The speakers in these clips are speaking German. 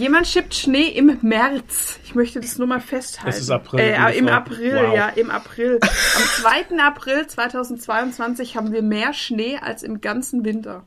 Jemand schippt Schnee im März. Ich möchte das nur mal festhalten. Das ist April. Im April, wow. Ja, im April. Am 2. April 2022 haben wir mehr Schnee als im ganzen Winter.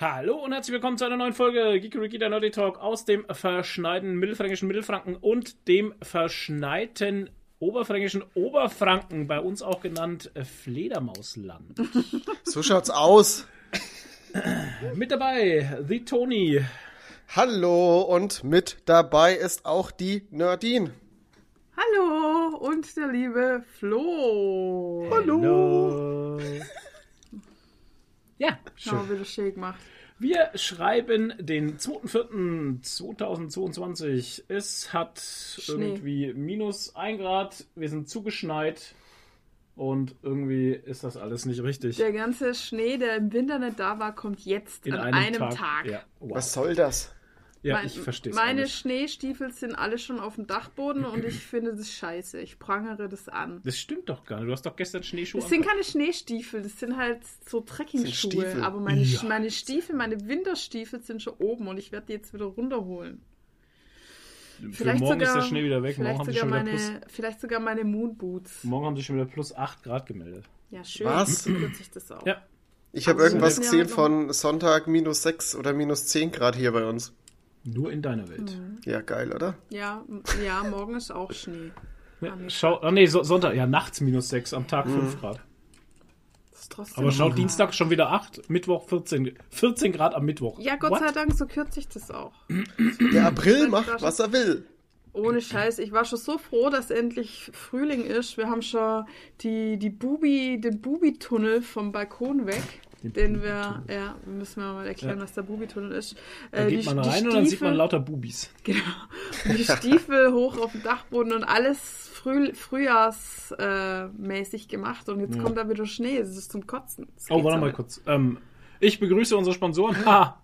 Hallo und herzlich willkommen zu einer neuen Folge Geekeriki, der Nerdy Talk aus dem verschneiten mittelfränkischen Mittelfranken und dem verschneiten oberfränkischen Oberfranken, bei uns auch genannt Fledermausland. So schaut's aus. Mit dabei die Toni. Hallo, und mit dabei ist auch die Nerdine. Hallo, und der liebe Flo. Hallo. Ja, schön. Genau, wie das schön gemacht. Wir schreiben den 2.4.2022. Es hat Schnee. Irgendwie minus 1 Grad. Wir sind zugeschneit. Und irgendwie ist das alles nicht richtig. Der ganze Schnee, der im Winter nicht da war, kommt jetzt an einem Tag. Ja. Wow. Was soll das? Ja, ich verstehe es nicht. Meine Schneestiefel sind alle schon auf dem Dachboden und ich finde das scheiße. Ich prangere das an. Das stimmt doch gar nicht. Du hast doch gestern Schneeschuhe an. Das sind keine Schneestiefel, das sind halt so Trekkingschuhe. Aber meine Stiefel, meine Winterstiefel sind schon oben und ich werde die jetzt wieder runterholen. Vielleicht morgen sogar, ist der Schnee wieder weg. Vielleicht sogar meine Moonboots. Morgen haben sie schon wieder plus 8 Grad gemeldet. Ja, schön. Was? Sich das auch. Ja. Ich habe irgendwas gesehen von Sonntag minus 6 oder minus 10 Grad hier bei uns. Nur in deiner Welt. Mhm. Ja, geil, oder? Ja, ja, morgen ist auch Schnee. Sonntag, ja, nachts minus 6, am Tag 5 Grad. Aber schau, Dienstag schon wieder 8, Mittwoch 14. 14 Grad am Mittwoch. Ja, Gott sei Dank, so kürze ich das auch. Der April macht, was er will. Ohne Scheiß, ich war schon so froh, dass endlich Frühling ist. Wir haben schon den Bubi-Tunnel vom Balkon weg. Müssen wir mal erklären, was der Bubi-Tunnel ist. Da geht man rein und dann sieht man lauter Bubis. Genau. Und die Stiefel hoch auf dem Dachboden und alles frühjahrsmäßig gemacht und jetzt kommt da wieder Schnee. Es ist zum Kotzen. Warte mal kurz. Ich begrüße unsere Sponsoren. Ha!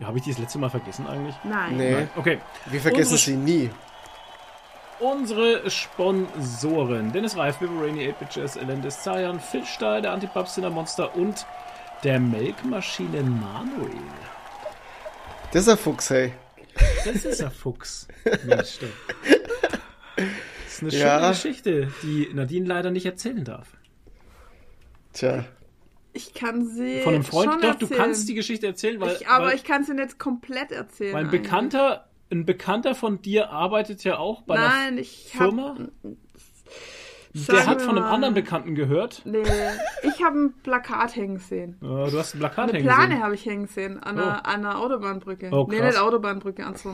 Ja, habe ich die das letzte Mal vergessen eigentlich? Nein. Nee. Okay. Wir vergessen sie nie. Unsere Sponsoren: Dennis Reif, Vivorani, 8BitChess, Elendis, Zayan, Fischstahl, der Antipaps, Cinnamonster und der Melkmaschine Manuel. Das ist ein Fuchs, hey. Das ist ein Fuchs. Mensch, das ist eine schöne Geschichte, die Nadine leider nicht erzählen darf. Tja. Ich kann sie von einem Freund schon erzählen. Du kannst die Geschichte erzählen, weil ich kann sie nicht komplett erzählen. Weil ein Bekannter von dir arbeitet ja auch bei einer Firma. Der hat von einem anderen Bekannten gehört. Nee, ich habe ein Plakat hängen sehen. Du hast ein Plakat hängen sehen? Eine Plane habe ich hängen sehen, an einer Autobahnbrücke. Oh, nee, nicht Autobahnbrücke, an so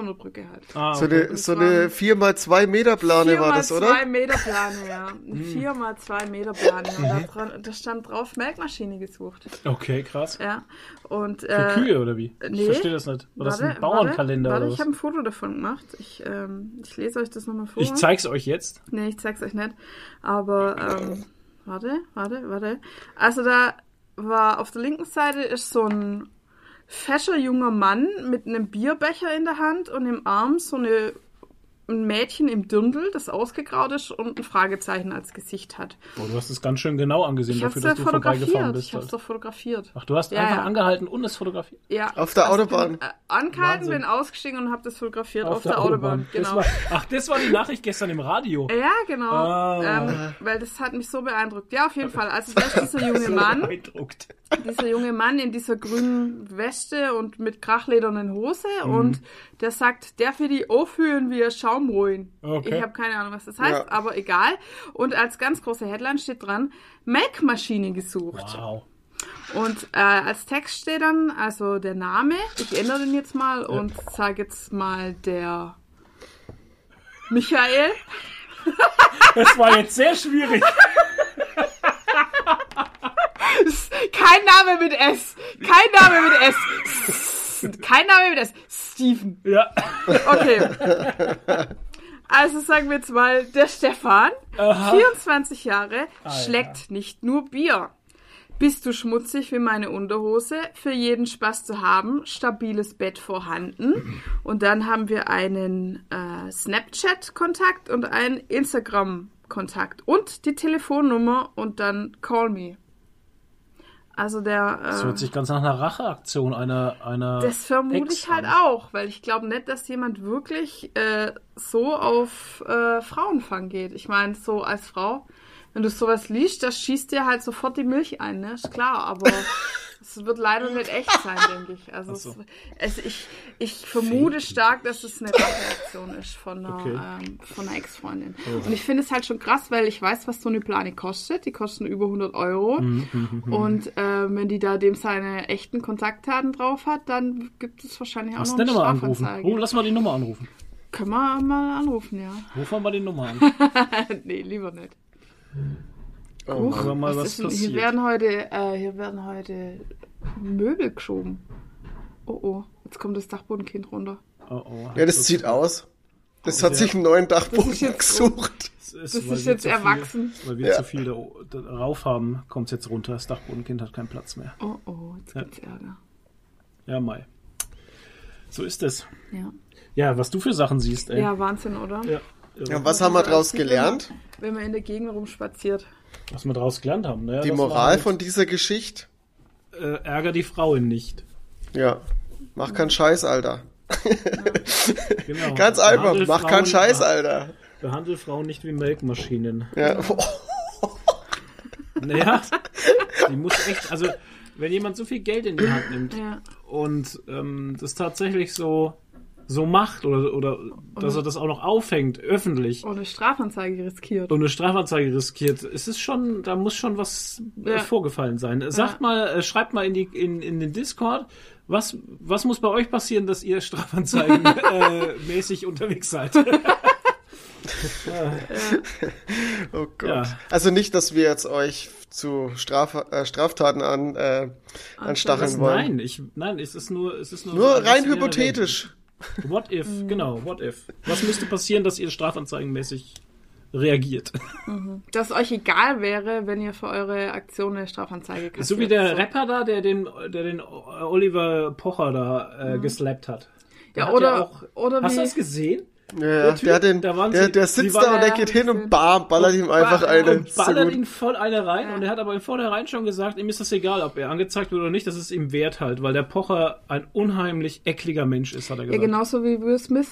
einer Brücke halt. Ah, okay. So eine 4x2 Meter Plane war das, oder? 4x2 Meter Plane, ja. 4x2 Meter Plane. Da stand drauf, Melkmaschine gesucht. Okay, krass. Ja. Und, für Kühe, oder wie? Ich verstehe das nicht. War das ein Bauernkalender? Warte, ich habe ein Foto davon gemacht. Ich lese euch das nochmal vor. Ich zeig's euch jetzt? Nee, ich zeig's euch nicht, aber warte. Also da war auf der linken Seite ist so ein fescher junger Mann mit einem Bierbecher in der Hand und im Arm ein Mädchen im Dirndl, das ausgegraut ist und ein Fragezeichen als Gesicht hat. Boah, du hast es ganz schön genau angesehen, dass du vorbeigefahren bist. Ich hab's doch fotografiert. Ach, du hast einfach angehalten und es fotografiert? Ja. Auf der Autobahn. Angehalten, bin ausgestiegen und hab das fotografiert auf der Autobahn. Genau. Das war die Nachricht gestern im Radio. Ja, genau. Weil das hat mich so beeindruckt. Ja, auf jeden Fall. Also das ist dieser junge Mann. Dieser junge Mann in dieser grünen Weste und mit krachledernen Hose und der sagt, der für die aufhören wir Schaumruhen. Okay. Ich habe keine Ahnung, was das heißt, aber egal. Und als ganz große Headline steht dran, Melkmaschine gesucht. Wow. Und als Text steht dann, also der Name, ich ändere den jetzt mal und sage jetzt mal der Michael. Das war jetzt sehr schwierig. Kein Name mit S. Kein Name mit S. Kein Name mit S. Steven. Ja. Okay. Also sagen wir jetzt mal, der Stefan, 24 Jahre, schlägt nicht nur Bier. Bist du schmutzig wie meine Unterhose? Für jeden Spaß zu haben, stabiles Bett vorhanden. Und dann haben wir einen Snapchat-Kontakt und einen Instagram-Kontakt und die Telefonnummer und dann Call Me. Also der... das hört sich ganz nach einer Racheaktion, einer Das vermute ich halt auch, weil ich glaube nicht, dass jemand wirklich so auf Frauenfang geht. Ich meine, so als Frau, wenn du sowas liest, das schießt dir halt sofort die Milch ein, ne? Ist klar, aber es wird leider nicht echt sein, denke ich. Also, ich vermute stark, dass es eine Racheaktion ist von einer Ex-Freundin. Oh. Und ich finde es halt schon krass, weil ich weiß, was so eine Plane kostet. Die kosten über 100 Euro. Und wenn die da dem seine echten Kontaktdaten drauf hat, dann gibt es wahrscheinlich auch noch eine Strafanzeige. Oh, lass mal die Nummer anrufen. Können wir mal anrufen, ja. Rufen wir mal die Nummer an. Nee, lieber nicht. Oh, was hier werden heute Möbel geschoben. Oh, jetzt kommt das Dachbodenkind runter. Oh, ja, das zieht aus. Das hat sich einen neuen Dachboden gesucht. Das ist jetzt erwachsen. Weil wir zu viel da rauf haben, kommt es jetzt runter. Das Dachbodenkind hat keinen Platz mehr. Oh, jetzt gibt's Ärger. Ja, Mai. So ist es. Ja, was du für Sachen siehst, ey. Ja, Wahnsinn, oder? Ja. Ja, was haben wir daraus gelernt? Wenn man in der Gegend rumspaziert. Was wir daraus gelernt haben, ne? Die Moral von dieser Geschichte? Ärger die Frauen nicht. Ja, mach keinen Scheiß, Alter. Ja. Genau. Ganz einfach, mach keinen Scheiß, Alter. Behandle Frauen nicht wie Melkmaschinen. Ja. Naja, die muss echt, also wenn jemand so viel Geld in die Hand nimmt und das tatsächlich so macht oder dass er das auch noch aufhängt, öffentlich. Und eine Strafanzeige riskiert. Es ist schon, da muss schon was vorgefallen sein. Sagt mal, schreibt mal in den Discord, was muss bei euch passieren, dass ihr Strafanzeigen mäßig unterwegs seid? Oh Gott. Ja. Also nicht, dass wir jetzt euch zu Straftaten anstacheln wollen. Nein, es ist nur rein hypothetisch. What if, genau, what if. Was müsste passieren, dass ihr strafanzeigenmäßig reagiert? Dass euch egal wäre, wenn ihr für eure Aktion eine Strafanzeige kassiert. So wie der Rapper da, der den Oliver Pocher da geslappt hat. Der ja, oder, hat ja auch, oder hast du das gesehen? Ja, der Typ, der sitzt da und der geht hin und bam, ballert ihm einfach eine. Und ballert ihm voll eine rein und er hat aber im Vorhinein schon gesagt, ihm ist das egal, ob er angezeigt wird oder nicht, das ist ihm wert halt, weil der Pocher ein unheimlich ekliger Mensch ist, hat er gesagt. Ja, genauso wie Will Smith.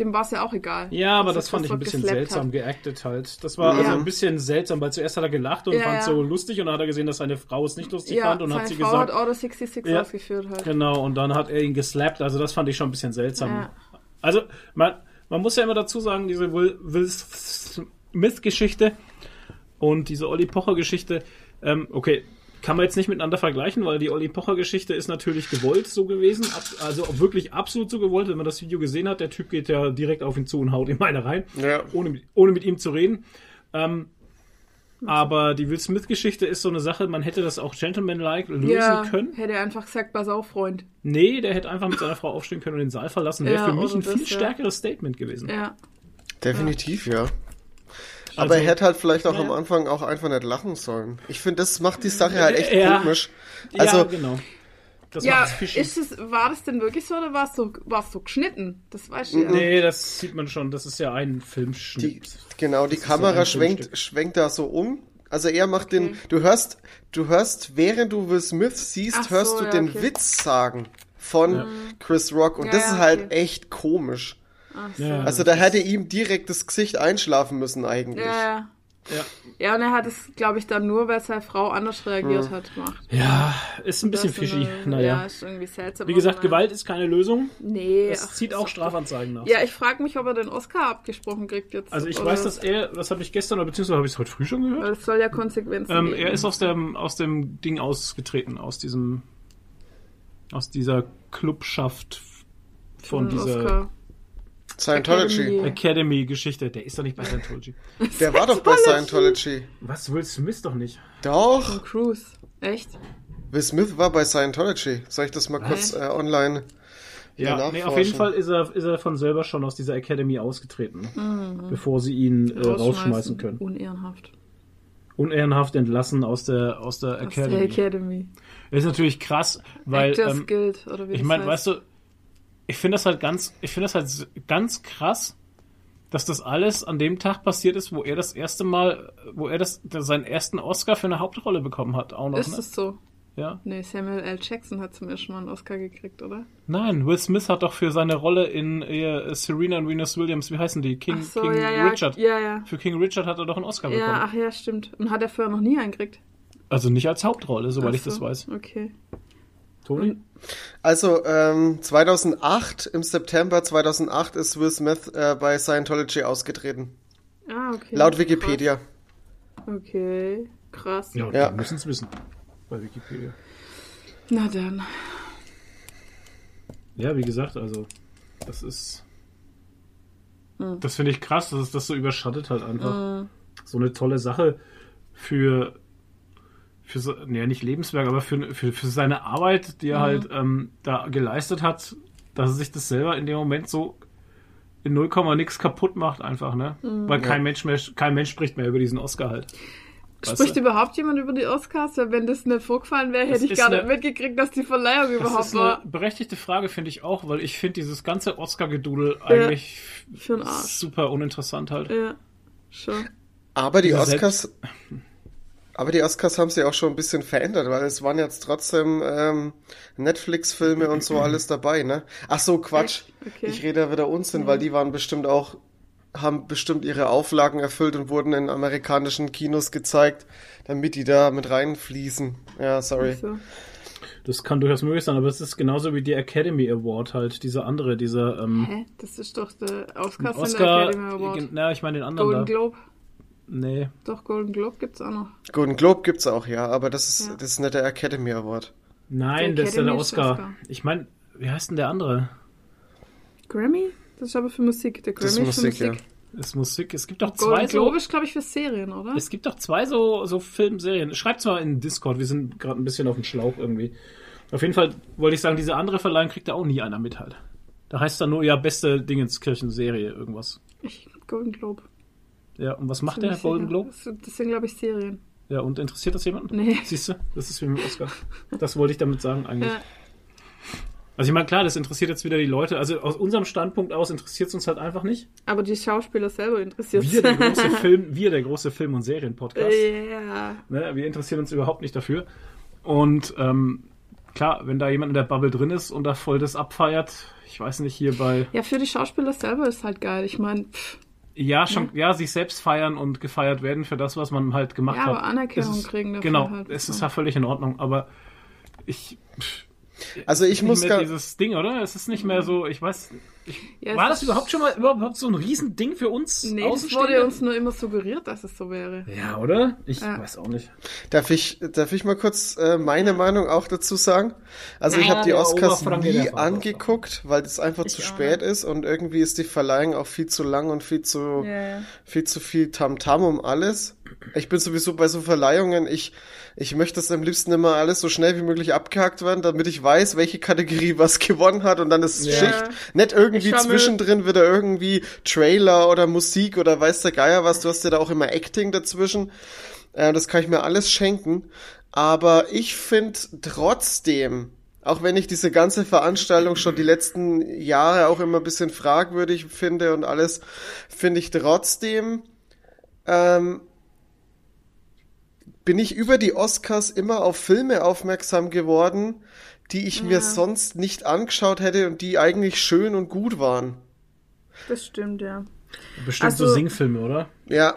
Dem war es ja auch egal. Ja, aber das fand ich ein bisschen seltsam, geactet halt. Das war also ein bisschen seltsam, weil zuerst hat er gelacht und fand es so lustig und dann hat er gesehen, dass seine Frau es nicht lustig fand und hat sie gesagt... Ja, seine Frau hat Order 66 ausgeführt halt. Genau, und dann hat er ihn geslappt, also das fand ich schon ein bisschen seltsam. Ja. Also, man muss ja immer dazu sagen, diese Will Smith-Geschichte und diese Olli Pocher-Geschichte, okay, kann man jetzt nicht miteinander vergleichen, weil die Olli Pocher-Geschichte ist natürlich gewollt so gewesen, also wirklich absolut so gewollt, wenn man das Video gesehen hat, der Typ geht ja direkt auf ihn zu und haut ihm eine rein, ohne mit ihm zu reden. Aber die Will Smith-Geschichte ist so eine Sache, man hätte das auch gentleman-like lösen können. Hätte er einfach gesagt, pass auf, Freund. Nee, der hätte einfach mit seiner Frau aufstehen können und den Saal verlassen. Wäre für mich ein viel stärkeres Statement gewesen. Ja. Definitiv, ja. Aber er hätte halt vielleicht auch am Anfang auch einfach nicht lachen sollen. Ich finde, das macht die Sache halt echt komisch. Also, ja, genau. Das war das denn wirklich so oder war es so geschnitten? Das weißt du ja. Nee, das sieht man schon. Das ist ja ein Filmschnitt. Die Kamera schwenkt da so um. Also er macht du hörst, während du Will Smith siehst, den Witz sagen von Chris Rock. Und das ist halt echt komisch. So. Ja, also da hätte ihm direkt das Gesicht einschlafen müssen eigentlich. Ja, und er hat es, glaube ich, dann nur, weil seine Frau anders reagiert hat, gemacht. Ja, ist ein bisschen fishy. Ja, ist irgendwie seltsam. Wie gesagt, Gewalt ist keine Lösung. Nee. Es zieht auch Strafanzeigen nach. Ja, ich frage mich, ob er den Oscar abgesprochen kriegt jetzt. Also ich weiß, dass er, das habe ich gestern, oder beziehungsweise habe ich es heute früh schon gehört. Weil es soll ja Konsequenzen geben. Er ist aus dem Ding ausgetreten, aus dieser Clubschaft von dieser... Oscar. Scientology. Academy-Geschichte. Der ist doch nicht bei Scientology. Der war doch bei Scientology. Was? Will Smith doch nicht. Doch. Tom Cruise. Echt? Will Smith war bei Scientology. Soll ich das mal kurz online Ja, nee, auf jeden Fall ist er von selber schon aus dieser Academy ausgetreten, bevor sie ihn rausschmeißen können. Unehrenhaft. Unehrenhaft entlassen aus der Academy. Aus der Academy. Das ist natürlich krass, weil Actors Guild, oder wie ich meine, weißt du, ich finde das halt ganz krass, dass das alles an dem Tag passiert ist, wo er das erste Mal, seinen ersten Oscar für eine Hauptrolle bekommen hat, auch noch. Ist das so? Ja. Nee, Samuel L. Jackson hat zum ersten Mal einen Oscar gekriegt, oder? Nein, Will Smith hat doch für seine Rolle in Serena und Venus Williams, wie heißen die? Richard. Ja. Für King Richard hat er doch einen Oscar bekommen. Ja, ach ja, stimmt. Und hat er vorher noch nie einen gekriegt? Also nicht als Hauptrolle, soweit ich das weiß. Okay. Toni? Also 2008 ist Will Smith bei Scientology ausgetreten. Ah, okay. Laut Wikipedia. Krass. Okay, krass. Ja, wir müssen es wissen. Bei Wikipedia. Na dann. Ja, wie gesagt, also das ist... Das finde ich krass, dass es das so überschattet halt einfach. So eine tolle Sache nicht Lebenswerk, aber für seine Arbeit, die er halt da geleistet hat, dass er sich das selber in dem Moment so in 0, nix kaputt macht einfach, ne? Weil kein Mensch spricht mehr über diesen Oscar halt. Spricht überhaupt jemand über die Oscars? Weil wenn das nicht vorgefallen wäre, hätte ich gar nicht mitgekriegt, dass die Verleihung überhaupt war. Das ist eine berechtigte Frage, finde ich auch, weil ich finde dieses ganze Oscar-Gedudel eigentlich super uninteressant halt. Ja, schon. Aber die Oscars haben sie auch schon ein bisschen verändert, weil es waren jetzt trotzdem Netflix-Filme und so alles dabei, ne? Ach so, Quatsch. Okay. Ich rede da wieder Unsinn, weil die waren bestimmt auch, haben bestimmt ihre Auflagen erfüllt und wurden in amerikanischen Kinos gezeigt, damit die da mit reinfließen. Ja, sorry. Also. Das kann durchaus möglich sein, aber es ist genauso wie die Academy Award halt, dieser... Hä? Das ist doch der Oscar Academy Award. Na, ich meine den anderen Golden Globe. Nee. Doch, Golden Globe gibt's auch noch. Golden Globe gibt's auch, ja, aber das ist nicht der Academy Award. Nein, das ist ja der Oscar. Ich meine, wie heißt denn der andere? Grammy? Das ist aber für Musik. Der Grammy ist für Musik. Ja. Ist Musik. Es gibt doch zwei so... Golden Globe ist, glaube ich, für Serien, oder? Es gibt doch zwei so Filmserien. Schreibt's mal in Discord, wir sind gerade ein bisschen auf dem Schlauch irgendwie. Auf jeden Fall wollte ich sagen, diese andere Verleihung kriegt da auch nie einer mit halt. Da heißt dann nur, ja, beste Dingenskirchen-Serie, irgendwas. Golden Globe. Ja, und was macht der Golden Globe? Das sind, glaube ich, Serien. Ja, und interessiert das jemanden? Nee. Siehst du, das ist wie mit dem Oscar. Das wollte ich damit sagen eigentlich. Ja. Also ich meine, klar, das interessiert jetzt wieder die Leute. Also aus unserem Standpunkt aus interessiert es uns halt einfach nicht. Aber die Schauspieler selber interessiert es. Wir, der große Film- und Serien-Podcast. Ja. Ne, wir interessieren uns überhaupt nicht dafür. Und klar, wenn da jemand in der Bubble drin ist und da voll das abfeiert, ich weiß nicht, hierbei... Ja, für die Schauspieler selber ist halt geil. Ich meine... Ja, schon, ja, sich selbst feiern und gefeiert werden für das, was man halt gemacht hat. Ja, aber Anerkennung kriegen dafür. Genau, halt es ist ja völlig in Ordnung, aber dieses Ding, oder? Es ist nicht mehr so, ich weiß, war das überhaupt schon mal so ein Riesending für uns? Nee, es wurde uns nur immer suggeriert, dass es so wäre. Ja, oder? Ich weiß auch nicht. Darf ich mal kurz meine Meinung auch dazu sagen? Also ich habe die Oscars nie angeguckt, weil das einfach zu spät ist und irgendwie ist die Verleihung auch viel zu lang und viel zu viel Tamtam um alles. Ich bin sowieso bei so Verleihungen, ich möchte das am liebsten immer alles so schnell wie möglich abgehakt werden, damit ich weiß, welche Kategorie was gewonnen hat und dann ist Schicht. Nicht irgendwie zwischendrin wieder irgendwie Trailer oder Musik oder weiß der Geier was, du hast ja da auch immer Acting dazwischen. Das kann ich mir alles schenken, aber ich finde trotzdem, auch wenn ich diese ganze Veranstaltung schon die letzten Jahre auch immer ein bisschen fragwürdig finde und alles, finde ich trotzdem bin ich über die Oscars immer auf Filme aufmerksam geworden, die ich mir sonst nicht angeschaut hätte und die eigentlich schön und gut waren. Das stimmt, ja. Bestimmt also, so Singfilme, oder? Ja.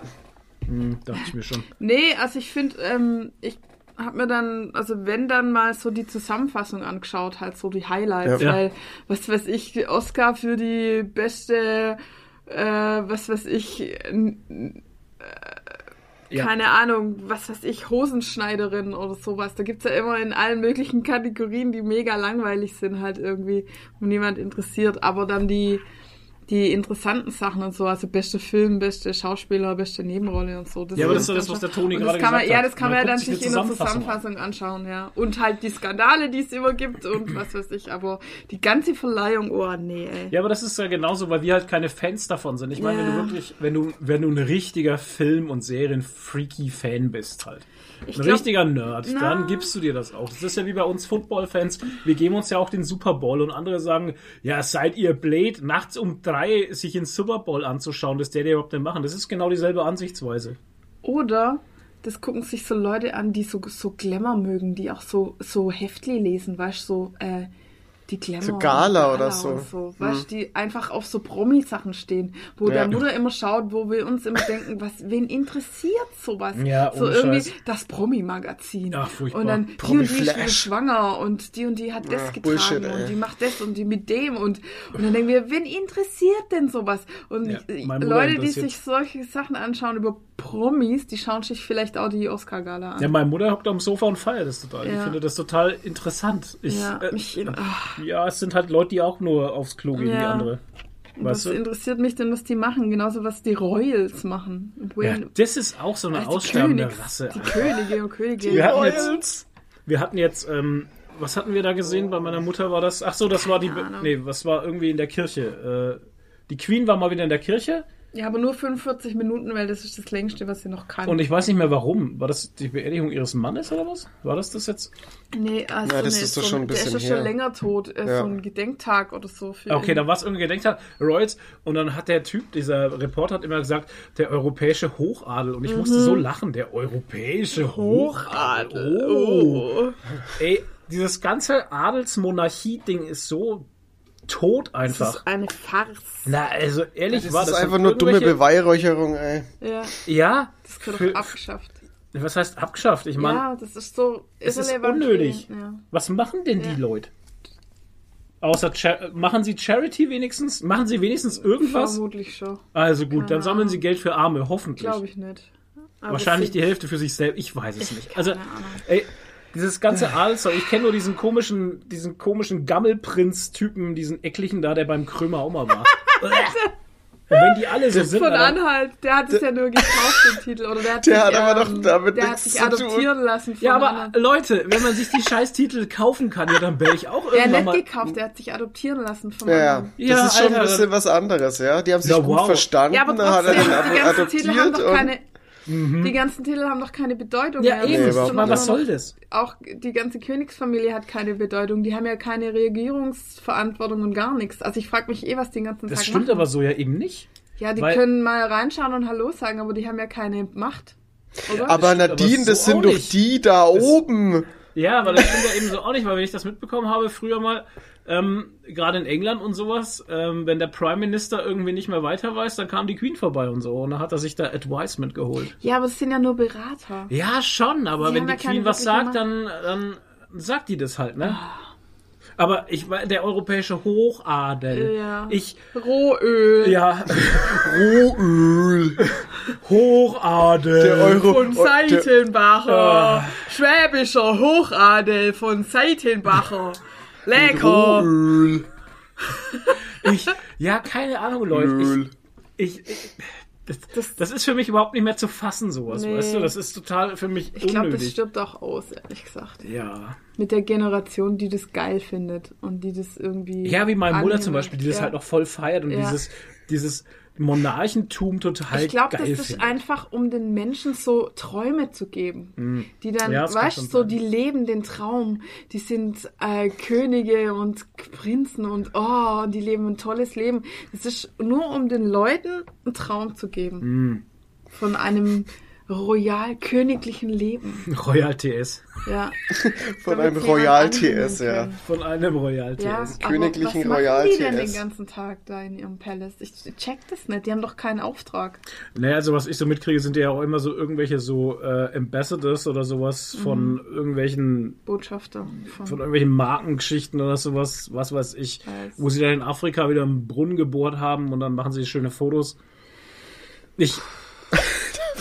Dachte ich mir schon. Nee, also ich finde, ich habe mir dann, also wenn dann mal so die Zusammenfassung angeschaut, halt so die Highlights, weil, was weiß ich, die Oscar für die beste, was weiß ich, keine Ahnung, was weiß ich, Hosenschneiderin oder sowas. Da gibt's ja immer in allen möglichen Kategorien, die mega langweilig sind halt irgendwie und niemand interessiert. Aber dann die die interessanten Sachen und so, also beste Film, beste Schauspieler, beste Nebenrolle und so. Das ja, aber das ist das, was der Toni gerade gesagt hat. Ja, das kann man ja dann sich in der Zusammenfassung anschauen, ja. Und halt die Skandale, die es immer gibt und was weiß ich, aber die ganze Verleihung, oh nee, ey. Ja, aber das ist ja genauso, weil wir halt keine Fans davon sind. Ich meine, wenn du wirklich, wenn du ein richtiger Film- und Serien-Freaky-Fan bist halt. Richtiger Nerd, dann gibst du dir das auch. Das ist ja wie bei uns Football-Fans. Wir geben uns ja auch den Super Bowl und andere sagen, ja, seid ihr blöd, nachts um 3 sich den Super Bowl anzuschauen, das der überhaupt nicht machen. Das ist genau dieselbe Ansichtsweise. Oder das gucken sich so Leute an, die so Glamour mögen, die auch so Heftli lesen, weißt du, so die Glamour. So Gala oder so. Weißt du, die einfach auf so Promi-Sachen stehen, wo der Mutter immer schaut, wo wir uns immer denken, wen interessiert sowas? Ja, so irgendwie Scheiß. Das Promi-Magazin. Ach, furchtbar. Und dann die ist wieder schwanger und die hat das getragen Bullshit, und die macht das und die mit dem und dann denken wir, wen interessiert denn sowas? Und Leute, die sich solche Sachen anschauen über Promis, die schauen sich vielleicht auch die Oscar-Gala an. Ja, meine Mutter hockt am Sofa und feiert das total. Ja. Ich finde das total interessant. Ja, es sind halt Leute, die auch nur aufs Klo gehen, die andere. Weißt du? Interessiert mich denn, was die machen? Genauso, was die Royals machen. Ja, das ist auch so eine aussterbende Rasse. Die Könige und Königin. Die Royals. Wir hatten jetzt, was hatten wir da gesehen? Bei meiner Mutter war das, was war irgendwie in der Kirche? Die Queen war mal wieder in der Kirche. Ja, aber nur 45 Minuten, weil das ist das längste, was sie noch kann. Und ich weiß nicht mehr, warum. War das die Beerdigung ihres Mannes oder was? War das jetzt? Nee, also ja, das ist doch schon ein bisschen her. Der ist ja schon länger tot. Ja. So ein Gedenktag oder so. Okay, dann war es irgendein Gedenktag. Royals. Und dann hat der Typ, dieser Reporter hat immer gesagt, der europäische Hochadel. Und ich musste so lachen. Der europäische Hochadel. Oh. Ey, dieses ganze Adelsmonarchie-Ding ist so tot einfach. Das ist eine Farce. Na, also ehrlich, das ist einfach nur dumme Beweihräucherung, ey. Ja. Das gehört doch abgeschafft. Was heißt abgeschafft? Ich meine, ja, das ist so irrelevant. Ist unnötig. Ja. Was machen denn die Leute? Außer machen sie Charity wenigstens? Machen sie wenigstens irgendwas? Vermutlich schon. Also gut, dann sammeln sie Geld für Arme, hoffentlich. Glaube ich nicht. Aber wahrscheinlich die Hälfte für sich selbst. Ich weiß es nicht. Also, ey, dieses ganze Adelszeug, ich kenne nur diesen komischen Gammelprinz-Typen, diesen Ecklichen da, der beim Krömer auch mal war. Und wenn die alle so sind. Von Anhalt, der hat es ja nur gekauft, den Titel. Oder der hat sich adoptieren lassen. Ja, aber Leute, wenn man sich die Scheiß-Titel kaufen kann, ja, dann wäre ich auch irgendwann. Der hat nicht gekauft, der hat sich adoptieren lassen von anderen. Ja, das ist schon ein bisschen was anderes, ja. Die haben sich gut verstanden, ja, aber trotzdem, hat er den adoptiert. Titel haben doch keine. Die ganzen Titel haben doch keine Bedeutung mehr. Ja, eben. Was soll das? Auch die ganze Königsfamilie hat keine Bedeutung. Die haben ja keine Regierungsverantwortung und gar nichts. Also ich frage mich was den ganzen Tag Das stimmt machen. Aber so ja eben nicht. Ja, die können mal reinschauen und Hallo sagen, aber die haben ja keine Macht. Oder? Aber Nadine, das sind doch die da oben. Ja, aber das stimmt ja eben so auch nicht, weil wenn ich das mitbekommen habe, früher mal, gerade in England und sowas, wenn der Prime Minister irgendwie nicht mehr weiter weiß, dann kam die Queen vorbei und so und dann hat er sich da Advisement geholt. Ja, aber es sind ja nur Berater. Ja, schon, aber wenn die Queen was sagt, dann sagt die das halt, ne? Aber der europäische Hochadel. Ja. Rohöl. Ja. Rohöl. Hochadel. Von Seitenbacher. Schwäbischer Hochadel von Seitenbacher. Lecker. Rohöl. Keine Ahnung, Leute. Das ist für mich überhaupt nicht mehr zu fassen, sowas, weißt du? Das ist total für mich unnötig. Ich glaube, das stirbt auch aus, ehrlich gesagt. Ja. Mit der Generation, die das geil findet und die das irgendwie. Ja, wie meine Mutter zum Beispiel, die das halt noch voll feiert und dieses Monarchentum total geil. Ich glaube, das ist einfach, um den Menschen so Träume zu geben. Mm. Die dann, die leben den Traum. Die sind Könige und Prinzen und die leben ein tolles Leben. Das ist nur, um den Leuten einen Traum zu geben. Mm. Von einem royal-königlichen Leben. Royal-TS. Ja. Von einem Royal-TS, ja. Von einem Royal-TS. Ja, königlichen Royal-TS. Was machen die denn den ganzen Tag da in ihrem Palace? Ich check das nicht. Die haben doch keinen Auftrag. Naja, also was ich so mitkriege, sind ja auch immer so irgendwelche so Ambassadors oder sowas von irgendwelchen Botschafter. Von irgendwelchen Markengeschichten oder sowas, was weiß ich. Wo sie dann in Afrika wieder einen Brunnen gebohrt haben und dann machen sie schöne Fotos.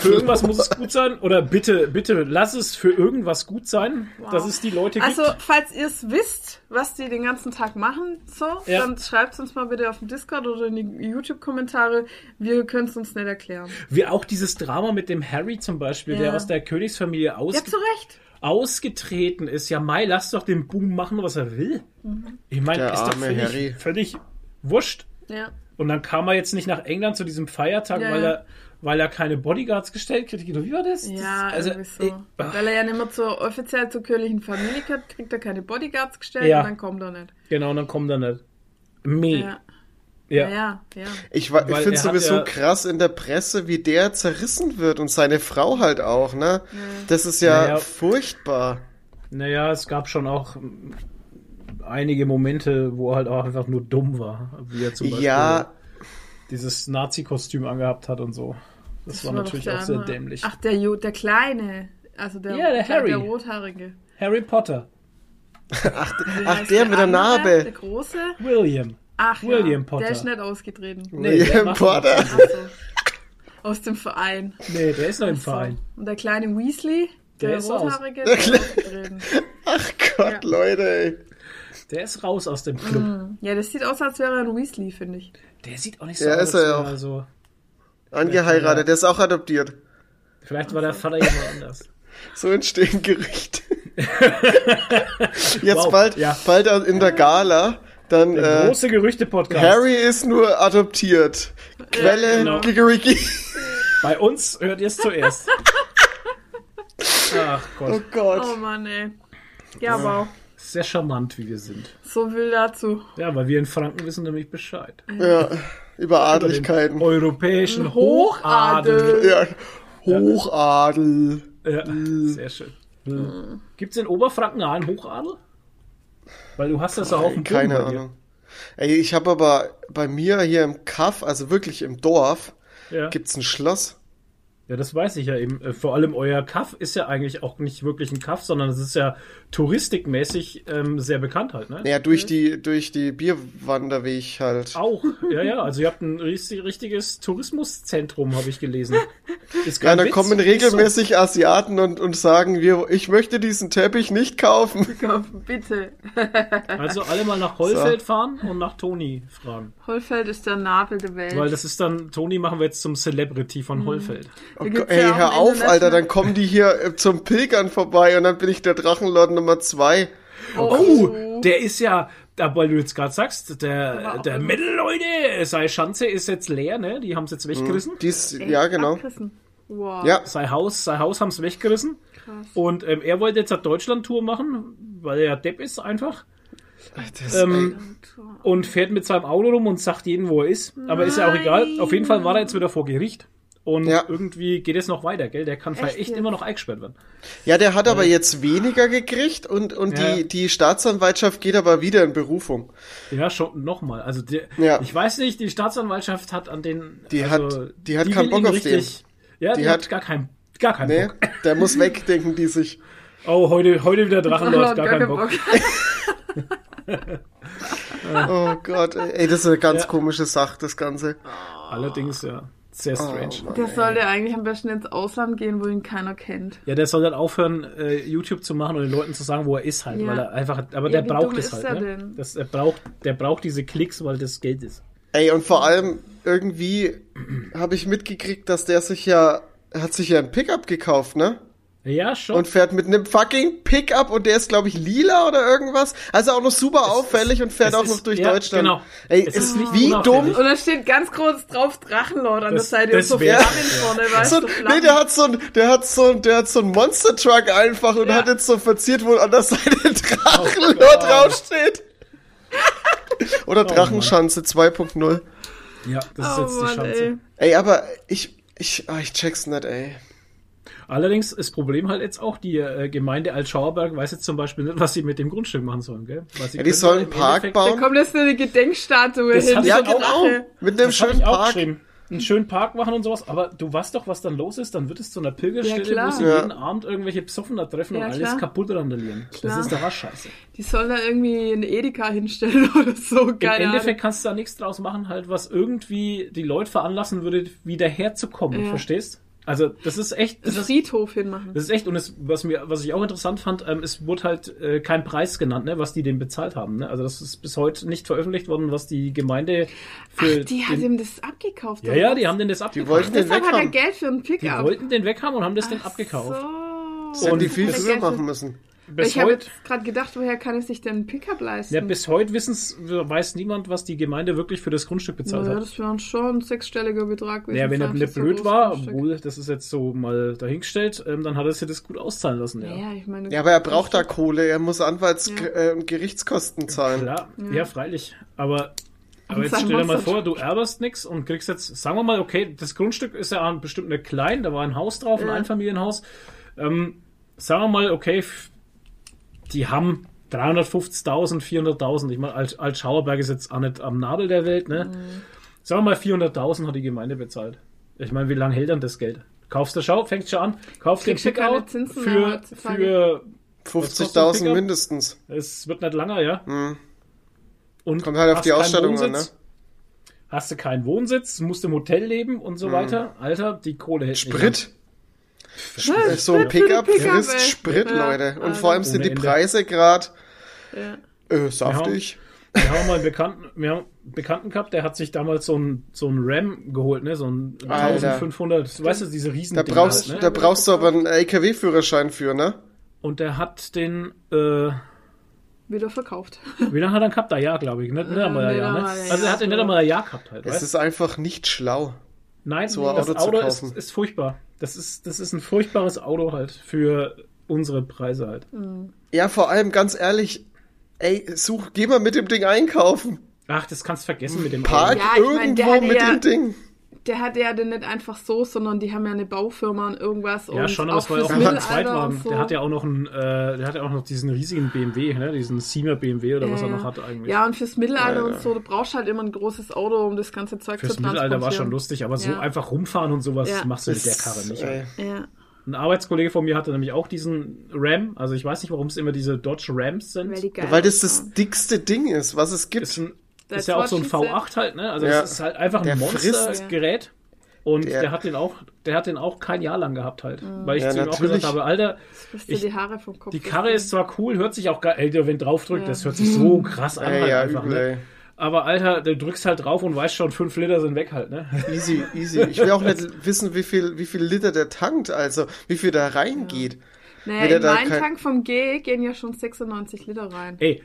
Für irgendwas muss es gut sein oder bitte lass es für irgendwas gut sein, wow, dass es die Leute gibt. Also, falls ihr es wisst, was die den ganzen Tag machen, so, ja, dann schreibt es uns mal bitte auf dem Discord oder in die YouTube-Kommentare. Wir können es uns nicht erklären. Wie auch dieses Drama mit dem Harry zum Beispiel, ja, der aus der Königsfamilie ausgetreten ist. Ja, Mai, lass doch den Boom machen, was er will. Mhm. Ich meine, ist doch völlig wurscht. Ja. Und dann kam er jetzt nicht nach England zu diesem Feiertag, ja, weil er keine Bodyguards gestellt kriegt. Wie war das? Ja, das, also so. Weil er ja nicht mehr offiziell zur königlichen Familie gehört, kriegt er keine Bodyguards gestellt, ja, und dann kommt er nicht. Genau, und dann kommt er nicht. Ja. Ich finde es sowieso krass in der Presse, wie der zerrissen wird und seine Frau halt auch, ne? Ja. Das ist ja furchtbar. Naja, es gab schon auch einige Momente, wo er halt auch einfach nur dumm war, wie er zum Beispiel dieses Nazi-Kostüm angehabt hat und so. Das war natürlich auch sehr dämlich. Ach, der Kleine, also der Rothaarige. Harry Potter. Der mit der Narbe. Der Große? William. Ach, William Potter. Der ist nicht ausgetreten. William Potter. Also, aus dem Verein. Nee, der ist noch im Verein. Und der kleine Weasley, der Rothaarige, der ist ausgetreten. Ach Gott, Leute, ey. Der ist raus aus dem Club. Mm. Ja, das sieht aus, als wäre er ein Weasley, finde ich. Der sieht auch nicht so aus. Ja, ist er ja auch. So angeheiratet, der ist auch adoptiert. Vielleicht war der Vater jemand anders. So entstehen Gerüchte. Jetzt bald in der Gala. Dann, der große Gerüchte-Podcast. Harry ist nur adoptiert. Quelle Gigeriki. Bei uns hört ihr es zuerst. Ach Gott. Oh Gott. Oh Mann, ey. Ja, wow. Sehr charmant, wie wir sind. So viel dazu. Ja, weil wir in Franken wissen nämlich Bescheid. Ja, über Adeligkeiten. Über den europäischen Hochadel. Ja, Hochadel. Ja, sehr schön. Mhm. Gibt es in Oberfranken einen Hochadel? Weil du hast das ja auf dem Boden. Keine Ahnung. Ey, ich habe aber bei mir hier im Kaff, also wirklich im Dorf, gibt es ein Schloss. Ja, das weiß ich ja eben. Vor allem euer Kaff ist ja eigentlich auch nicht wirklich ein Kaff, sondern es ist ja touristikmäßig sehr bekannt halt, ne? Ja, durch die Bierwanderweg halt. Auch, ja. Also ihr habt ein richtiges Tourismuszentrum, habe ich gelesen. Ja, da kommen regelmäßig Asiaten und sagen, ich möchte diesen Teppich nicht kaufen. Bitte. Also alle mal nach Hollfeld fahren und nach Toni fragen. Hollfeld ist der Nabel der Welt. Weil das ist dann, Toni machen wir jetzt zum Celebrity von Hollfeld. Okay, ey, hör auf, Alter, dann kommen die hier zum Pilgern vorbei und dann bin ich der Drachenlord Nummer 2. Oh, der ist ja, weil du jetzt gerade sagst, der Mädel-Leute, sei Schanze ist jetzt leer, ne? Die haben es jetzt weggerissen. Ja, genau. Wow. Ja. Sei Haus haben es weggerissen. Krass. Und er wollte jetzt eine Deutschland-Tour machen, weil er Depp ist einfach. Und fährt mit seinem Auto rum und sagt jedem, wo er ist. Aber ist ja auch egal. Auf jeden Fall war er jetzt wieder vor Gericht. Und irgendwie geht es noch weiter, gell? Der kann vielleicht echt immer noch eingesperrt werden. Ja, der hat aber jetzt weniger gekriegt und die Staatsanwaltschaft geht aber wieder in Berufung. Ja, schon nochmal. Also ich weiß nicht, die Staatsanwaltschaft hat an den... Die hat keinen Bock auf richtig, den. Ja, die hat gar keinen Bock. Der muss weg, denken die sich. Oh, heute wieder Drachenlord, gar keinen Bock. Oh Gott, ey, das ist eine ganz komische Sache, das Ganze. Allerdings, ja. Sehr strange. Oh, der sollte eigentlich am besten ins Ausland gehen, wo ihn keiner kennt. Ja, der soll dann aufhören, YouTube zu machen und den Leuten zu sagen, wo er ist halt. Ja. Weil er einfach, aber der braucht das halt. Ne? Der braucht diese Klicks, weil das Geld ist. Ey, und vor allem irgendwie habe ich mitgekriegt, dass der hat sich ja ein Pickup gekauft, ne? Ja, schon. Und fährt mit einem fucking Pickup und der ist, glaube ich, lila oder irgendwas. Also auch noch super auffällig und fährt auch noch durch Deutschland. Genau. Ey, ist nicht wie dumm. Und da steht ganz groß drauf Drachenlord an der Seite und so vorne, weißt du? So, nee, der hat so einen Monster-Truck einfach und hat jetzt so verziert, wo an der Seite Drachenlord draufsteht. Oder Drachenschanze 2.0. Ja, das ist jetzt die Schanze. Ey, aber ich check's nicht, ey. Allerdings ist das Problem halt jetzt auch, die Gemeinde Altschauerberg weiß jetzt zum Beispiel nicht, was sie mit dem Grundstück machen sollen, gell? Die sollen einen Park bauen. Da kommt jetzt eine Gedenkstatue hin. Ja, genau. Mit einem schönen Park. Einen schönen Park machen und sowas. Aber du weißt doch, was dann los ist. Dann wird es zu einer Pilgerstätte, wo sie jeden Abend irgendwelche Psoffen da treffen und alles kaputt randalieren. Klar. Das ist doch was Scheiße. Die sollen da irgendwie einen Edeka hinstellen oder so. Im Endeffekt kannst du da nichts draus machen, halt, was irgendwie die Leute veranlassen würde, wieder herzukommen. Verstehst du? Also das ist echt... Das Friedhof hinmachen. Das ist echt, und es, was ich auch interessant fand, es wurde halt kein Preis genannt, ne, was die dem bezahlt haben. Ne? Also das ist bis heute nicht veröffentlicht worden, was die Gemeinde für... Ach, die haben dem das abgekauft. Ja, ja, die haben den das abgekauft. Die wollten den weg haben. Hat er Geld für einen Pickup. Die wollten den weg haben und haben das dann abgekauft. So. Das haben die viel früher machen müssen. Ich habe jetzt gerade gedacht, woher kann es sich denn einen Pickup leisten? Ja, bis heute weiß niemand, was die Gemeinde wirklich für das Grundstück bezahlt hat. Ja, das wäre schon ein sechsstelliger Betrag. Ja, wenn er nicht blöd war, obwohl das ist jetzt so mal dahingestellt, dann hat er sich das gut auszahlen lassen. Ja, ja, ich meine, ja, aber er braucht da Kohle, er muss Anwalts- und Gerichtskosten zahlen. Klar, ja, freilich, aber jetzt stell dir mal vor, du erbst nichts und kriegst jetzt, sagen wir mal, okay, das Grundstück ist ja bestimmt nicht klein, da war ein Haus drauf, ein Einfamilienhaus. Sagen wir mal, okay, die haben 350.000, 400.000. Ich meine, Altschauerberg ist jetzt auch nicht am Nabel der Welt, ne? Mhm. Sagen wir mal, 400.000 hat die Gemeinde bezahlt. Ich meine, wie lange hält dann das Geld? Kaufst du fängst schon an, kaufst den Pickout für 50.000 mindestens. Es wird nicht langer, ja? Mhm. Und kommt halt auf die Ausstattung an, ne? Hast du keinen Wohnsitz, musst im Hotel leben und so weiter. Alter, die Kohle hält nicht. Sprit? So ein Pickup frisst Sprit, Leute. Und vor allem sind die Preise gerade saftig. Wir haben mal einen Bekannten gehabt, der hat sich damals so einen Ram geholt, ne? So ein 1500, weißt du, diese riesen Dinger. Da brauchst du aber einen LKW-Führerschein für, ne? Und der hat den wieder verkauft. Wie lange hat er gehabt? Ein Jahr, glaube ich. Nicht einmal ein Jahr, ne? Also er hat den nicht einmal ein Jahr gehabt halt. Es ist einfach nicht schlau. Nein, so ein Auto, das Auto ist furchtbar. Das ist ein furchtbares Auto halt für unsere Preise halt. Ja, vor allem ganz ehrlich, ey, geh mal mit dem Ding einkaufen. Ach, das kannst du vergessen mit dem Auto. Park irgendwo mit dem Ding. Der hatte ja den nicht einfach so, sondern die haben ja eine Baufirma und irgendwas. Ja, und schon, aber es war ja auch ein Zweitwagen. So. Der hat ja auch noch diesen riesigen BMW, ne? Diesen Siemer BMW oder was er noch hat eigentlich. Ja, und fürs Mittelalter und so, du brauchst halt immer ein großes Auto, um das ganze Zeug zu transportieren. Fürs Mittelalter war schon lustig, aber so einfach rumfahren und sowas machst du mit der Karre nicht. Ja. Ein Arbeitskollege von mir hatte nämlich auch diesen Ram. Also ich weiß nicht, warum es immer diese Dodge Rams sind. Weil das dickste Ding ist, was es gibt. Das ist ja auch so ein V8 halt, ne? Also es ist halt einfach ein Monstergerät. Und der hat den auch kein Jahr lang gehabt halt. Weil ich zu ihm auch gesagt habe, Alter, die Haare vom Kopf. Die Karre ist zwar cool, hört sich auch geil, ey, wenn drauf drückt, das hört sich so krass an halt einfach, übel, ne? Aber Alter, du drückst halt drauf und weißt schon, 5 Liter sind weg halt, ne? Easy. Ich will auch nicht wissen, wie viel Liter der tankt, also wie viel da reingeht. Naja, in meinen Tank vom G gehen ja schon 96 Liter rein. Ey,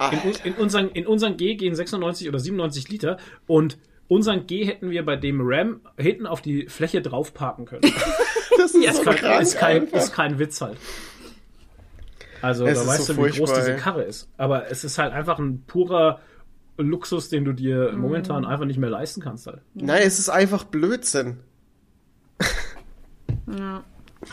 in unseren G gehen 96 oder 97 Liter und unseren G hätten wir bei dem Ram hinten auf die Fläche drauf parken können. Das ist, so krank, ist kein Witz halt. Also da weißt du, wie groß diese Karre ist. Aber es ist halt einfach ein purer Luxus, den du dir momentan einfach nicht mehr leisten kannst halt. Nein, es ist einfach Blödsinn. Ja.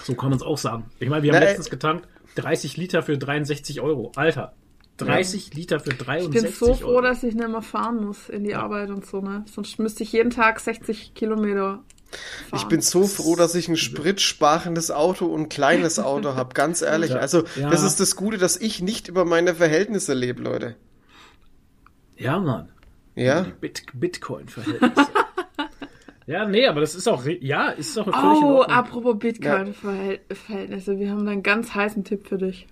So kann man es auch sagen. Ich meine, wir haben letztens getankt 30 Liter für 63 Euro. Alter, 30 Liter für 63 Euro. Ich bin so froh, dass ich nicht mehr fahren muss in die Arbeit und so, ne? Sonst müsste ich jeden Tag 60 Kilometer fahren. Ich bin so froh, dass ich ein spritsparendes Auto und ein kleines Auto habe, ganz ehrlich. Ja. Also, das ist das Gute, dass ich nicht über meine Verhältnisse lebe, Leute. Ja, Mann. Ja? Bitcoin-Verhältnisse. Ja, nee, aber das ist auch, ist auch eine völlig in Ordnung. Apropos Bitcoin-Verhältnisse, wir haben da einen ganz heißen Tipp für dich.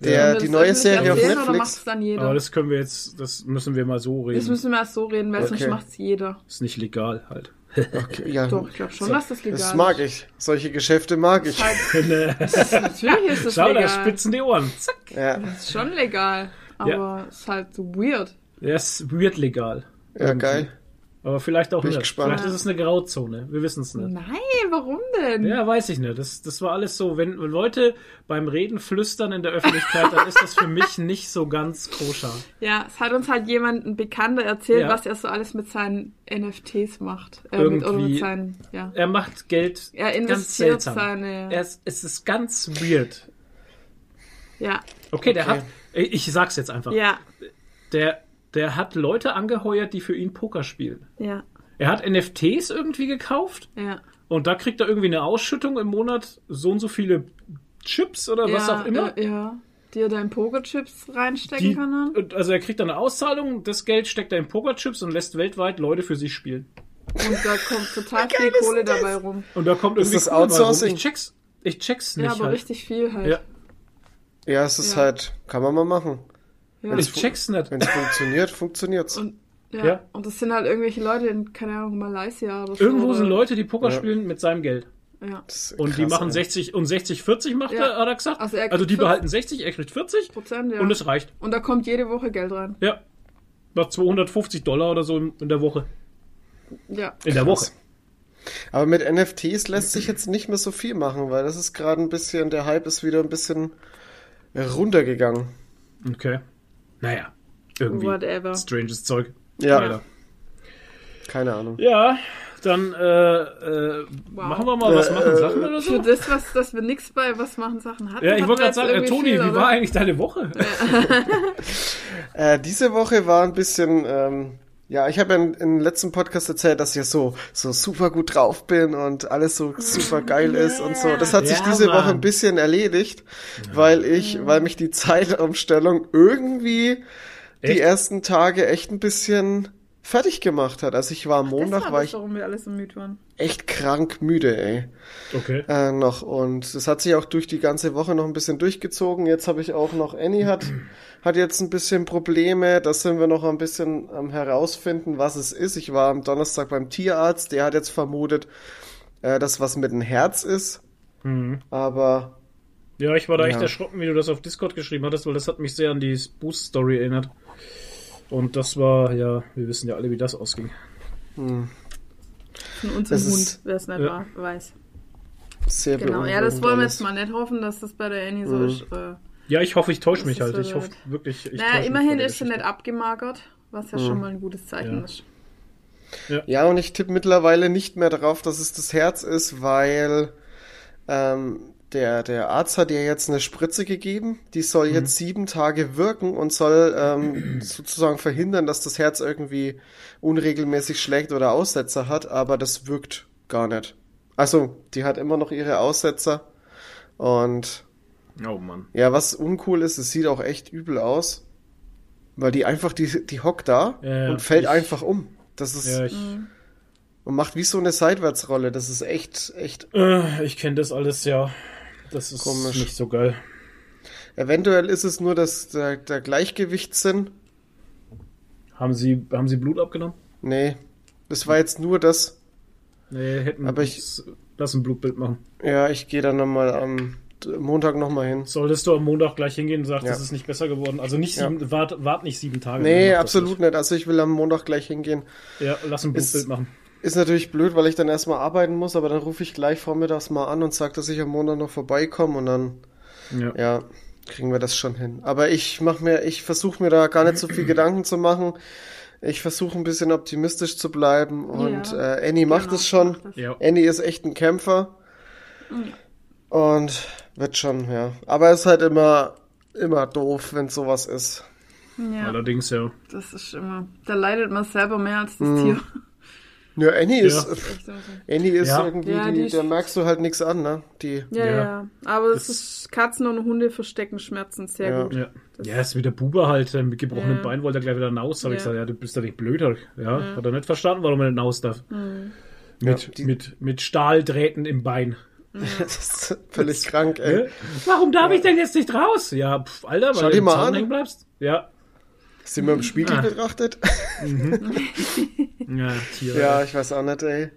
Die neue Serie auf Netflix. Aber das müssen wir mal so reden. Das müssen wir erst so reden, weil sonst macht's jeder. Ist nicht legal halt. Okay, ja. Doch, ich glaube schon, dass das legal ist. Das mag ich. Solche Geschäfte mag ich. Natürlich ist das legal. Da spitzen die Ohren. Zack. Ja. Das ist schon legal, aber ist halt so weird. Ja, ist weird legal. Ja, irgendwie. Geil. Aber vielleicht auch nicht. Gespannt. Vielleicht ist es eine Grauzone. Wir wissen es nicht. Nein, warum denn? Ja, weiß ich nicht. Das war alles so. Wenn Leute beim Reden flüstern in der Öffentlichkeit, dann ist das für mich nicht so ganz koscher. Ja, es hat uns halt jemand, ein Bekannter, erzählt, was er so alles mit seinen NFTs macht. Er macht Geld. Er investiert ganz seltsam. Es ist ganz weird. Ja. Okay, ich sag's jetzt einfach. Ja. Der hat Leute angeheuert, die für ihn Poker spielen. Ja. Er hat NFTs irgendwie gekauft. Ja. Und da kriegt er irgendwie eine Ausschüttung im Monat, so und so viele Chips oder was auch immer. Ja, die er da in Pokerchips reinstecken kann. Also er kriegt dann eine Auszahlung, das Geld steckt er in Pokerchips und lässt weltweit Leute für sich spielen. Und da kommt total viel Kohle dabei rum. Und da kommt irgendwie Outsourcing. Ich check's nicht. Ja, aber halt. Richtig viel halt. Ja, es ist halt, kann man mal machen. Ja. Ich check's nicht. Wenn es funktioniert's. Und das sind halt irgendwelche Leute in, keine Ahnung, Malaysia oder so. Irgendwo sind Leute, die Poker spielen mit seinem Geld. Ja. Und krass, die machen 60, 40 macht er, hat er gesagt. Also die behalten 60, er kriegt 40% und es reicht. Und da kommt jede Woche Geld rein. Ja. Nach $250 oder so in der Woche. Ja. In der Woche. Aber mit NFTs lässt sich jetzt nicht mehr so viel machen, weil das ist gerade ein bisschen, der Hype ist wieder ein bisschen runtergegangen. Okay. Naja. Irgendwie whatever. Stranges Zeug. Ja. Keine Ahnung. Ja, dann machen wir mal, was machen Sachen oder so. Für das, dass wir nichts bei was machen Sachen hatten. Ja, ich wollte gerade sagen, Toni, wie war eigentlich deine Woche? Ja. Diese Woche war ein bisschen... ich habe im letzten Podcast erzählt, dass ich so super gut drauf bin und alles so super geil ist und so. Das hat sich diese Woche ein bisschen erledigt, weil mich die Zeitumstellung irgendwie die ersten Tage echt ein bisschen fertig gemacht hat. Also ich war am Montag, warum wir alle so müde waren. Echt krank müde, ey. Okay. Noch. Und das hat sich auch durch die ganze Woche noch ein bisschen durchgezogen. Jetzt habe ich auch noch, Annie hat jetzt ein bisschen Probleme, das sind wir noch ein bisschen am herausfinden, was es ist. Ich war am Donnerstag beim Tierarzt, der hat jetzt vermutet, dass was mit dem Herz ist, aber... Ja, ich war da echt erschrocken, wie du das auf Discord geschrieben hattest, weil das hat mich sehr an die Boost-Story erinnert. Und das war, wir wissen ja alle, wie das ausging. Von unserem Hund, wer es nicht weiß. Sehr genau, das wollen wir jetzt mal nicht hoffen, dass das bei der Annie so ist... Ja, ich hoffe, ich täusche mich halt. Ich hoffe wirklich. Immerhin ist sie nicht abgemagert, was ja schon mal ein gutes Zeichen ist. Ja, und ich tippe mittlerweile nicht mehr darauf, dass es das Herz ist, weil der Arzt hat ihr jetzt eine Spritze gegeben, die soll jetzt 7 Tage wirken und soll sozusagen verhindern, dass das Herz irgendwie unregelmäßig schlägt oder Aussetzer hat, aber das wirkt gar nicht. Also, die hat immer noch ihre Aussetzer und... Oh Mann. Ja, was uncool ist, es sieht auch echt übel aus, weil die einfach, die hockt da und fällt einfach um. Das ist und macht wie so eine Seitwärtsrolle. Das ist echt. Ich kenne das alles, Das ist komisch. Nicht so geil. Eventuell ist es nur, dass der Gleichgewichtssinn. Haben Sie Blut abgenommen? Nee, das war jetzt nur das. Nee, lass ein Blutbild machen. Ja, ich gehe dann nochmal am Montag nochmal hin. Solltest du am Montag gleich hingehen und sagst, das ist nicht besser geworden. Also nicht wart nicht 7 Tage. Nee, absolut nicht. Also ich will am Montag gleich hingehen. Ja, lass ein Blutbild machen. Ist natürlich blöd, weil ich dann erstmal arbeiten muss, aber dann rufe ich gleich vormittags mal an und sage, dass ich am Montag noch vorbeikomme und dann kriegen wir das schon hin. Aber ich versuche mir da gar nicht so viel Gedanken zu machen. Ich versuche ein bisschen optimistisch zu bleiben und Annie macht es schon. Ja. Annie ist echt ein Kämpfer. Ja. Und wird schon, Aber es ist halt immer doof, wenn sowas ist. Ja. Allerdings, Das ist immer... Da leidet man selber mehr als das Tier. Ja, Annie ist... Annie ist irgendwie... Da merkst du halt nichts an, ne? Aber es ist... Katzen und Hunde verstecken Schmerzen sehr gut. Ja, ist wie der Buber halt. Mit gebrochenem Bein wollte er gleich wieder naus. Habe ich gesagt, du bist doch nicht blöd. Ja, hat er nicht verstanden, warum er nicht naus darf. Mhm. Mit Stahldrähten im Bein. Das ist völlig krank, ey. Warum darf ich denn jetzt nicht raus? Ja, Alter, weil du im Zaun hängen bleibst. Ja. Hast du mal im Spiegel betrachtet? Ja, Tier. Ja, ich weiß auch nicht, ey.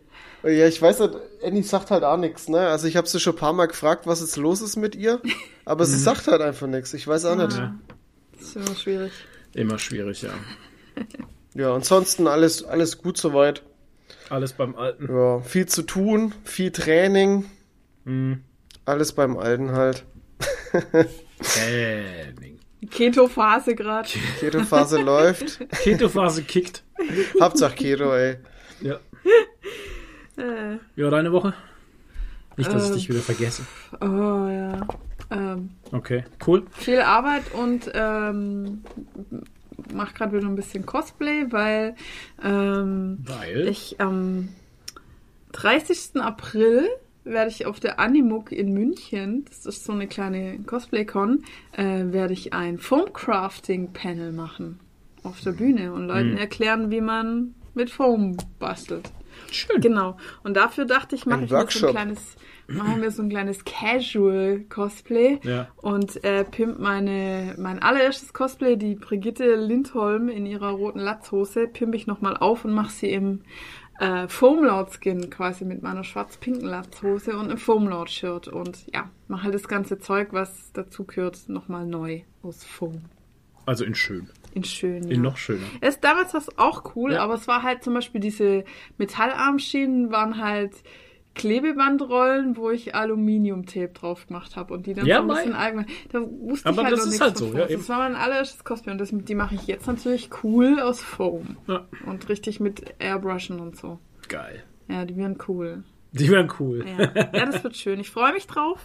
Ja, ich weiß nicht, Annie sagt halt auch nichts, ne? Also ich habe sie schon ein paar Mal gefragt, was jetzt los ist mit ihr, aber sie sagt halt einfach nichts. Ich weiß auch nicht. Ja. Das ist immer schwierig. Immer schwierig, Ja, ansonsten alles gut soweit. Alles beim Alten. Ja, viel zu tun, viel Training. Alles beim Alten halt. Training. Keto-Phase gerade. Keto-Phase läuft. Keto-Phase kickt. Hauptsache Keto, ey. Ja. Wie war deine Woche? Nicht, dass ich dich wieder vergesse. Oh ja. Okay, cool. Viel Arbeit und mach gerade wieder ein bisschen Cosplay, weil, ich am 30. April werde ich auf der Animuk in München, das ist so eine kleine Cosplay-Con, werde ich ein Foam-Crafting-Panel machen auf der Bühne und Leuten erklären, wie man mit Foam bastelt. Schön. Genau. Und dafür dachte ich, machen wir so ein kleines Casual-Cosplay und pimp mein allererstes Cosplay, die Brigitte Lindholm in ihrer roten Latzhose, pimp ich nochmal auf und mache sie im Foam-Lord-Skin quasi mit meiner schwarz-pinken Latzhose und einem Foam-Lord-Shirt und ja, mache halt das ganze Zeug, was dazu gehört, nochmal neu aus Foam. Also in schön. In schön, ja. In noch schöner. Damals war es auch cool, aber es war halt zum Beispiel diese Metallarmschienen waren halt Klebebandrollen, wo ich Aluminiumtape drauf gemacht habe und die dann so ein bisschen allgemein. Da wusste aber ich halt noch nichts halt so, davon. Das war mein allererstes Cosplay und die mache ich jetzt natürlich cool aus Foam. Ja. Und richtig mit Airbrushen und so. Geil. Ja, die wären cool. Ja, das wird schön. Ich freue mich drauf.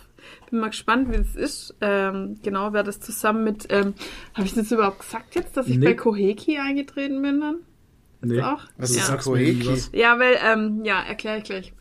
Bin mal gespannt, wie das ist. Genau, wer das zusammen mit... habe ich das überhaupt gesagt jetzt, dass ich bei Koheki eingetreten bin dann? Nee. Auch? Was ist Koheki? Ja, weil... erkläre ich gleich.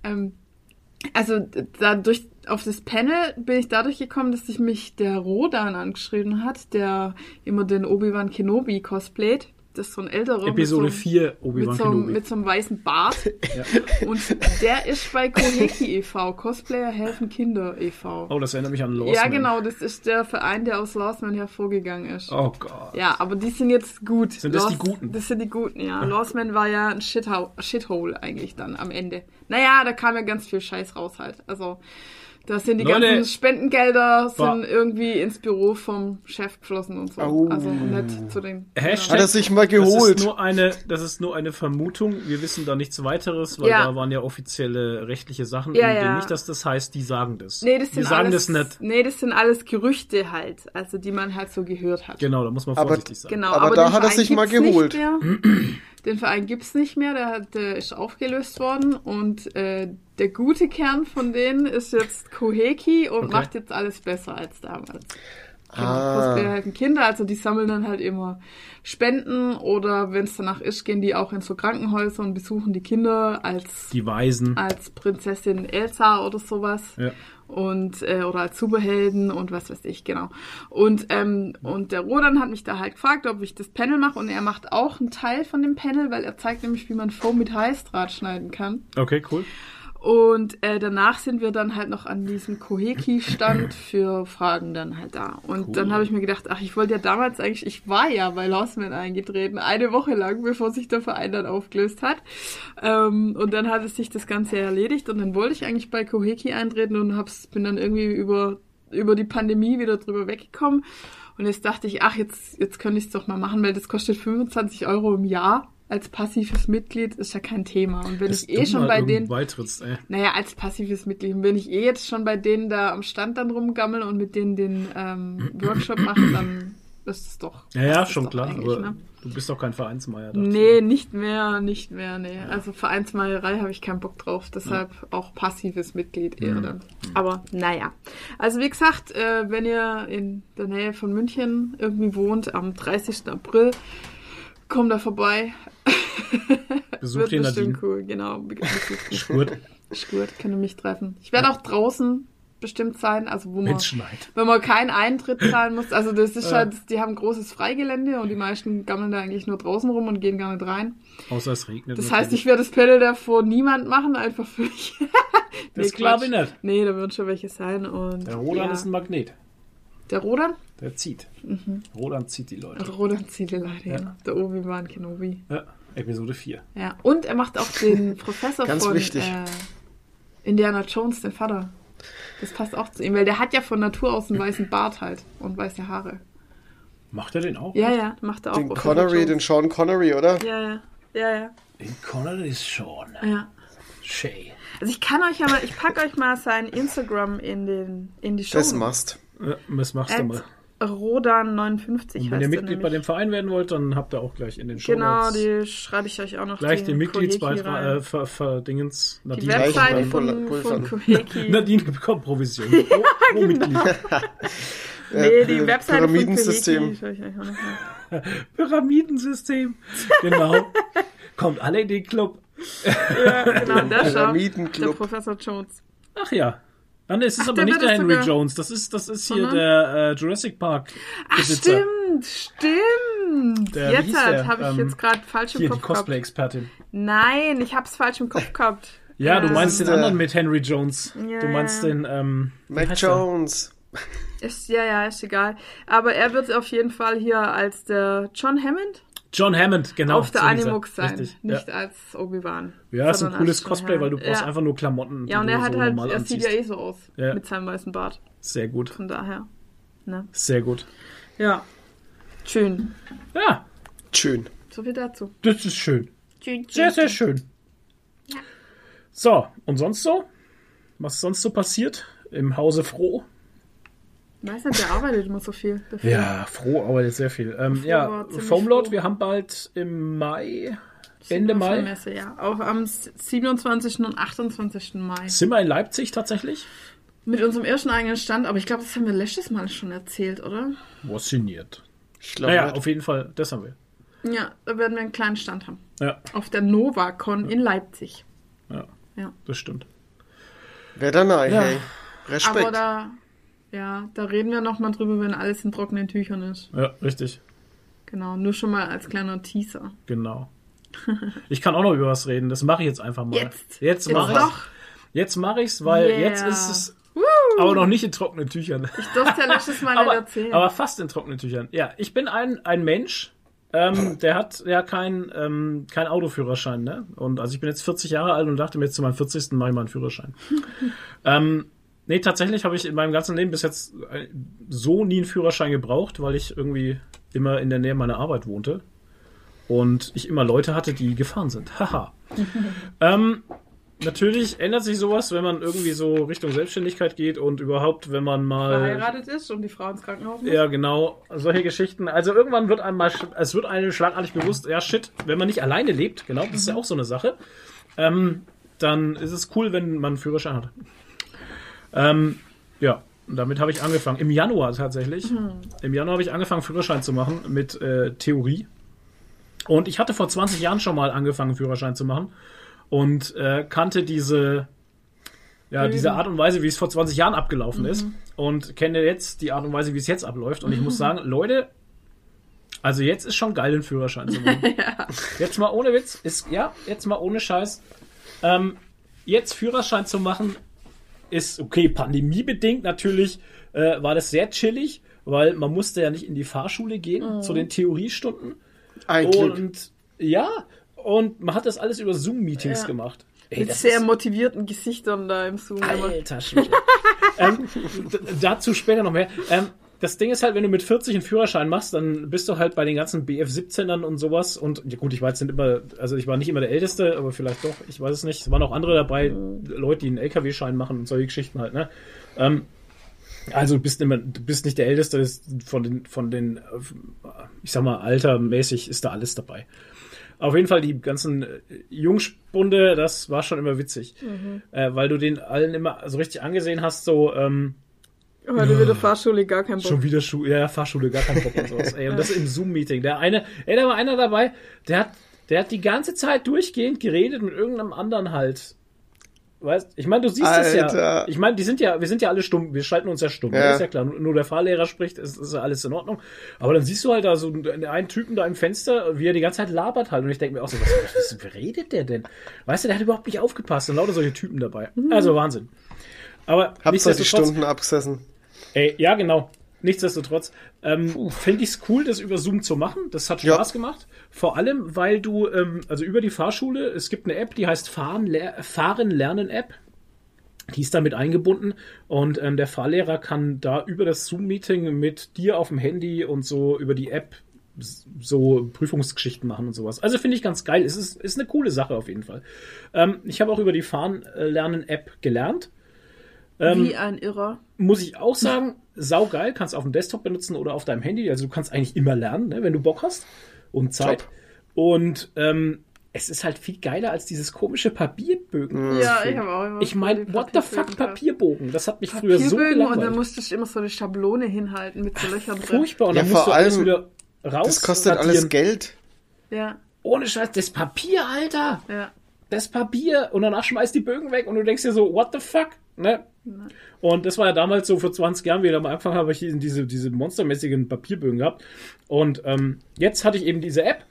Auf das Panel bin ich dadurch gekommen, dass sich mich der Rodan angeschrieben hat, der immer den Obi-Wan Kenobi cosplayt. Das ist so ein älterer Episode mit so 4 Obi-Wan Kenobi. Mit so einem weißen Bart. Ja. Und der ist bei Koheki e.V. Cosplayer helfen Kinder e.V. Oh, das erinnert mich an Lawsman. Ja, genau. Das ist der Verein, der aus Lawsman hervorgegangen ist. Oh Gott. Ja, aber die sind jetzt gut. Sind das die Guten? Das sind die Guten, ja. Lawsman war ja ein Shithole eigentlich dann am Ende. Naja, da kam ja ganz viel Scheiß raus halt. Also... Da sind die ganzen Spendengelder sind irgendwie ins Büro vom Chef geflossen und so. Oh. Also nicht zu den... Hashtag, hat er sich mal geholt. Das ist nur eine Vermutung. Wir wissen da nichts weiteres, weil da waren ja offizielle rechtliche Sachen. Nicht, dass das heißt, die sagen das. Nee, das sind nicht. Nee, das sind alles Gerüchte halt. Also die man halt so gehört hat. Genau, da muss man vorsichtig sein. Genau, aber da hat er sich mal geholt. Den Verein gibt's nicht mehr, der ist aufgelöst worden und der gute Kern von denen ist jetzt Koheki und macht jetzt alles besser als damals. Cosplayer helfen Kinder, also die sammeln dann halt immer Spenden oder wenn es danach ist, gehen die auch in so Krankenhäuser und besuchen die Kinder als die Waisen, als Prinzessin Elsa oder sowas. Ja. Und oder als Superhelden und was weiß ich, genau. Und der Rodan hat mich da halt gefragt, ob ich das Panel mache und er macht auch einen Teil von dem Panel, weil er zeigt nämlich, wie man Foam mit Heißdraht schneiden kann. Okay, cool. Und danach sind wir dann halt noch an diesem Koheki-Stand für Fragen dann halt da. Und dann habe ich mir gedacht, ach, ich wollte ja damals eigentlich, ich war ja bei Lawsman eingetreten, eine Woche lang, bevor sich der Verein dann aufgelöst hat. Und dann hat es sich das Ganze erledigt und dann wollte ich eigentlich bei Koheki eintreten und bin dann irgendwie über die Pandemie wieder drüber weggekommen. Und jetzt dachte ich, ach, jetzt könnte ich es doch mal machen, weil das kostet 25 € im Jahr. Als passives Mitglied ist ja kein Thema. Und wenn ich eh schon bei denen... als passives Mitglied. Und wenn ich eh jetzt schon bei denen da am Stand dann rumgammel und mit denen den Workshop mache, dann ist es doch... Ja, schon klar. Aber du bist doch kein Vereinsmeier. Nee, nicht mehr. Nee. Ja. Also Vereinsmeierei habe ich keinen Bock drauf. Deshalb auch passives Mitglied eher dann. Aber naja. Also wie gesagt, wenn ihr in der Nähe von München irgendwie wohnt, am 30. April... Komm da vorbei. Besucht den Nadine. Cool, genau. Schwurt, könnt ihr mich treffen. Ich werde auch draußen bestimmt sein, also wo man, wenn man keinen Eintritt zahlen muss. Also das ist halt, die haben großes Freigelände und die meisten gammeln da eigentlich nur draußen rum und gehen gar nicht rein. Außer es regnet. Das heißt, ich werde das Pedal davor niemand machen, einfach für mich. Das glaube ich nicht. Nee, da wird schon welche sein. Und der Roland ist ein Magnet. Der Rodan? Der zieht. Mhm. Rodan zieht die Leute. Ja. Der Obi-Wan Kenobi. Ja, Episode 4. Ja, und er macht auch den Professor von Indiana Jones, den Vater. Das passt auch zu ihm, weil der hat ja von Natur aus einen weißen Bart halt und weiße Haare. Macht er den auch? Ja, ja, macht er auch. Den Sean Connery, oder? Ja. Den Connery ist Sean. Ja. Shay. Also ich packe euch mal sein Instagram in die Show. Das machst. Ja, das machst du mal. Rodan 59 heißt. Wenn ihr Mitglied bei dem Verein werden wollt, dann habt ihr auch gleich in den Shownotes. Genau, die schreibe ich euch auch noch. Gleich den Mitgliedsbeitrag Dingens. Die Webseite von Koheki. Nadine bekommt Provision. Pro Mitglied. Nee, die Webseite von Koheki. Pyramidensystem. Genau. Kommt alle in den Club. Ja, genau. Der Professor Jones. Ach ja. Dann ist es aber nicht der Henry Jones, das ist hier der Jurassic Park. Ach, stimmt. Stimmt. Jetzt habe ich jetzt gerade falsch im Kopf gehabt. Die Cosplay-Expertin. Nein, ich habe es falsch im Kopf gehabt. Ja, du meinst den anderen mit Henry Jones. Yeah. Du meinst den Mac Jones. Ist egal. Aber er wird auf jeden Fall hier als der John Hammond. John Hammond, genau. Auf der Animux sein, richtig, nicht als Obi-Wan. Ja, ist ein cooles Cosplay, weil du brauchst einfach nur Klamotten. Ja, und er hat so halt, er sieht ja eh so aus mit seinem weißen Bart. Sehr gut. Von daher. Ne? Sehr gut. Ja. Schön. Ja. Schön. So viel dazu. Das ist schön. Sehr, sehr schön. Ja. So, und sonst so? Was ist sonst so passiert? Im Hause Froh? Weiß nicht, der arbeitet immer so viel. Dafür. Ja, Froh arbeitet sehr viel. Foamlord, wir haben bald im Mai, Ende Mai. Messe, ja. Auch am 27. und 28. Mai. Sind wir in Leipzig tatsächlich? Mit unserem ersten eigenen Stand, aber ich glaube, das haben wir letztes Mal schon erzählt, oder? Fasziniert. Ich glaube, auf jeden Fall, das haben wir. Ja, da werden wir einen kleinen Stand haben. Ja. Auf der NovaCon in Leipzig. Ja, das stimmt. Wer da nein, hey. Respekt. Aber da reden wir nochmal drüber, wenn alles in trockenen Tüchern ist. Ja, richtig. Genau, nur schon mal als kleiner Teaser. Genau. Ich kann auch noch über was reden, das mache ich jetzt einfach mal. Jetzt mache ich es. Jetzt mache ich's, weil jetzt ist es aber noch nicht in trockenen Tüchern. Ich durfte ja letztes Mal nicht erzählen. Aber fast in trockenen Tüchern. Ja, ich bin ein Mensch, der hat ja kein Autoführerschein, ne? Und also ich bin jetzt 40 Jahre alt und dachte mir jetzt zu meinem 40. mache ich mal einen Führerschein. Nee, tatsächlich habe ich in meinem ganzen Leben bis jetzt so nie einen Führerschein gebraucht, weil ich irgendwie immer in der Nähe meiner Arbeit wohnte und ich immer Leute hatte, die gefahren sind. Haha. Natürlich ändert sich sowas, wenn man irgendwie so Richtung Selbstständigkeit geht und überhaupt, wenn man mal verheiratet ist und die Frau ins Krankenhaus muss. Ja, genau. Solche Geschichten. Also irgendwann wird einem mal, es wird einem schlagartig bewusst, ja shit, wenn man nicht alleine lebt, genau, das ist ja auch so eine Sache, dann ist es cool, wenn man einen Führerschein hat. Und damit habe ich angefangen. Im Januar tatsächlich. Im Januar habe ich angefangen, Führerschein zu machen mit Theorie. Und ich hatte vor 20 Jahren schon mal angefangen, Führerschein zu machen. Und kannte diese Art und Weise, wie es vor 20 Jahren abgelaufen ist. Und kenne jetzt die Art und Weise, wie es jetzt abläuft. Und ich muss sagen, Leute, also jetzt ist schon geil, den Führerschein zu machen. Ja. Jetzt mal ohne Witz, jetzt mal ohne Scheiß. Jetzt Führerschein zu machen ist, okay, pandemiebedingt natürlich, war das sehr chillig, weil man musste ja nicht in die Fahrschule gehen zu den Theoriestunden. Und man hat das alles über Zoom-Meetings gemacht. Ey, mit sehr motivierten Gesichtern da im Zoom. Alter Schwede. Dazu später noch mehr. Das Ding ist halt, wenn du mit 40 einen Führerschein machst, dann bist du halt bei den ganzen BF-17ern und sowas. Und ja gut, ich war jetzt nicht immer, also ich war nicht immer der Älteste, aber vielleicht doch, ich weiß es nicht. Es waren auch andere dabei, Leute, die einen LKW-Schein machen und solche Geschichten halt, ne? Also du bist nicht der Älteste, von den, ich sag mal, altermäßig ist da alles dabei. Auf jeden Fall die ganzen Jungspunde, das war schon immer witzig. Weil du den allen immer so richtig angesehen hast, so heute wieder Fahrschule, gar kein Bock. Schon wieder Fahrschule, gar kein Bock und sowas. Ey, und das im Zoom-Meeting. Da war einer dabei, der hat die ganze Zeit durchgehend geredet mit irgendeinem anderen halt. Weißt, ich meine, du siehst das ja. Ich meine, wir sind ja alle stumm, wir schalten uns ja stumm. Ja. Das ist ja klar. Nur der Fahrlehrer spricht, ist ja alles in Ordnung. Aber dann siehst du halt da so einen Typen da im Fenster, wie er die ganze Zeit labert halt. Und ich denke mir auch so, was redet der denn? Weißt du, der hat überhaupt nicht aufgepasst. Und lauter solche Typen dabei. Also Wahnsinn. Aber nichtsdestotrotz, Stunden abgesessen. Ey, ja, genau. Nichtsdestotrotz finde ich es cool, das über Zoom zu machen. Das hat Spaß gemacht. Vor allem, weil du, also über die Fahrschule, es gibt eine App, die heißt Fahren-Lernen-App. Die ist damit eingebunden. Und der Fahrlehrer kann da über das Zoom-Meeting mit dir auf dem Handy und so über die App so Prüfungsgeschichten machen und sowas. Also finde ich ganz geil. Es ist eine coole Sache auf jeden Fall. Ich habe auch über die Fahren-Lernen-App gelernt. Wie ein Irrer. Muss ich auch sagen, saugeil, kannst auf dem Desktop benutzen oder auf deinem Handy. Also du kannst eigentlich immer lernen, ne, wenn du Bock hast und Zeit. Top. Und es ist halt viel geiler als dieses komische Papierbögen. Ja, ich habe auch immer. Ich meine, what the fuck, Papierbogen? Das hat mich früher so gelangweilt. Und dann musstest du immer so eine Schablone hinhalten mit so Löchern drin. Furchtbar. Und dann musst du alles wieder raus. Das kostet alles Geld. Ja. Ohne Scheiß, das Papier, Alter. Ja. Das Papier. Und danach schmeißt die Bögen weg und du denkst dir so, what the fuck? Ne? Und das war ja damals so vor 20 Jahren wieder. Am Anfang habe ich diese monstermäßigen Papierbögen gehabt. Und jetzt hatte ich eben diese App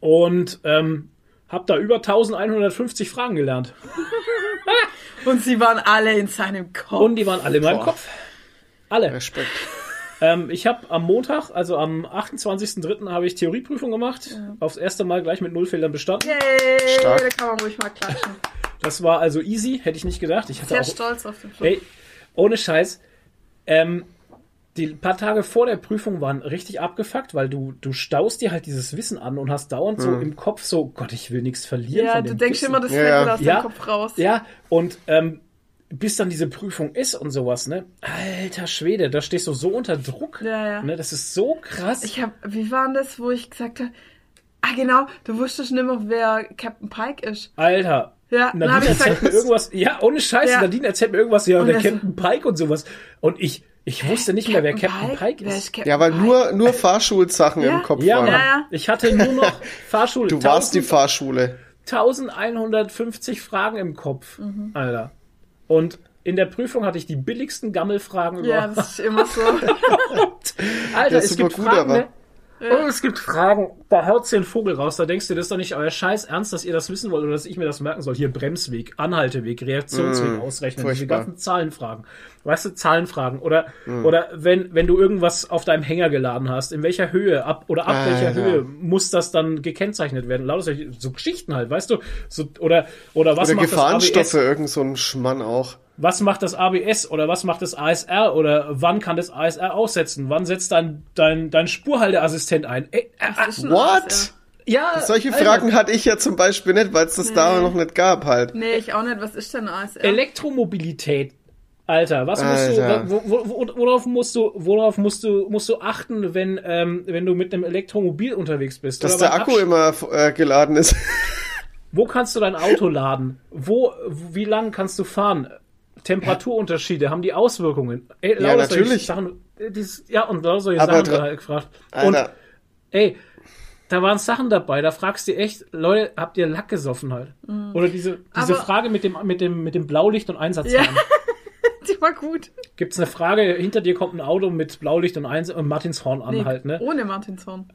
und habe da über 1150 Fragen gelernt. Und sie waren alle in seinem Kopf. Und die waren alle in meinem Kopf. Alle. Respekt. Ich habe am Montag, also am 28.03. habe ich Theorieprüfung gemacht. Ja. Aufs erste Mal gleich mit 0 Fehlern bestanden. Yay, stark. Da kann man ruhig mal klatschen. Das war also easy, hätte ich nicht gedacht. Ich hatte sehr auch, stolz auf den Prüfung. Hey, ohne Scheiß. Die paar Tage vor der Prüfung waren richtig abgefuckt, weil du staust dir halt dieses Wissen an und hast dauernd so im Kopf so, Gott, ich will nichts verlieren. Ja, von dem du denkst Wissen. Immer, das fällt mir aus dem Kopf raus. Ja, und bis dann diese Prüfung ist und sowas, ne? Alter Schwede, da stehst du so unter Druck. Ja, ja. Ne? Das ist so krass. Wie war denn das, wo ich gesagt habe, genau, du wusstest nicht mehr, wer Captain Pike ist. Alter. Ja, Nadine erzählt mir irgendwas. Ja, ohne Scheiße, ja. Nadine erzählt mir irgendwas, ja, wer Captain Pike und sowas. Und ich wusste nicht mehr, wer Captain Pike ist. Ja, weil nur Fahrschulsachen im Kopf waren. Ja. Ich hatte nur noch Fahrschule. Du warst die Fahrschule. 1150 Fragen im Kopf, Alter. Und in der Prüfung hatte ich die billigsten Gammelfragen überhaupt. Ja, das ist immer so. Alter, es gibt gut, Fragen, ne? Ja. Es gibt Fragen, da haut's den Vogel raus, da denkst du, das ist doch nicht euer Scheiß Ernst, dass ihr das wissen wollt oder dass ich mir das merken soll. Hier Bremsweg, Anhalteweg, Reaktionsweg ausrechnen, diese ganzen Zahlenfragen. Weißt du, Zahlenfragen oder wenn du irgendwas auf deinem Hänger geladen hast, in welcher Höhe Höhe muss das dann gekennzeichnet werden? Lauter so Geschichten halt, weißt du, so oder was macht das ABS? Gefahrenstoffe, irgend so ein Schmann auch. Was macht das ABS oder was macht das ASR oder wann kann das ASR aussetzen? Wann setzt dein Spurhalteassistent ein? What? Ja, solche Fragen hatte ich ja zum Beispiel nicht, weil es das da noch nicht gab halt. Nee, ich auch nicht. Was ist denn ASR? Elektromobilität. Alter, was musst du, worauf musst du achten, wenn du mit einem Elektromobil unterwegs bist? Dass der Akku immer geladen ist. Wo kannst du dein Auto laden? Wie lang kannst du fahren? Temperaturunterschiede haben die Auswirkungen. Ja, natürlich. Und da solche Sachen halt gefragt. Und da waren Sachen dabei, da fragst du echt, Leute, habt ihr Lack gesoffen halt? Oder diese Frage mit dem Blaulicht und Einsatzfahren. Ja. Die war gut. Gibt's eine Frage, hinter dir kommt ein Auto mit Blaulicht und Martinshorn an halt, ne? Ohne Martinshorn.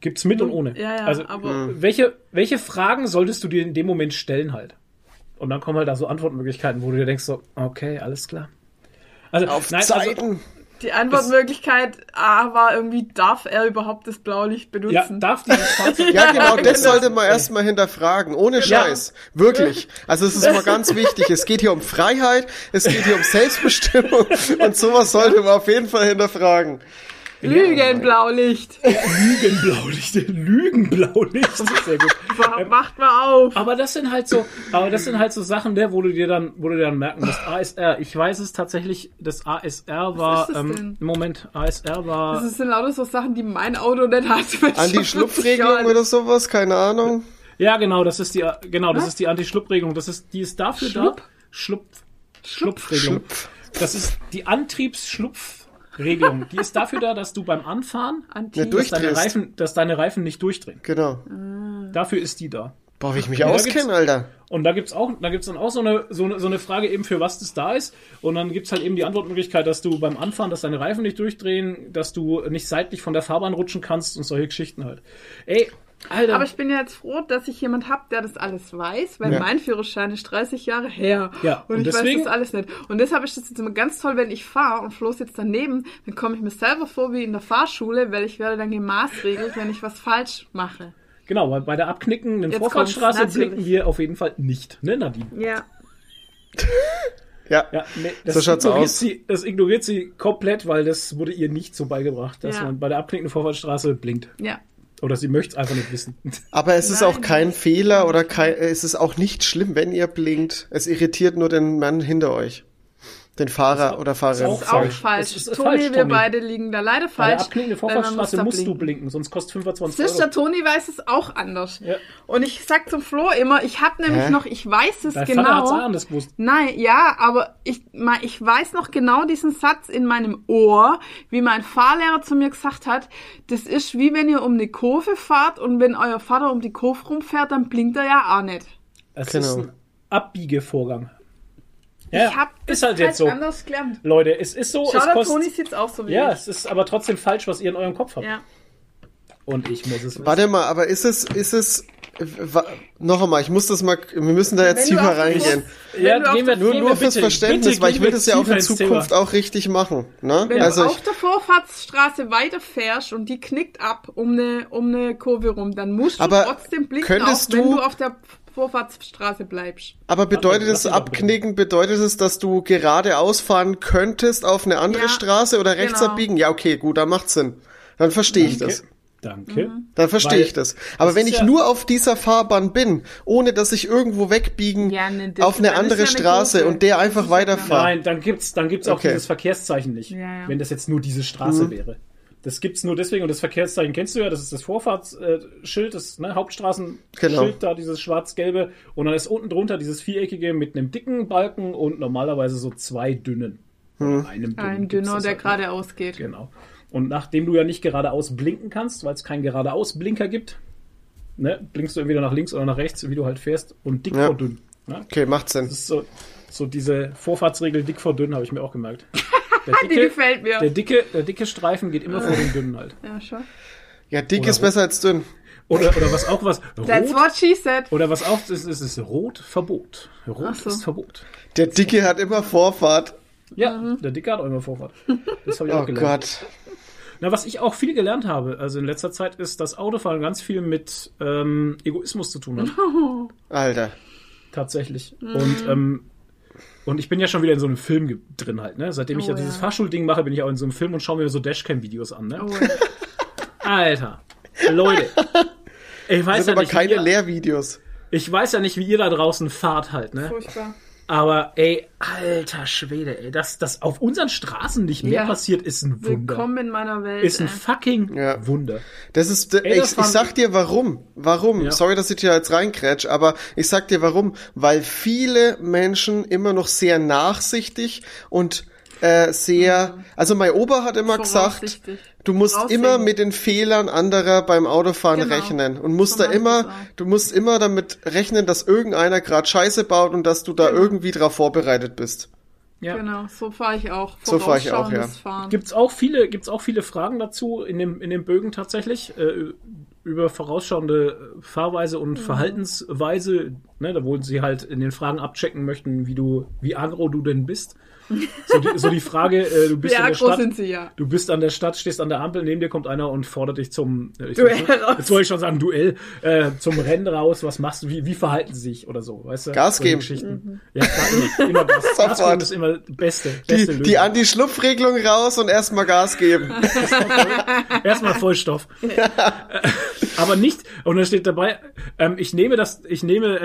Gibt's mit und ohne. Ja, also, aber welche Fragen solltest du dir in dem Moment stellen halt? Und dann kommen halt da so Antwortmöglichkeiten, wo du dir denkst so, okay, alles klar. Also, die Antwortmöglichkeit A war irgendwie, darf er überhaupt das Blaulicht benutzen? Ja, darf dieses Fahrzeug? Ja, genau, das sollte man erstmal hinterfragen. Ohne Scheiß. Wirklich. Also es ist mal ganz wichtig. Es geht hier um Freiheit, es geht hier um Selbstbestimmung und sowas sollte man auf jeden Fall hinterfragen. Lügenblaulicht. Ja, Lügenblaulicht. Das ist sehr gut. Macht mal auf. Aber das sind halt so Sachen, wo du dir dann merken musst. ASR. Ich weiß es tatsächlich, das ASR war, das sind lauter so Sachen, die mein Auto nicht hat. Anti-Schlupfregelung oder sowas, keine Ahnung. Ja, genau, das ist die Anti-Schlupfregelung. Die ist dafür da. Schlupfregelung. Das ist die Antriebsschlupfregelung. Die ist dafür da, dass du beim Anfahren, dass deine Reifen nicht durchdrehen. Genau. Dafür ist die da. Boah, wie ich mich auskenne, Alter. Und da gibt's dann auch so eine Frage eben, für was das da ist. Und dann gibt's halt eben die Antwortmöglichkeit, dass du beim Anfahren, dass deine Reifen nicht durchdrehen, dass du nicht seitlich von der Fahrbahn rutschen kannst und solche Geschichten halt. Ey, Alter. Aber ich bin ja jetzt froh, dass ich jemand habe, der das alles weiß, weil mein Führerschein ist 30 Jahre her. Ja, und ich weiß das alles nicht. Und deshalb ist das jetzt immer ganz toll, wenn ich fahre und Flo sitzt daneben, dann komme ich mir selber vor wie in der Fahrschule, weil ich werde dann gemaßregelt, wenn ich was falsch mache. Genau, weil bei der abknickenden Vorfahrtsstraße blicken wir auf jeden Fall nicht, ne Nadine? Ja. Ja, nee, das ignoriert sie komplett, weil das wurde ihr nicht so beigebracht, dass man bei der abknickenden Vorfahrtsstraße blinkt. Ja. Oder sie möchte es einfach nicht wissen. Aber es ist auch kein Fehler oder es ist auch nicht schlimm, wenn ihr blinkt. Es irritiert nur den Mann hinter euch. Den Fahrer oder Fahrerin. Das ist auch falsch. Toni, wir beide liegen da leider falsch. Bei der abknickenden Vorfahrtsstraße musst du blinken, sonst kostet 25 Euro. Der Toni weiß es auch anders. Ja. Und ich sag zum Flo immer, ich hab nämlich noch, ich weiß es genau. Dein Vater hat's auch anders gewusst. Nein, ja, aber ich weiß noch genau diesen Satz in meinem Ohr, wie mein Fahrlehrer zu mir gesagt hat, das ist wie wenn ihr um eine Kurve fahrt und wenn euer Vater um die Kurve rumfährt, dann blinkt er ja auch nicht. Es ist ein Abbiegevorgang. Ja, ich hab das ist halt jetzt so. Anders gelernt. Leute, es ist so. Toni ist jetzt auch so wie ja, ich. Es ist aber trotzdem falsch, was ihr in eurem Kopf habt. Ja. Und ich muss es wissen. Warte mal, aber ist es noch einmal, ich muss das mal, wir müssen da jetzt tiefer reingehen. Ja, nur fürs Verständnis, bitte, weil ich will das ja auch in Zukunft auch richtig machen. Ne? Wenn du auf der Vorfahrtsstraße weiterfährst und die knickt ab um eine Kurve rum, dann musst du trotzdem blicken, auch wenn du auf der Vorfahrtsstraße bleibst. Aber bedeutet es abknicken, bedeutet es, dass du geradeaus fahren könntest auf eine andere Straße oder rechts abbiegen? Ja, okay, gut, dann macht's Sinn. Dann verstehe ich das. Danke. Dann verstehe ich das. Aber wenn ich nur auf dieser Fahrbahn bin, ohne dass ich irgendwo wegbiegen auf eine andere Straße und der einfach weiterfahre. Nein, dann gibt's auch dieses Verkehrszeichen nicht, wenn das jetzt nur diese Straße wäre. Das gibt's nur deswegen und das Verkehrszeichen kennst du ja, das ist das Vorfahrtsschild, das Hauptstraßenschild da, dieses schwarz-gelbe und dann ist unten drunter dieses viereckige mit einem dicken Balken und normalerweise so zwei dünnen. Ein dünner, der geradeaus geht. Genau. Und nachdem du ja nicht geradeaus blinken kannst, weil es keinen geradeaus Blinker gibt, ne, blinkst du entweder nach links oder nach rechts, wie du halt fährst, und dick vor dünn. Ne? Okay, macht Sinn. Das ist so diese Vorfahrtsregel dick vor dünn, habe ich mir auch gemerkt. Die gefällt mir. Der dicke Streifen geht immer vor den dünnen halt. Ja, schon. Ja, dick oder ist besser als dünn. Oder was auch was. Rot, that's what she said. Oder was auch ist rot Verbot. Rot ist Verbot. Der Dicke hat immer Vorfahrt. Ja, der Dicke hat auch immer Vorfahrt. Das habe ich auch gelernt. Oh Gott. Na, was ich auch viel gelernt habe, also in letzter Zeit, ist, dass Autofahren ganz viel mit Egoismus zu tun hat. Alter. Tatsächlich. Und ich bin ja schon wieder in so einem Film drin halt, ne? Seitdem ich dieses Fahrschulding mache, bin ich auch in so einem Film und schaue mir so Dashcam-Videos an, ne? Oh, ja. Alter. Leute. Ich weiß das sind ja aber nicht, keine Lehrvideos. Ich weiß ja nicht, wie ihr da draußen fahrt halt, ne? Furchtbar. Aber ey, alter Schwede, ey, dass das auf unseren Straßen nicht mehr passiert, ist ein Wunder. Willkommen in meiner Welt. Ist ein fucking Wunder. Das ist, ich sag dir warum. Warum? Ja. Sorry, dass ich dir jetzt reinkrätsch, aber ich sag dir warum. Weil viele Menschen immer noch sehr nachsichtig und also mein Opa hat immer gesagt, du musst immer mit den Fehlern anderer beim Autofahren rechnen und du musst immer damit rechnen, dass irgendeiner gerade Scheiße baut und dass du da irgendwie drauf vorbereitet bist. Ja. Genau, so fahre ich auch. So fahre ich auch, ja. Gibt's auch viele Fragen dazu in den Bögen tatsächlich, über vorausschauende Fahrweise und Verhaltensweise, ne, da wo sie halt in den Fragen abchecken möchten, wie agro du denn bist. So die Frage, du bist in der Stadt, du bist an der Stadt, stehst an der Ampel, neben dir kommt einer und fordert dich zum Duell raus. Jetzt wollte ich schon sagen, Duell, zum Rennen raus, was machst du, wie verhalten sie sich oder so, weißt du? Gas geben. Ja, immer Gas geben ist immer das beste Lösung. Die Anti-Schlupfregelung raus und erstmal Gas geben. Erstmal Vollstoff. Aber nicht, und dann steht dabei, ich nehme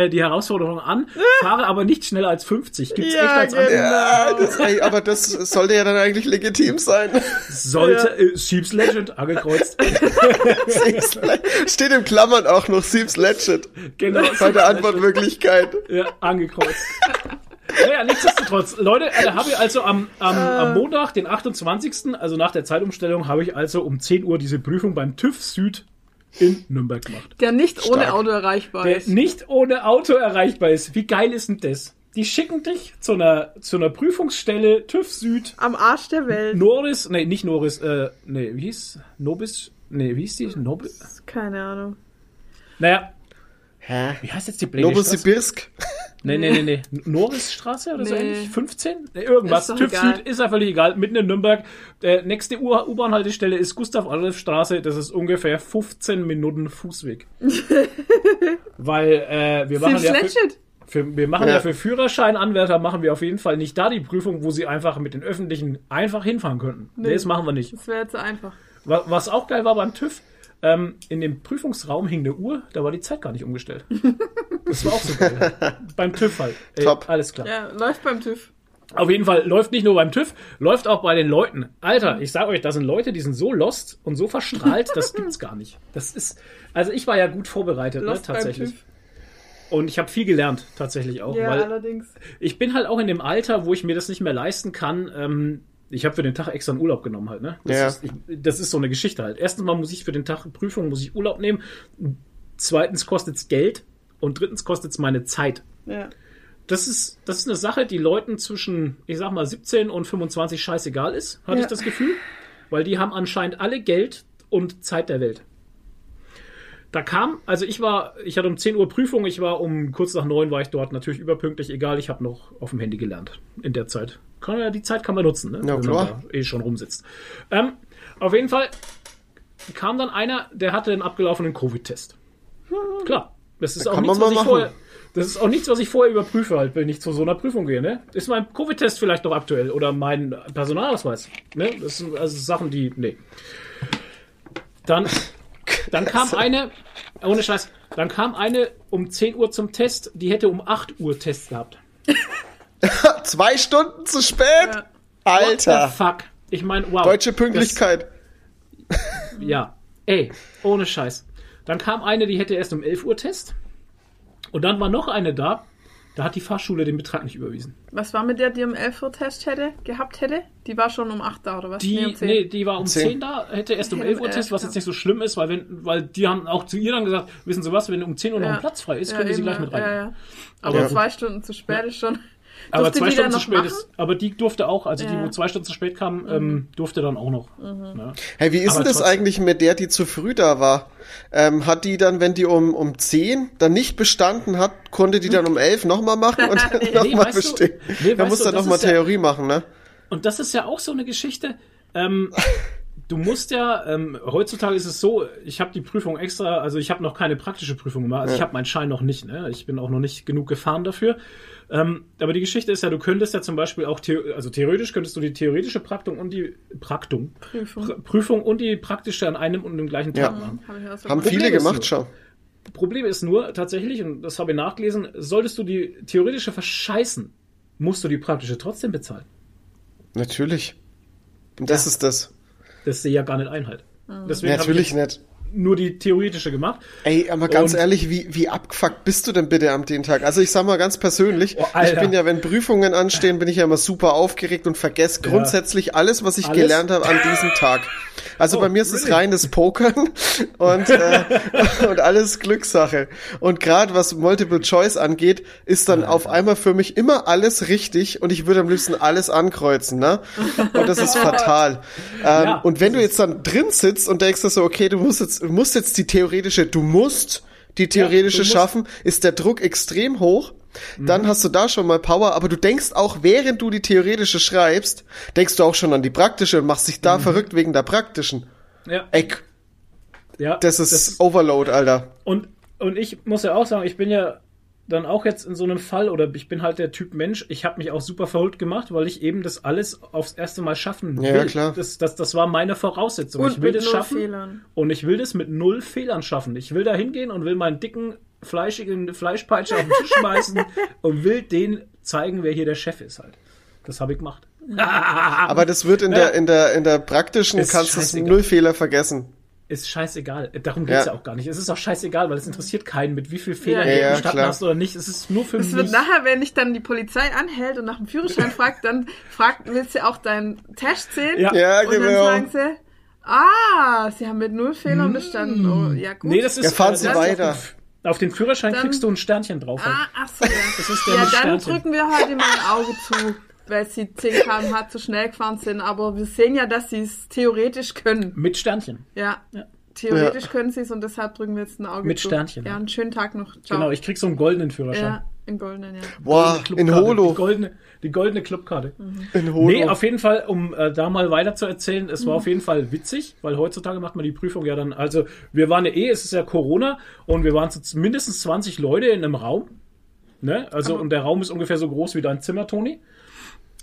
die Herausforderung an, fahre aber nicht schneller als 50. Gibt's echt als Antwort? Aber das sollte ja dann eigentlich legitim sein. Sollte, Sheep's Legend, angekreuzt. Steht im Klammern auch noch Sheep's Legend. Genau. Bei der Antwortmöglichkeit. Ja, angekreuzt. Naja, nichtsdestotrotz. Leute, habe ich also am Montag, den 28., also nach der Zeitumstellung, habe ich also um 10 Uhr diese Prüfung beim TÜV Süd in Nürnberg gemacht. Der nicht ohne Auto erreichbar ist. Der nicht ohne Auto erreichbar ist. Wie geil ist denn das? Die schicken dich zu einer Prüfungsstelle TÜV Süd. Am Arsch der Welt. Nobis? Keine Ahnung. Naja. Hä? Wie heißt jetzt die blöde Nobosibirsk? Nee. Norrisstraße oder so ähnlich? 15? Nee, irgendwas. TÜV Süd ist einfach nicht egal. Mitten in Nürnberg. Nächste U-Bahn-Haltestelle ist Gustav-Adolf-Straße. Das ist ungefähr 15 Minuten Fußweg. Weil wir machen ja... für Führerscheinanwärter machen wir auf jeden Fall nicht da die Prüfung, wo sie einfach mit den Öffentlichen einfach hinfahren könnten. Nee, das machen wir nicht. Das wäre zu einfach. Was auch geil war beim TÜV, in dem Prüfungsraum hing eine Uhr, da war die Zeit gar nicht umgestellt. Das war auch so geil. Beim TÜV halt. Ey, top. Alles klar. Ja, läuft beim TÜV. Auf jeden Fall läuft nicht nur beim TÜV, läuft auch bei den Leuten. Alter, ich sag euch, da sind Leute, die sind so lost und so verstrahlt, das gibt's gar nicht. Also ich war ja gut vorbereitet, ne, tatsächlich. Beim TÜV. Und ich habe viel gelernt, tatsächlich auch. Ja, weil allerdings. Ich bin halt auch in dem Alter, wo ich mir das nicht mehr leisten kann. Ich habe für den Tag extra einen Urlaub genommen halt. Ne? Das ist so eine Geschichte halt. Erstens mal muss ich für den Tag Prüfung, muss ich Urlaub nehmen. Zweitens kostet's Geld. Und drittens kostet's meine Zeit. Ja. Das ist eine Sache, die Leuten zwischen, ich sag mal, 17 und 25 scheißegal ist, hatte ich das Gefühl. Weil die haben anscheinend alle Geld und Zeit der Welt. Da kam, also ich hatte um 10 Uhr Prüfung, ich war um kurz nach 9 war ich dort, natürlich überpünktlich, egal, ich habe noch auf dem Handy gelernt in der Zeit. Die Zeit kann man nutzen, ne? Ja, wenn klar. Man da schon rumsitzt. Auf jeden Fall kam dann einer, der hatte einen abgelaufenen Covid-Test. Klar, das ist da auch nichts, was ich vorher... Das ist auch nichts, was ich vorher überprüfe, halt, wenn ich zu so einer Prüfung gehe, ne? Ist mein Covid-Test vielleicht noch aktuell oder mein Personalausweis, ne? Das sind also Sachen, die, ne. Dann kam eine, ohne Scheiß, dann kam eine um 10 Uhr zum Test, die hätte um 8 Uhr Test gehabt. 2 Stunden zu spät? Ja. Alter. What the fuck? Ich meine, wow. Deutsche Pünktlichkeit. Das, ja. Ey, ohne Scheiß. Dann kam eine, die hätte erst um 11 Uhr Test. Und dann war noch eine da hat die Fahrschule den Betrag nicht überwiesen. Was war mit der, die um 11 Uhr Test gehabt hätte? Die war schon um 8 da, oder was? Die war um 10 da, hätte erst um 11 Uhr Test, was jetzt nicht so schlimm ist, weil die haben auch zu ihr dann gesagt, wissen Sie was, wenn um 10 Uhr noch ein Platz frei ist, können wir sie gleich mit rein. Ja, ja. Aber 2 Stunden zu spät ist schon... Aber durfte 2 Stunden zu spät ist, aber die durfte auch, also die, wo 2 Stunden zu spät kam, durfte dann auch noch. Mhm. Ne? Hey, wie ist denn das eigentlich mit der, die zu früh da war? Hat die dann, wenn die um 10 dann nicht bestanden hat, konnte die dann um 11 nochmal machen und nochmal bestehen? Man muss dann nochmal Theorie machen, ne? Und das ist ja auch so eine Geschichte, du musst ja, heutzutage ist es so, ich habe die Prüfung extra, also ich habe noch keine praktische Prüfung gemacht, also ich habe meinen Schein noch nicht, ne? Ich bin auch noch nicht genug gefahren dafür. Aber die Geschichte ist ja, du könntest ja zum Beispiel auch, theoretisch könntest du die theoretische Praktikum und die Prüfung und die praktische an einem und dem gleichen Tag machen. Haben viele gemacht schon. Problem ist nur, tatsächlich, und das habe ich nachgelesen, solltest du die theoretische verscheißen, musst du die praktische trotzdem bezahlen. Natürlich. Und das ist das. Das sehe ich ja gar nicht ein, halt. Deswegen natürlich nicht. Nur die theoretische gemacht. Ey, aber ganz ehrlich, wie abgefuckt bist du denn bitte am den Tag? Also ich sag mal ganz persönlich, ich bin ja, wenn Prüfungen anstehen, bin ich ja immer super aufgeregt und vergesse grundsätzlich alles, was ich gelernt habe an diesem Tag. Also bei mir ist es reines Pokern und alles Glückssache. Und gerade was Multiple Choice angeht, ist dann auf einmal für mich immer alles richtig und ich würde am liebsten alles ankreuzen, ne? Und das ist fatal. Und wenn du jetzt dann drin sitzt und denkst, so, okay, du musst die theoretische schaffen, ist der Druck extrem hoch. Dann hast du da schon mal Power, aber du denkst auch, während du die theoretische schreibst, denkst du auch schon an die praktische und machst dich da verrückt wegen der praktischen. Ja. Ey, das ist Overload, Alter. Und ich muss ja auch sagen, ich bin ja dann auch jetzt in so einem Fall, oder ich bin halt der Typ Mensch, ich habe mich auch super verrückt gemacht, weil ich eben das alles aufs erste Mal schaffen will. Ja, klar. Das war meine Voraussetzung. Und ich will das schaffen. Fehlern. Und ich will das mit 0 Fehlern schaffen. Ich will da hingehen und will meinen dicken, fleischigen Fleischpeitsche auf den Tisch schmeißen und will denen zeigen, wer hier der Chef ist halt. Das habe ich gemacht. Aber das wird in der praktischen, ist kannst du es 0 Fehler vergessen. Ist scheißegal. Darum geht's ja auch gar nicht. Es ist auch scheißegal, weil es interessiert keinen, mit wie viel Fehlern du gestanden hast oder nicht. Es ist nur für mich. Es wird nachher, wenn dich dann die Polizei anhält und nach dem Führerschein fragt, dann willst du auch deinen Test sehen? Ja, und genau. Dann sagen sie, sie haben mit 0 Fehlern bestanden. Oh, ja, gut. Nee, das ist, fahren sie weiter. Auf den Führerschein dann, kriegst du ein Sternchen drauf. Ach so, ja. Das ist der dann Sternchen. Drücken wir heute mal ein Auge zu, weil sie 10 km/h zu schnell gefahren sind. Aber wir sehen ja, dass sie es theoretisch können. Mit Sternchen. Ja. Theoretisch können sie es und deshalb drücken wir jetzt ein Auge mit zu. Mit Sternchen. Ja, einen schönen Tag noch. Ciao. Genau, ich krieg so einen goldenen Führerschein. Ja, einen goldenen, ja. Wow, in Holo. Die goldene Clubkarte. Mhm. In Holo. Nee, auf jeden Fall, um da mal weiter zu erzählen, es war auf jeden Fall witzig, weil heutzutage macht man die Prüfung ja dann, also wir waren es ist ja Corona und wir waren mindestens 20 Leute in einem Raum. Ne? Also und der Raum ist ungefähr so groß wie dein Zimmer, Toni.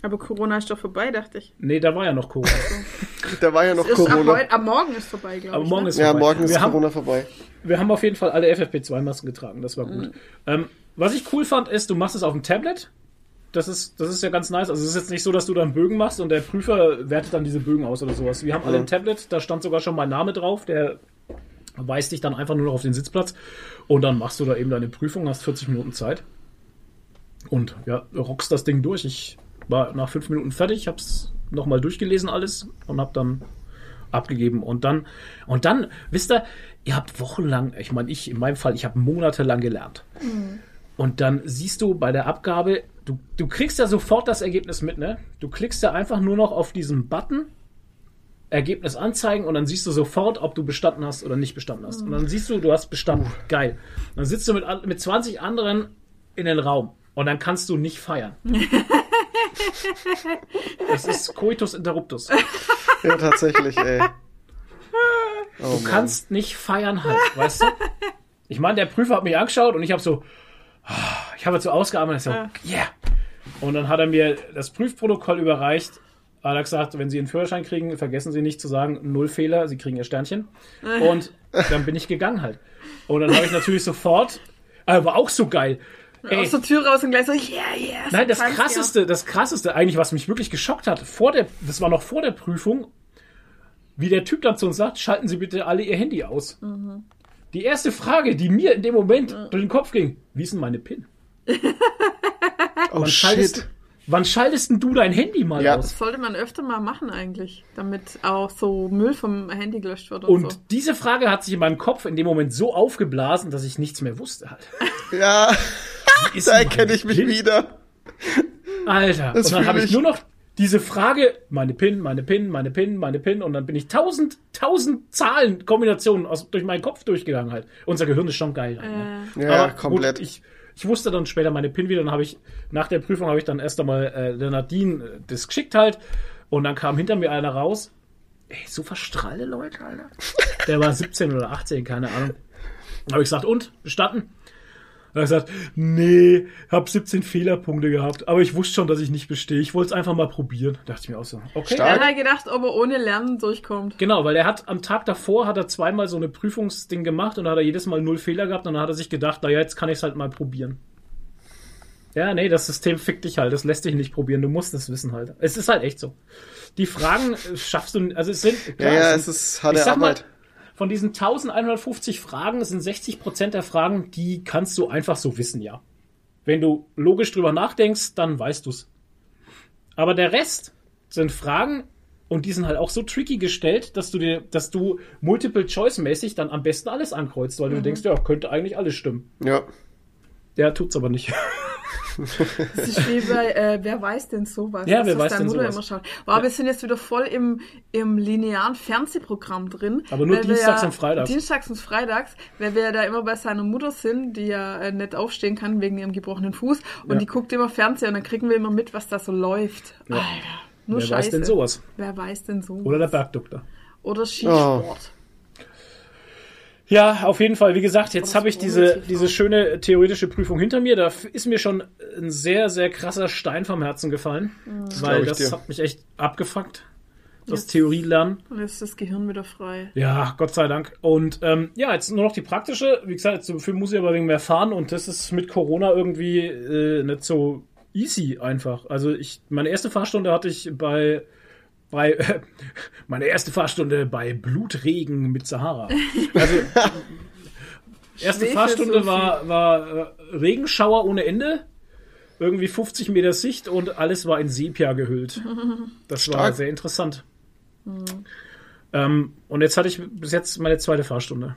Aber Corona ist doch vorbei, dachte ich. Nee, da war ja noch Corona. Da war ja noch Corona. Am Morgen ist vorbei, glaube ich. Ja, morgen ist Corona vorbei. Wir haben auf jeden Fall alle FFP2-Masken getragen, das war gut. Was ich cool fand, ist, du machst es auf dem Tablet. Das ist ja ganz nice. Also es ist jetzt nicht so, dass du dann Bögen machst und der Prüfer wertet dann diese Bögen aus oder sowas. Wir haben alle ein Tablet, da stand sogar schon mein Name drauf, der weist dich dann einfach nur noch auf den Sitzplatz und dann machst du da eben deine Prüfung, hast 40 Minuten Zeit und rockst das Ding durch. Ich war nach 5 Minuten fertig, hab's nochmal durchgelesen alles und hab dann abgegeben. Und dann, wisst ihr, ihr habt wochenlang, ich meine, in meinem Fall, ich habe monatelang gelernt. Und dann siehst du bei der Abgabe, du kriegst ja sofort das Ergebnis mit, ne? Du klickst ja einfach nur noch auf diesen Button, Ergebnis anzeigen, und dann siehst du sofort, ob du bestanden hast oder nicht bestanden hast. Und dann siehst du hast bestanden. Geil. Und dann sitzt du mit 20 anderen in den Raum und dann kannst du nicht feiern. Das ist Coitus Interruptus. Ja, tatsächlich, ey. Oh, du kannst nicht feiern halt, weißt du? Ich meine, der Prüfer hat mich angeschaut und ich habe jetzt so ausgeatmet, ich so, ja. Yeah. Und dann hat er mir das Prüfprotokoll überreicht. Er hat gesagt, wenn Sie einen Führerschein kriegen, vergessen Sie nicht zu sagen, 0 Fehler, Sie kriegen Ihr Sternchen. Und dann bin ich gegangen halt. Und dann habe ich natürlich sofort, war auch so geil. Ey, aus der Tür raus und gleich so, yeah. Nein, das Krasseste eigentlich, was mich wirklich geschockt hat, das war noch vor der Prüfung, wie der Typ dann zu uns sagt, schalten Sie bitte alle Ihr Handy aus. Mhm. Die erste Frage, die mir in dem Moment durch den Kopf ging, wie ist denn meine PIN? Oh, shit. Wann schaltest denn du dein Handy mal aus? Das sollte man öfter mal machen eigentlich, damit auch so Müll vom Handy gelöscht wird und so. Und diese Frage hat sich in meinem Kopf in dem Moment so aufgeblasen, dass ich nichts mehr wusste halt. Ja, da erkenne ich mich wieder. Alter, und dann habe ich nur noch diese Frage, meine PIN, und dann bin ich 1000 Zahlenkombinationen durch meinen Kopf durchgegangen halt. Unser Gehirn ist schon geil. Ja, aber komplett. Gut, ich wusste dann später meine PIN wieder, dann nach der Prüfung habe ich dann erst einmal der Nadine das geschickt halt, und dann kam hinter mir einer raus. Ey, so verstrahlte Leute, Alter. Der war 17 oder 18, keine Ahnung. Dann habe ich gesagt, und? Bestanden? Und er hat gesagt, nee, hab 17 Fehlerpunkte gehabt, aber ich wusste schon, dass ich nicht bestehe. Ich wollte es einfach mal probieren. Da dachte ich mir auch so, okay. Er hat gedacht, ob er ohne Lernen durchkommt. Genau, weil er hat am Tag davor zweimal so eine Prüfungsding gemacht und da hat er jedes Mal 0 Fehler gehabt und dann hat er sich gedacht, naja, jetzt kann ich es halt mal probieren. Ja, nee, das System fickt dich halt, das lässt dich nicht probieren, du musst es wissen halt. Es ist halt echt so. Die Fragen schaffst du, also es sind... Klar, ja, es ist harte Arbeit. Von diesen 1150 Fragen sind 60% der Fragen, die kannst du einfach so wissen, ja. Wenn du logisch drüber nachdenkst, dann weißt du's. Aber der Rest sind Fragen, und die sind halt auch so tricky gestellt, dass du Multiple-Choice-mäßig dann am besten alles ankreuzt, weil du denkst, ja, könnte eigentlich alles stimmen. Ja. Der tut's aber nicht. Das ist wie bei Wer weiß denn sowas? Ja, wer weiß denn sowas? Immer schaut. Wow, ja. Wir sind jetzt wieder voll im linearen Fernsehprogramm drin. Aber nur dienstags und freitags. Weil wir da immer bei seiner Mutter sind, die ja nicht aufstehen kann wegen ihrem gebrochenen Fuß. Und die guckt immer Fernseher und dann kriegen wir immer mit, was da so läuft. Ja. Alter, nur Scheiße. Wer weiß denn sowas? Oder der Bergdoktor. Oder Skisport. Oh. Ja, auf jeden Fall. Wie gesagt, jetzt habe ich diese schöne theoretische Prüfung hinter mir. Da ist mir schon ein sehr, sehr krasser Stein vom Herzen gefallen. Das weil das dir. Hat mich echt abgefuckt. Das Theorielernen. Und jetzt ist das Gehirn wieder frei. Ja, Gott sei Dank. Und jetzt nur noch die praktische. Wie gesagt, zum Film muss ich aber wegen mehr fahren. Und das ist mit Corona irgendwie nicht so easy einfach. Also meine erste Fahrstunde hatte ich bei Blutregen mit Sahara. Also, erste Fahrstunde war Regenschauer ohne Ende, irgendwie 50 Meter Sicht und alles war in Sepia gehüllt. Das war sehr interessant. Mhm. Und jetzt hatte ich bis jetzt meine zweite Fahrstunde.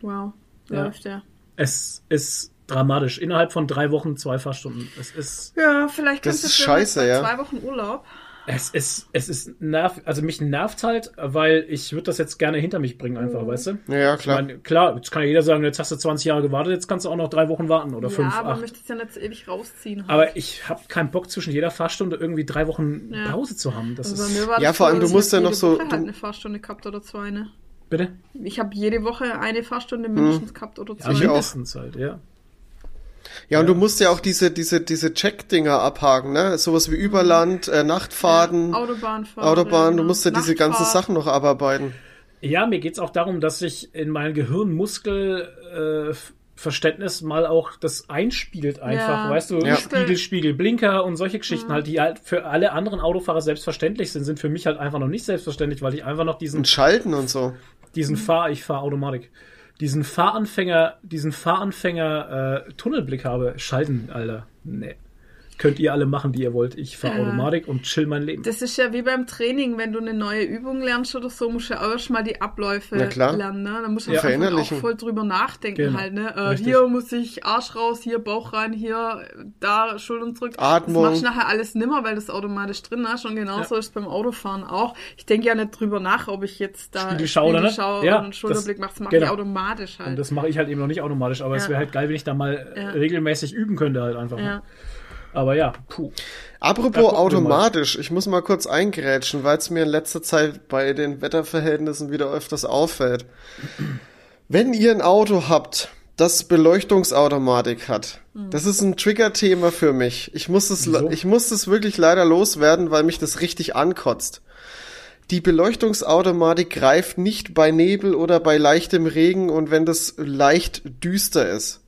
Wow, läuft ja. Es ist dramatisch. Innerhalb von 3 Wochen 2 Fahrstunden. Es ist. Ja, vielleicht kannst du scheiße, 2 Wochen Urlaub. Es ist nervig, also mich nervt halt, weil ich würde das jetzt gerne hinter mich bringen einfach, weißt du? Ja, klar. Ich meine, klar, jetzt kann ja jeder sagen, jetzt hast du 20 Jahre gewartet, jetzt kannst du auch noch 3 Wochen warten oder 5, 8. Ja, aber man möchte es ja nicht ewig rausziehen. Halt. Aber ich habe keinen Bock, zwischen jeder Fahrstunde irgendwie 3 Wochen Pause zu haben. Das also ist ja, vor allem, du musst ja noch so... Ich habe halt eine Fahrstunde gehabt oder 2, ne? Bitte? Ich habe jede Woche eine Fahrstunde mindestens gehabt oder 2. Ja, mindestens halt, ja. Ja, und du musst ja auch diese Check-Dinger abhaken, ne? Sowas wie Überland, Nachtfahrten, Autobahn, du musst ja diese ganzen Sachen noch abarbeiten. Ja, mir geht's auch darum, dass ich in meinem Gehirnmuskelverständnis mal auch das einspielt einfach, weißt du? Ja. Spiegel, Blinker und solche Geschichten halt, die halt für alle anderen Autofahrer selbstverständlich sind für mich halt einfach noch nicht selbstverständlich, weil ich einfach noch diesen... Und Schalten und so. Ich fahre Automatik. Diesen Fahranfänger Tunnelblick habe, Schalten, Alter. Nee. könnt ihr alle machen, wie ihr wollt. Ich fahre Automatik und chill mein Leben. Das ist ja wie beim Training, wenn du eine neue Übung lernst oder so, musst du ja auch erstmal die Abläufe lernen. Ne? Da musst du auch voll drüber nachdenken halt. Ne? Hier muss ich Arsch raus, hier Bauch rein, hier, da Schultern zurück. Atmung. Das machst du nachher alles nimmer, weil du es automatisch drin hast. Und genauso ist es beim Autofahren auch. Ich denke ja nicht drüber nach, ob ich jetzt da Spiegelschau oder einen Schulterblick mache. Das mache ich automatisch halt. Und das mache ich halt eben noch nicht automatisch, aber es wäre halt geil, wenn ich da mal regelmäßig üben könnte halt einfach. Ja. Aber ja, puh. Apropos automatisch, ich muss mal kurz eingrätschen, weil es mir in letzter Zeit bei den Wetterverhältnissen wieder öfters auffällt. Wenn ihr ein Auto habt, das Beleuchtungsautomatik hat, das ist ein Trigger-Thema für mich. Ich muss das wirklich leider loswerden, weil mich das richtig ankotzt. Die Beleuchtungsautomatik greift nicht bei Nebel oder bei leichtem Regen und wenn das leicht düster ist.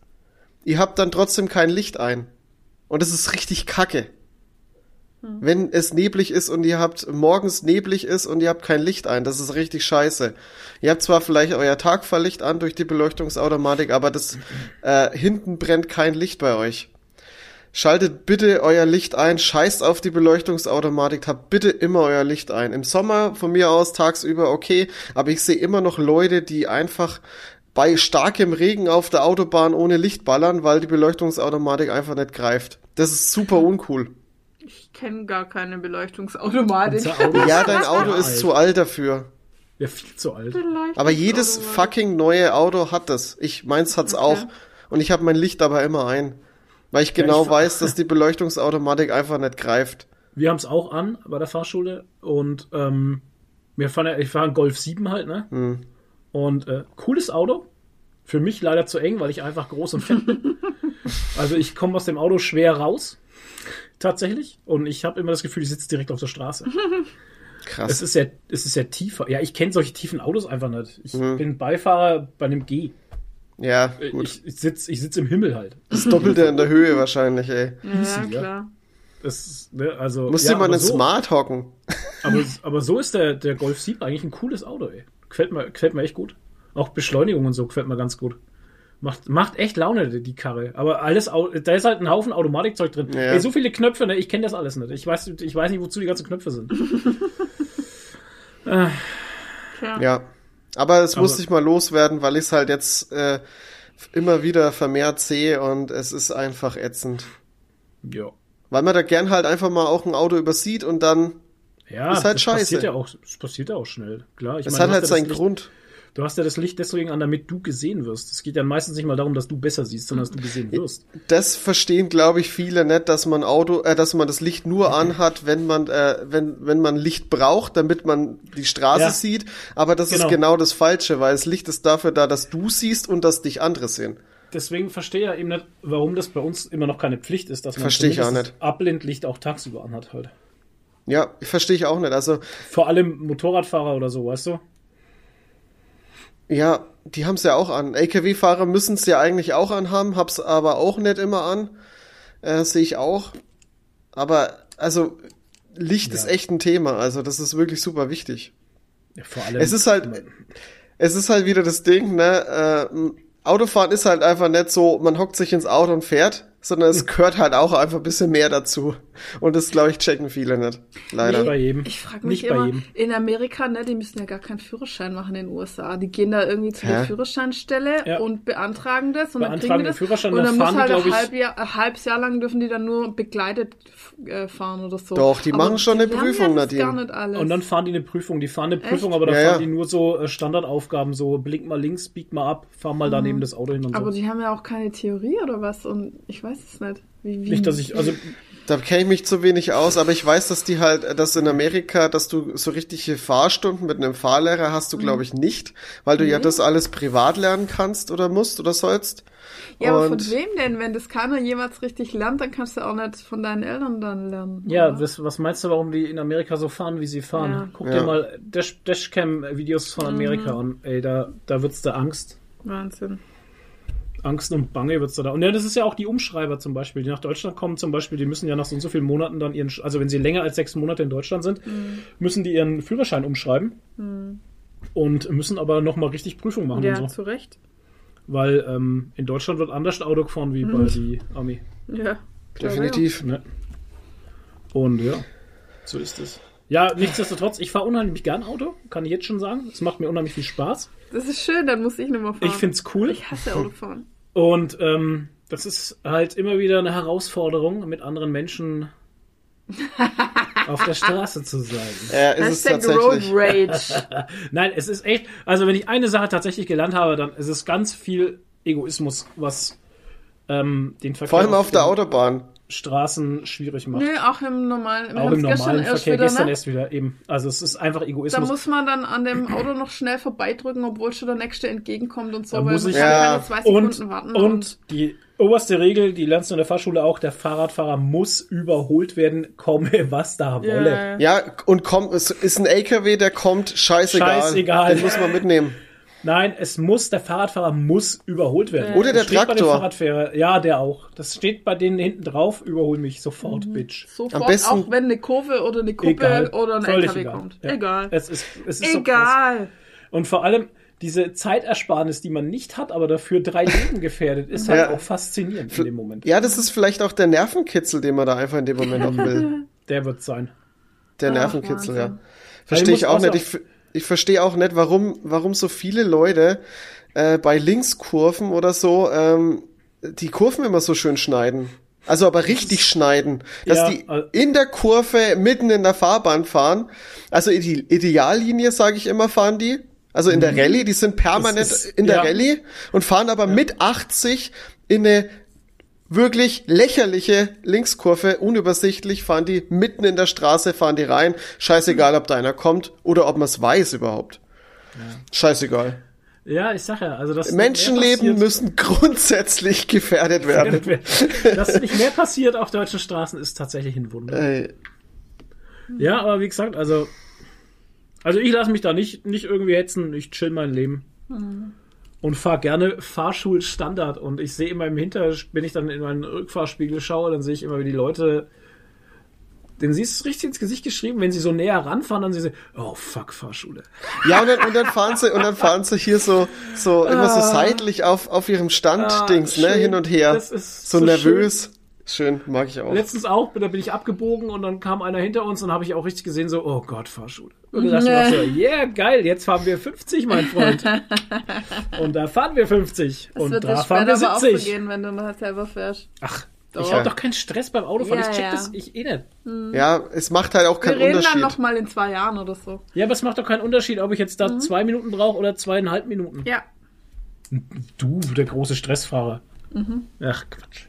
Ihr habt dann trotzdem kein Licht ein. Und das ist richtig kacke. Wenn es neblig ist und ihr habt morgens neblig ist und ihr habt kein Licht ein, das ist richtig scheiße. Ihr habt zwar vielleicht euer Tagfahrlicht an durch die Beleuchtungsautomatik, aber das hinten brennt kein Licht bei euch. Schaltet bitte euer Licht ein, scheißt auf die Beleuchtungsautomatik, habt bitte immer euer Licht ein. Im Sommer von mir aus tagsüber okay, aber ich sehe immer noch Leute, die einfach bei starkem Regen auf der Autobahn ohne Licht ballern, weil die Beleuchtungsautomatik einfach nicht greift. Das ist super uncool. Ich kenne gar keine Beleuchtungsautomatik. Ja, dein Auto ist zu alt dafür. Ja, viel zu alt. Aber jedes fucking neue Auto hat das. Meins hat's auch. Und ich habe mein Licht aber immer ein. Weil ich genau weiß, dass die Beleuchtungsautomatik einfach nicht greift. Wir haben es auch an bei der Fahrschule. Und ich fahre einen Golf 7 halt, ne? Mhm. Und cooles Auto, für mich leider zu eng, weil ich einfach groß und fett bin. Also ich komme aus dem Auto schwer raus, tatsächlich. Und ich habe immer das Gefühl, ich sitze direkt auf der Straße. Krass. Es ist ja tiefer. Ja, ich kenne solche tiefen Autos einfach nicht. Ich bin Beifahrer bei einem G. Ja, gut. Ich sitz im Himmel halt. Das Doppelte in der Höhe wahrscheinlich, ey. Ja, klar. Muss dir mal einen Smart hocken. Aber so ist der Golf 7 eigentlich ein cooles Auto, ey. Gefällt mir echt gut. Auch Beschleunigung und so gefällt mir ganz gut. Macht echt Laune, die Karre. Aber da ist halt ein Haufen Automatikzeug drin. Ja. Ey, so viele Knöpfe, ne? Ich kenne das alles nicht. Ich weiß nicht, wozu die ganzen Knöpfe sind. Ja, aber das musste ich mal loswerden, weil ich es halt jetzt immer wieder vermehrt sehe und es ist einfach ätzend. Ja. Weil man da gern halt einfach mal auch ein Auto übersieht und dann ja, ist halt das scheiße. Passiert ja auch schnell, klar. Es hat halt seinen Grund. Du hast ja das Licht deswegen an, damit du gesehen wirst. Es geht ja meistens nicht mal darum, dass du besser siehst, sondern dass du gesehen wirst. Das verstehen, glaube ich, viele nicht, dass man dass man das Licht nur anhat, wenn man wenn man Licht braucht, damit man die Straße sieht. Aber das ist genau das Falsche, weil das Licht ist dafür da, dass du siehst und dass dich andere sehen. Deswegen verstehe ich ja eben nicht, warum das bei uns immer noch keine Pflicht ist, dass man das Abblendlicht auch tagsüber anhat halt. Ja, verstehe ich auch nicht. Also vor allem Motorradfahrer oder so, weißt du? Ja, die haben es ja auch an. LKW-Fahrer müssen es ja eigentlich auch anhaben, hab's aber auch nicht immer an. Sehe ich auch. Aber also Licht ist echt ein Thema. Also das ist wirklich super wichtig. Ja, vor allem. Es ist halt wieder das Ding, ne? Autofahren ist halt einfach nicht so, man hockt sich ins Auto und fährt, sondern es gehört halt auch einfach ein bisschen mehr dazu. Und das, glaube ich, checken viele nicht. Leider. Nicht bei jedem. Ich frage mich immer, in Amerika, ne, die müssen ja gar keinen Führerschein machen in den USA. Die gehen da irgendwie zu der Führerscheinstelle und beantragen das und dann kriegen die das. Führerschein, und dann muss halt ein halbes Jahr lang dürfen die dann nur begleitet fahren oder so. Doch, die machen schon eine Prüfung, Nadine. Gar nicht alles. Und dann fahren die eine Prüfung. Die fahren eine Prüfung, aber dann fahren die nur so Standardaufgaben, so blink mal links, bieg mal ab, fahr mal daneben das Auto hin und so. Aber die haben ja auch keine Theorie oder was und ich weiß es nicht. Nicht, dass ich, also da kenne ich mich zu wenig aus, aber ich weiß, dass die halt, dass in Amerika, dass du so richtige Fahrstunden mit einem Fahrlehrer hast du, glaube ich, nicht, weil du ja das alles privat lernen kannst oder musst oder sollst. Ja, aber von wem denn? Wenn das keiner jemals richtig lernt, dann kannst du auch nicht von deinen Eltern dann lernen. Ja, was meinst du, warum die in Amerika so fahren, wie sie fahren? Ja. Guck dir mal Dashcam-Videos von Amerika an. Ey, da wird's da Angst. Wahnsinn. Angst und Bange wird's da. Und ja, das ist ja auch die Umschreiber zum Beispiel, die nach Deutschland kommen zum Beispiel, die müssen ja nach so und so vielen Monaten dann ihren, also wenn sie länger als 6 Monate in Deutschland sind, müssen die ihren Führerschein umschreiben und müssen aber nochmal richtig Prüfung machen und so. Ja, zu Recht. Weil in Deutschland wird anders Auto gefahren wie bei die Army. Ja. Definitiv. Ja. Und ja, so ist es. Ja, nichtsdestotrotz, ich fahre unheimlich gern Auto, kann ich jetzt schon sagen. Es macht mir unheimlich viel Spaß. Das ist schön, dann muss ich nicht mehr fahren. Ich find's cool. Ich hasse Autofahren. Und das ist halt immer wieder eine Herausforderung, mit anderen Menschen auf der Straße zu sein. Ja, ist es Road Rage. Nein, es ist echt, also wenn ich eine Sache tatsächlich gelernt habe, dann ist es ganz viel Egoismus, was den Verkehr... Vor allem auf der Autobahn. Straßen schwierig macht. Nö, auch im normalen Verkehr. Auch im normalen Verkehr, gestern erst wieder, eben. Also es ist einfach Egoismus. Da muss man dann an dem Auto noch schnell vorbeidrücken, obwohl schon der Nächste entgegenkommt und so, da weil muss ich man kann keine 2 Sekunden warten. Und die oberste Regel, die lernst du in der Fahrschule auch, der Fahrradfahrer muss überholt werden, komme was da wolle. Ja, und es ist ein LKW, der kommt, scheißegal. Den muss man mitnehmen. Nein, der Fahrradfahrer muss überholt werden. Oder der Traktor. Bei den Fahrradfahrer, ja, der auch. Das steht bei denen hinten drauf, überhol mich sofort, Bitch. Sofort, am besten, auch wenn eine Kurve oder eine Kuppel oder ein LKW kommt. Ja. Egal. Es ist egal. So krass. Und vor allem diese Zeitersparnis, die man nicht hat, aber dafür 3 Leben gefährdet, ist halt auch faszinierend in dem Moment. Ja, das ist vielleicht auch der Nervenkitzel, den man da einfach in dem Moment noch will. Der wird's sein. Der Nervenkitzel, Wahnsinn. Ja. Verstehe ich auch nicht. Ich verstehe auch nicht, warum so viele Leute bei Linkskurven oder so die Kurven immer so schön schneiden. Also aber richtig schneiden. Dass die in der Kurve mitten in der Fahrbahn fahren. Also in die Ideallinie, sage ich immer, fahren die. Also in der Rallye. Die sind permanent in der Rallye und fahren aber mit 80 in eine wirklich lächerliche Linkskurve, unübersichtlich, fahren die mitten in der Straße, fahren die rein. Scheißegal, ob da einer kommt oder ob man es weiß überhaupt. Ja. Scheißegal. Ja, ich sag ja, also das Menschenleben müssen grundsätzlich gefährdet werden. Dass nicht mehr passiert auf deutschen Straßen, ist tatsächlich ein Wunder. Ja, aber wie gesagt, also ich lasse mich da nicht irgendwie hetzen, ich chill mein Leben. Und fahre gerne Fahrschulstandard. Und ich sehe immer wenn ich dann in meinen Rückfahrspiegel schaue, dann sehe ich immer, wie die Leute, denen siehst du richtig ins Gesicht geschrieben, wenn sie so näher ranfahren, dann sehen sie, oh fuck, Fahrschule. Ja, und dann fahren sie hier so immer so seitlich auf ihrem Standdings, ne, hin und her. Das ist so nervös. Schön, mag ich auch. Letztens auch, da bin ich abgebogen und dann kam einer hinter uns und habe ich auch richtig gesehen, so, oh Gott, Fahrschule. Und dann dachte ich so, yeah, geil, jetzt fahren wir 50, mein Freund. Und da fahren wir 50. Das und wird da fahren wir 70. Das gehen, wenn du mal selber fährst. Ach, ich habe doch keinen Stress beim Autofahren, ich check das nicht. Ja, es macht halt auch keinen Unterschied. Wir reden dann nochmal in 2 Jahren oder so. Ja, aber es macht doch keinen Unterschied, ob ich jetzt da 2 Minuten brauche oder 2,5 Minuten. Ja. Du, der große Stressfahrer. Ach, Quatsch.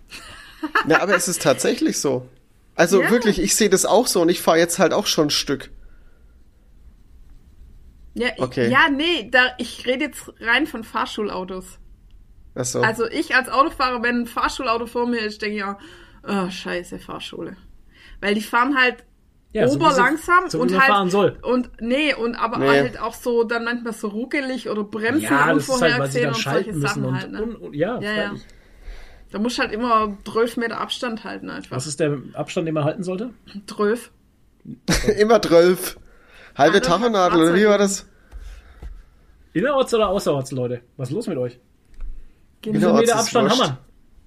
Na, aber es ist tatsächlich so. Also wirklich, ich sehe das auch so und ich fahre jetzt halt auch schon ein Stück. Ja, ich rede jetzt rein von Fahrschulautos. Ach so. Also ich als Autofahrer, wenn ein Fahrschulauto vor mir ist, denke ich scheiße, Fahrschule. Weil die fahren halt oberlangsam und halt fahren soll. Halt auch so dann manchmal so ruckelig oder bremsen unvorhergesehen und solche Sachen halt. Ne? Ja. Da musst du halt immer 12 Meter Abstand halten einfach. Was ist der Abstand, den man halten sollte? 12. Immer 12. Halbe Tachonadel, oder wie war das? Innerorts oder außerorts, Leute? Was ist los mit euch? Genug Meter Abstand haben wir.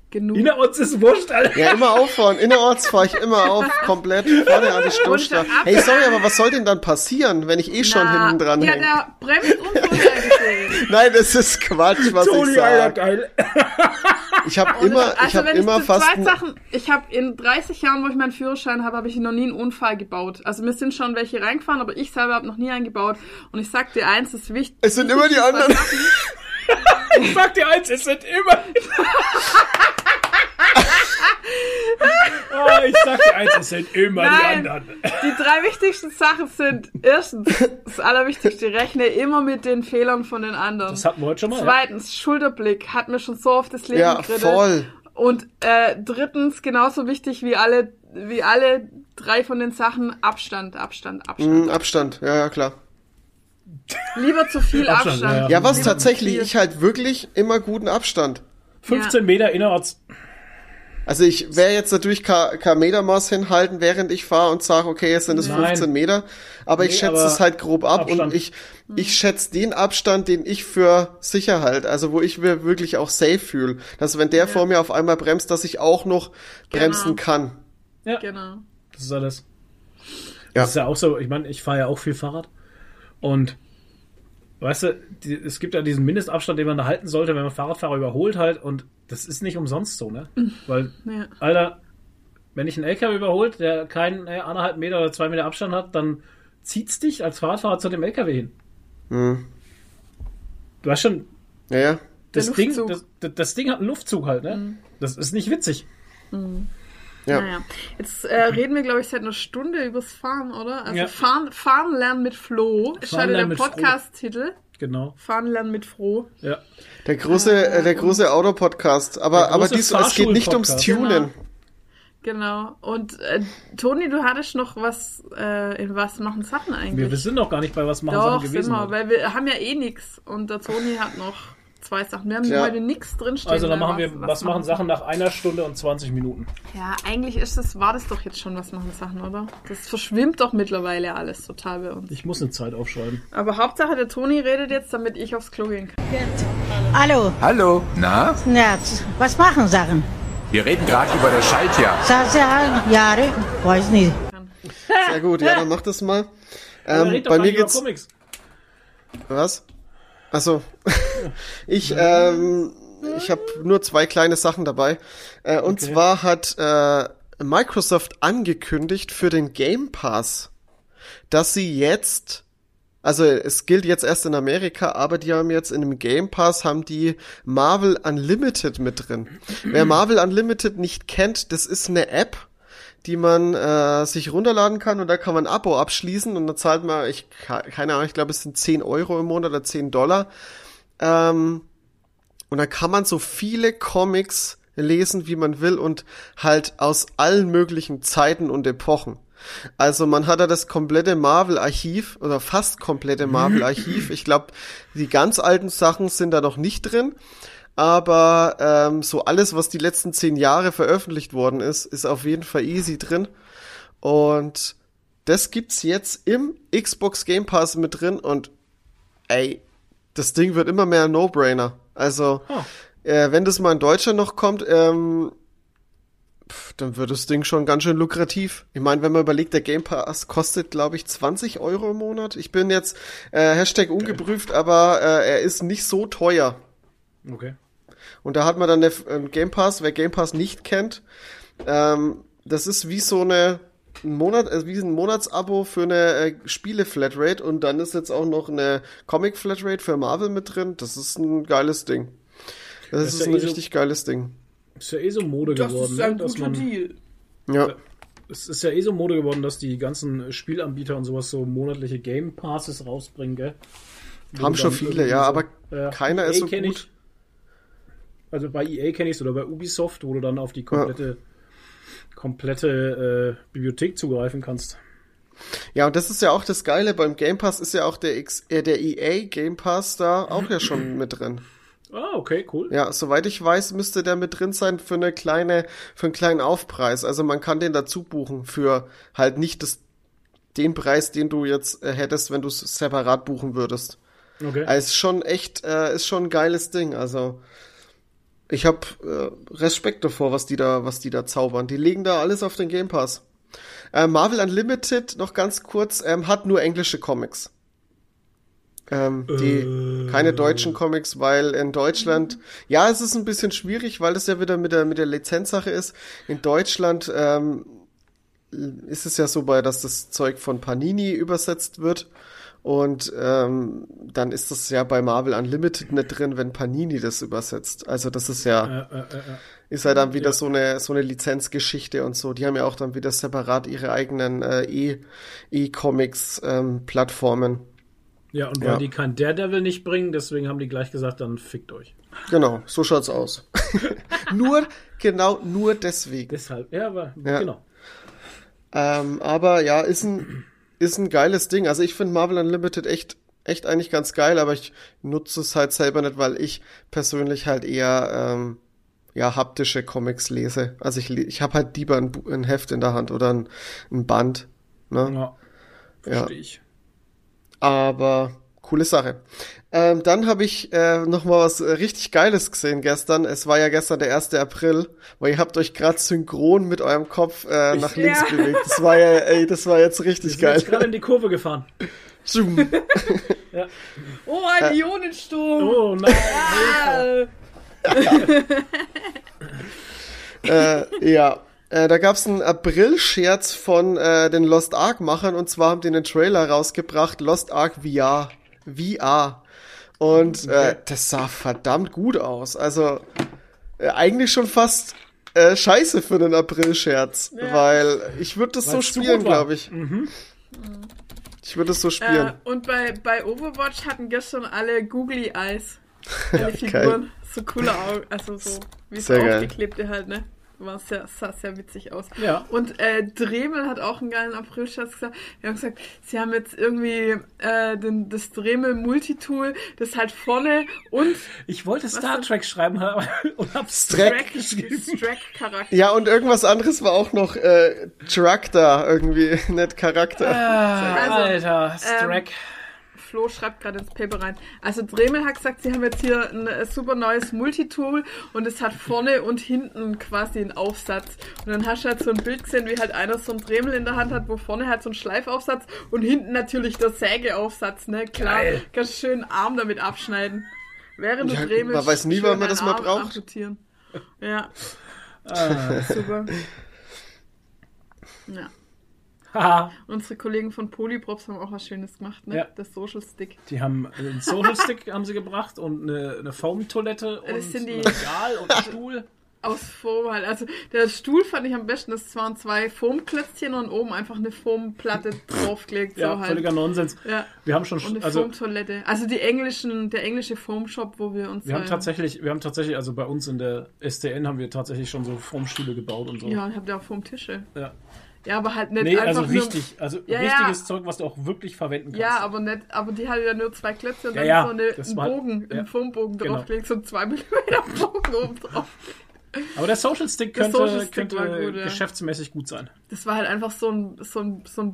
Genug. Innerorts ist wurscht, Alter. Ja, immer auffahren. Innerorts fahre ich immer auf, komplett. Vorne an die Stoßstange. Hey, sorry, aber was soll denn dann passieren, wenn ich schon hinten dran hänge? Ja, der bremst unvorhergesehen. Nein, das ist Quatsch, was ich sage. Geil. Ich habe in 30 Jahren, wo ich meinen Führerschein habe, habe ich noch nie einen Unfall gebaut. Also mir sind schon welche reingefahren, aber ich selber habe noch nie einen gebaut. Und ich sag dir eins, ist wichtig. Es sind immer die anderen. Ich sag dir eins, es sind immer. Ich sag dir eins, es sind immer die anderen. Die 3 wichtigsten Sachen sind: erstens, das Allerwichtigste, rechne immer mit den Fehlern von den anderen. Das hatten wir heute schon mal. Zweitens, Schulterblick hat mir schon so oft das Leben gerettet. Ja, voll. Und drittens, genauso wichtig wie alle 3 von den Sachen, Abstand. Abstand, ja, klar. Lieber zu viel Abstand. Ja, was tatsächlich, ich halt wirklich immer guten Abstand. 15 Meter innerorts. Also ich wäre jetzt natürlich kein Metermaß hinhalten, während ich fahre und sage, okay, jetzt sind es 15 Meter. Aber ich schätze es halt grob ab Abstand. Und ich schätze den Abstand, den ich für sicher halte, also wo ich mir wirklich auch safe fühle. Dass wenn der vor mir auf einmal bremst, dass ich auch noch bremsen kann. Ja, genau. Das ist alles. Ja. Das ist ja auch so, ich meine, ich fahre ja auch viel Fahrrad. Und weißt du, es gibt ja diesen Mindestabstand, den man da halten sollte, wenn man Fahrradfahrer überholt halt. Und das ist nicht umsonst so, ne? Weil, Alter, wenn ich einen LKW überholt, der keinen 1,5 Meter oder 2 Meter Abstand hat, dann zieht's dich als Fahrradfahrer zu dem LKW hin. Mhm. Du hast schon... Ja. Das Ding hat einen Luftzug halt, ne? Mhm. Das ist nicht witzig. Mhm. Ja. Naja, jetzt reden wir, glaube ich, seit einer Stunde übers Fahren, oder? Also Fahren lernen mit Flo ist halt der Podcast-Titel. Genau. Fahren lernen mit Flo. Ja. Der große Auto-Podcast. Aber es geht nicht ums Tunen. Genau. Und Toni, du hattest noch was in Was machen Sachen eigentlich? Wir sind noch gar nicht bei Was machen Sachen gewesen. Doch, weil wir haben ja eh nichts. Und der Toni hat noch 2 Sachen. Wir haben heute nichts drinstehen. Also dann machen wir Was machen Sachen nach 1 Stunde und 20 Minuten. Ja, eigentlich war das doch jetzt schon Was machen Sachen, oder? Das verschwimmt doch mittlerweile alles total bei uns. Ich muss eine Zeit aufschreiben. Aber Hauptsache der Toni redet jetzt, damit ich aufs Klo gehen kann. Hallo. Hallo. Na? Na, was machen Sachen? Wir reden gerade über das Schaltjahr. Jahre? Weiß nicht. Sehr gut, ja, dann mach das mal. Bei mir geht's... Comics. Was? Achso, ich habe nur 2 kleine Sachen dabei. Und zwar hat Microsoft angekündigt für den Game Pass, dass sie jetzt, also es gilt jetzt erst in Amerika, aber die haben jetzt in dem Game Pass, haben die Marvel Unlimited mit drin. Wer Marvel Unlimited nicht kennt, das ist eine App, die man sich runterladen kann und da kann man ein Abo abschließen und dann zahlt man, ich glaube es sind 10 Euro im Monat oder $10. Und dann kann man so viele Comics lesen, wie man will und halt aus allen möglichen Zeiten und Epochen. Also man hat da das komplette Marvel-Archiv oder fast komplette Marvel-Archiv. Ich glaube, die ganz alten Sachen sind da noch nicht drin. Aber so alles, was die letzten 10 Jahre veröffentlicht worden ist, ist auf jeden Fall easy drin. Und das gibt's jetzt im Xbox Game Pass mit drin. Und ey, das Ding wird immer mehr ein No-Brainer. Also, wenn das mal in Deutschland noch kommt, dann wird das Ding schon ganz schön lukrativ. Ich meine, wenn man überlegt, der Game Pass kostet, glaube ich, 20 Euro im Monat. Ich bin jetzt #ungeprüft, aber er ist nicht so teuer. Okay. Und da hat man dann einen Game Pass, wer Game Pass nicht kennt, das ist wie so ein Monatsabo für eine Spiele-Flatrate und dann ist jetzt auch noch eine Comic-Flatrate für Marvel mit drin. Das ist ein geiles Ding. Das ist ein richtig geiles Ding. Ist ja eh so Mode geworden. Das ist ein guter Deal. Ja. Es ist ja eh so Mode geworden, dass die ganzen Spielanbieter und sowas so monatliche Game Passes rausbringen, gell? Haben schon viele, ja, so, aber keiner ist so gut. Also bei EA kenne ich es oder bei Ubisoft, wo du dann auf die komplette Bibliothek zugreifen kannst. Ja, und das ist ja auch das Geile, beim Game Pass ist ja auch der EA Game Pass da auch ja schon mit drin. Ah, okay, cool. Ja, soweit ich weiß, müsste der mit drin sein für einen kleinen Aufpreis. Also man kann den dazu buchen für halt nicht den Preis, den du jetzt hättest, wenn du es separat buchen würdest. Okay. Also ist schon ein geiles Ding, also ich habe Respekt davor, was die da zaubern. Die legen da alles auf den Game Pass. Marvel Unlimited, noch ganz kurz, hat nur englische Comics. Keine deutschen Comics, weil in Deutschland, es ist ein bisschen schwierig, weil das ja wieder mit der Lizenzsache ist. In Deutschland ist es ja so, dass das Zeug von Panini übersetzt wird. Und dann ist das ja bei Marvel Unlimited nicht drin, wenn Panini das übersetzt. Also das ist ja ist ja dann wieder so eine Lizenzgeschichte und so. Die haben ja auch dann wieder separat ihre eigenen E-Comics Plattformen. Ja, und weil die kein Daredevil nicht bringen, deswegen haben die gleich gesagt, dann fickt euch. Genau, so schaut's aus. nur deswegen. Deshalb, genau. Aber ist ein geiles Ding. Also ich finde Marvel Unlimited echt eigentlich ganz geil, aber ich nutze es halt selber nicht, weil ich persönlich halt eher ja, haptische Comics lese. Also ich habe halt lieber ein Heft in der Hand oder ein Band. Ne? Ja, verstehe ich. Aber coole Sache. Dann habe ich noch mal was richtig Geiles gesehen gestern. Es war ja gestern der 1. April, weil ihr habt euch gerade synchron mit eurem Kopf nach links bewegt. Das war ja, ey, das war jetzt richtig geil. Ich bin gerade in die Kurve gefahren. Zoom. Ja. Oh, ein Ionensturm. Oh, nein. Ja. Da gab es einen April-Scherz von den Lost Ark-Machern, und zwar haben die einen Trailer rausgebracht, Lost Ark VR. Und das sah verdammt gut aus. Also eigentlich schon fast scheiße für den April-Scherz, weil ich würde das so spielen, glaube ich. Mhm. Ich würde das so spielen. Und bei Overwatch hatten gestern alle Googly Eyes. Alle Figuren. So coole Augen, also so wie es aufgeklebte halt, ne? Sah sehr witzig aus. Ja. Und Dremel hat auch einen geilen April-Scherz gesagt. Wir haben gesagt, sie haben jetzt irgendwie das Dremel-Multitool, das halt vorne und... Ich wollte Star Trek schreiben und hab Strack geschrieben. Strack-Charakter. Ja, und irgendwas anderes war auch noch Truck da irgendwie, nicht Charakter. Alter, Strack. Flo schreibt gerade ins Paper rein. Also Dremel hat gesagt, sie haben jetzt hier ein super neues Multitool und es hat vorne und hinten quasi einen Aufsatz. Und dann hast du halt so ein Bild gesehen, wie halt einer so ein Dremel in der Hand hat, wo vorne halt so ein Schleifaufsatz und hinten natürlich der Sägeaufsatz, ne? Klar, ganz schön Arm damit abschneiden. Während du Dremel man weiß nie, wann man das mal braucht. Ja. Super. Ja. Haha. Unsere Kollegen von Polyprops haben auch was Schönes gemacht, ne? Ja. Das Social Stick. Die haben einen Social Stick haben sie gebracht und eine Foam-Toilette und ein Regal und einen Stuhl. Aus Foam halt. Also der Stuhl fand ich am besten. Das waren zwei Foam-Klötzchen und oben einfach eine Foam-Platte draufgelegt. Ja, so halt. Völliger Nonsens. Ja. Wir haben schon eine Foam-Toilette. Also der englische Foam-Shop, wo wir uns... Wir haben tatsächlich, also bei uns in der STN haben wir tatsächlich schon so Foam-Stühle gebaut und so. Ja, und habt ja auch Foam-Tische. Ja. Ja, aber halt nicht einfach also richtig, also ja, richtiges Zeug, was du auch wirklich verwenden kannst. Ja, aber nicht, aber die hatte ja nur zwei Klötze und dann so einen Bogen, einen Foambogen draufgelegt, so 2 Millimeter Bogen oben drauf. Aber der Social Stick könnte gut, geschäftsmäßig gut sein. Das war halt einfach so ein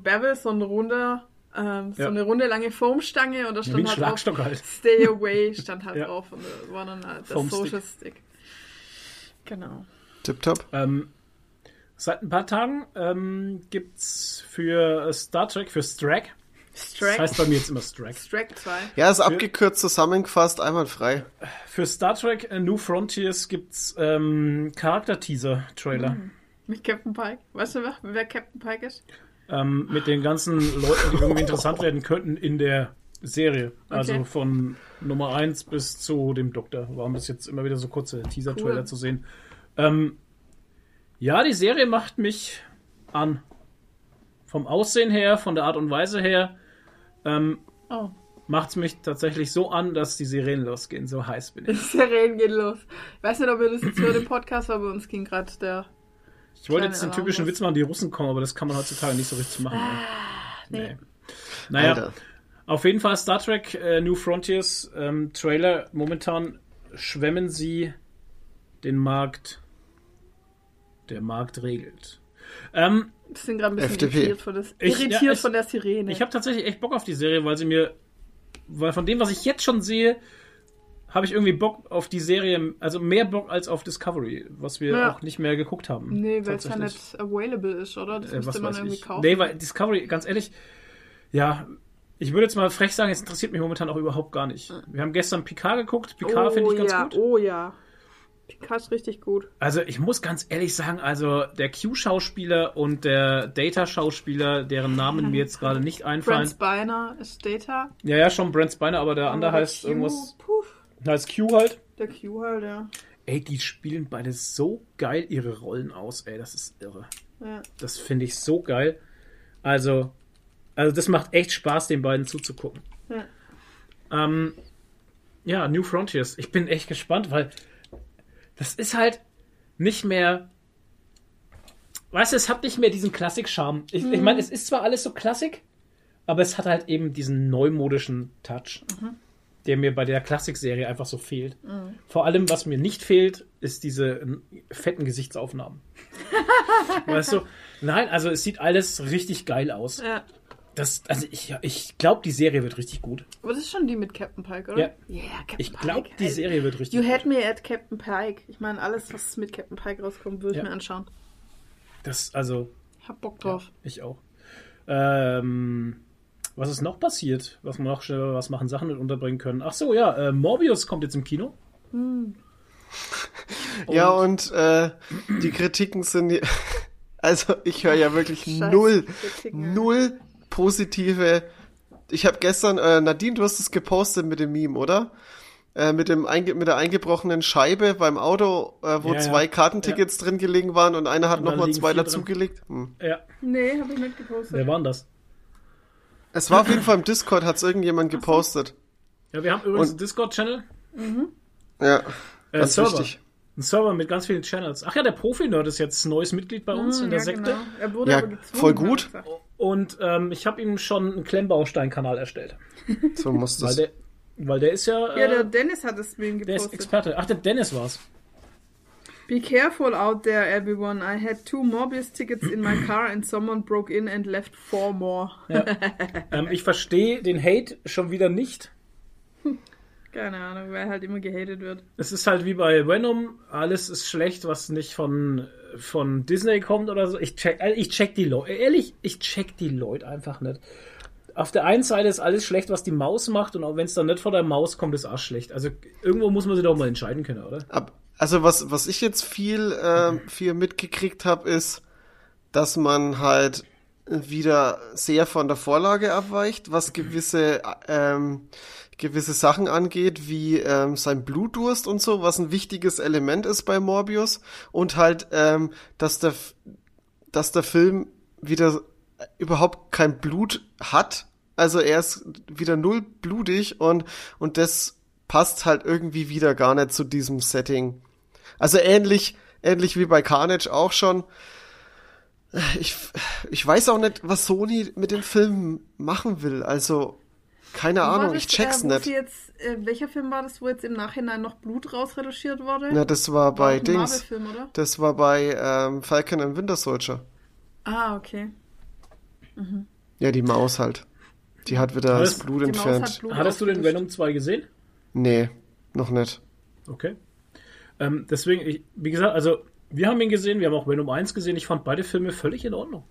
Bevel, so ein runder, eine runde lange Foamstange und da stand halt drauf, Stay Away stand halt drauf und war dann halt der Social Stick. Genau. Tipptopp. Seit ein paar Tagen gibt's für Star Trek, für Strack. Das heißt bei mir jetzt immer Strack. Strack 2. Ja, ist abgekürzt, zusammengefasst, einwandfrei. Für Star Trek New Frontiers gibt's Charakter-Teaser-Trailer. Mhm. Mit Captain Pike. Weißt du, wer Captain Pike ist? Mit den ganzen Leuten, die irgendwie interessant werden könnten in der Serie. Okay. Also von Nummer 1 bis zu dem Doktor. Warum ist jetzt immer wieder so kurze Teaser-Trailer zu sehen? Ja, die Serie macht mich an. Vom Aussehen her, von der Art und Weise her, macht's mich tatsächlich so an, dass die Sirenen losgehen. So heiß bin ich. Die Sirenen gehen los. Ich weiß nicht, ob ihr das jetzt hört im Podcast, aber bei uns ging gerade der... Ich wollte jetzt den typischen Witz machen, die Russen kommen, aber das kann man heutzutage nicht so richtig machen. Nee. Naja, Alter. Auf jeden Fall Star Trek New Frontiers Trailer. Momentan schwemmen sie den Markt... Der Markt regelt. Wir sind gerade ein bisschen irritiert von der Sirene. Ich habe tatsächlich echt Bock auf die Serie, weil von dem, was ich jetzt schon sehe, habe ich irgendwie Bock auf die Serie, also mehr Bock als auf Discovery, was wir auch nicht mehr geguckt haben. Nee, weil es ja nicht available ist, oder? Das müsste man irgendwie kaufen. Nee, weil Discovery, ganz ehrlich, ja, ich würde jetzt mal frech sagen, es interessiert mich momentan auch überhaupt gar nicht. Wir haben gestern Picard geguckt, Picard finde ich ganz gut. Oh ja. Krass, richtig gut. Also ich muss ganz ehrlich sagen, also der Q-Schauspieler und der Data-Schauspieler, deren Namen mir jetzt gerade nicht einfallen. Brent Spiner ist Data. Ja, schon Brent Spiner, aber der andere heißt Q, irgendwas. Heißt Q halt. Der Q halt, ja. Ey, die spielen beide so geil ihre Rollen aus, ey, das ist irre. Ja. Das finde ich so geil. Also das macht echt Spaß, den beiden zuzugucken. Ja. Ja, New Frontiers. Ich bin echt gespannt, weil das ist halt nicht mehr, weißt du, es hat nicht mehr diesen Klassik-Charme. Ich meine, es ist zwar alles so Klassik, aber es hat halt eben diesen neumodischen Touch. Mhm. der mir bei der Klassik-Serie einfach so fehlt. Mhm. Vor allem, was mir nicht fehlt, ist diese fetten Gesichtsaufnahmen. Weißt du? Nein, also es sieht alles richtig geil aus. Ja. Das, also ich glaube, die Serie wird richtig gut. Aber das ist schon die mit Captain Pike, oder? Ja, yeah, Captain Pike. Ich glaube, die Serie wird richtig gut. You had me at Captain Pike. Ich meine, alles, was mit Captain Pike rauskommt, würde ich mir anschauen. Das, also... Ich hab Bock drauf. Ja, ich auch. Was ist noch passiert? Was man noch schneller was machen, Sachen mit unterbringen können. Ach so, ja, Morbius kommt jetzt im Kino. Hm. Und ja, und die Kritiken sind... Also, ich höre ja wirklich null positive... Ich habe gestern... Nadine, du hast es gepostet mit dem Meme, oder? Mit der eingebrochenen Scheibe beim Auto, wo zwei Kartentickets drin gelegen waren und einer hat nochmal zwei dazugelegt. Ja. Nee, habe ich nicht gepostet. Wer waren das? Es war auf jeden Fall im Discord, hat es irgendjemand gepostet. Ja, wir haben übrigens einen Discord-Channel. Mhm. Ja, das ist richtig. Ein Server mit ganz vielen Channels. Ach ja, der Profi-Nerd ist jetzt neues Mitglied bei uns in der Sekte. Genau. Er wurde aber gezwungen, voll gut. Und ich habe ihm schon einen Klemmbaustein-Kanal erstellt. So muss das. Weil der ist ja... ja, der Dennis hat das Meme gepostet. Der ist Experte. Ach, der Dennis war's. Be careful out there, everyone. I had 2 Morbius tickets in my car and someone broke in and left 4 more. Ja. Ich verstehe den Hate schon wieder nicht. Keine Ahnung, weil halt immer gehatet wird. Es ist halt wie bei Venom, alles ist schlecht, was nicht von Disney kommt oder so. Ich check die Leute einfach nicht. Auf der einen Seite ist alles schlecht, was die Maus macht, und auch wenn es dann nicht von der Maus kommt, ist auch schlecht. Also irgendwo muss man sich doch mal entscheiden können, oder? Also was ich jetzt viel mitgekriegt habe, ist, dass man halt wieder sehr von der Vorlage abweicht, was gewisse Sachen angeht, wie sein Blutdurst und so, was ein wichtiges Element ist bei Morbius, und halt, dass der Film wieder überhaupt kein Blut hat, also er ist wieder null blutig, und das passt halt irgendwie wieder gar nicht zu diesem Setting. Also ähnlich wie bei Carnage auch schon. Ich weiß auch nicht, was Sony mit dem Film machen will, also keine Ahnung, ich check's nicht. Welcher Film war das, wo jetzt im Nachhinein noch Blut rausretuschiert wurde? Na, das war bei Dings. Das war bei Falcon and Winter Soldier. Ah, okay. Mhm. Ja, die Maus halt. Die hat wieder das Blut entfernt. Hattest du den Venom 2 gesehen? Nee, noch nicht. Okay. Deswegen, wie gesagt, also wir haben ihn gesehen, wir haben auch Venom 1 gesehen. Ich fand beide Filme völlig in Ordnung.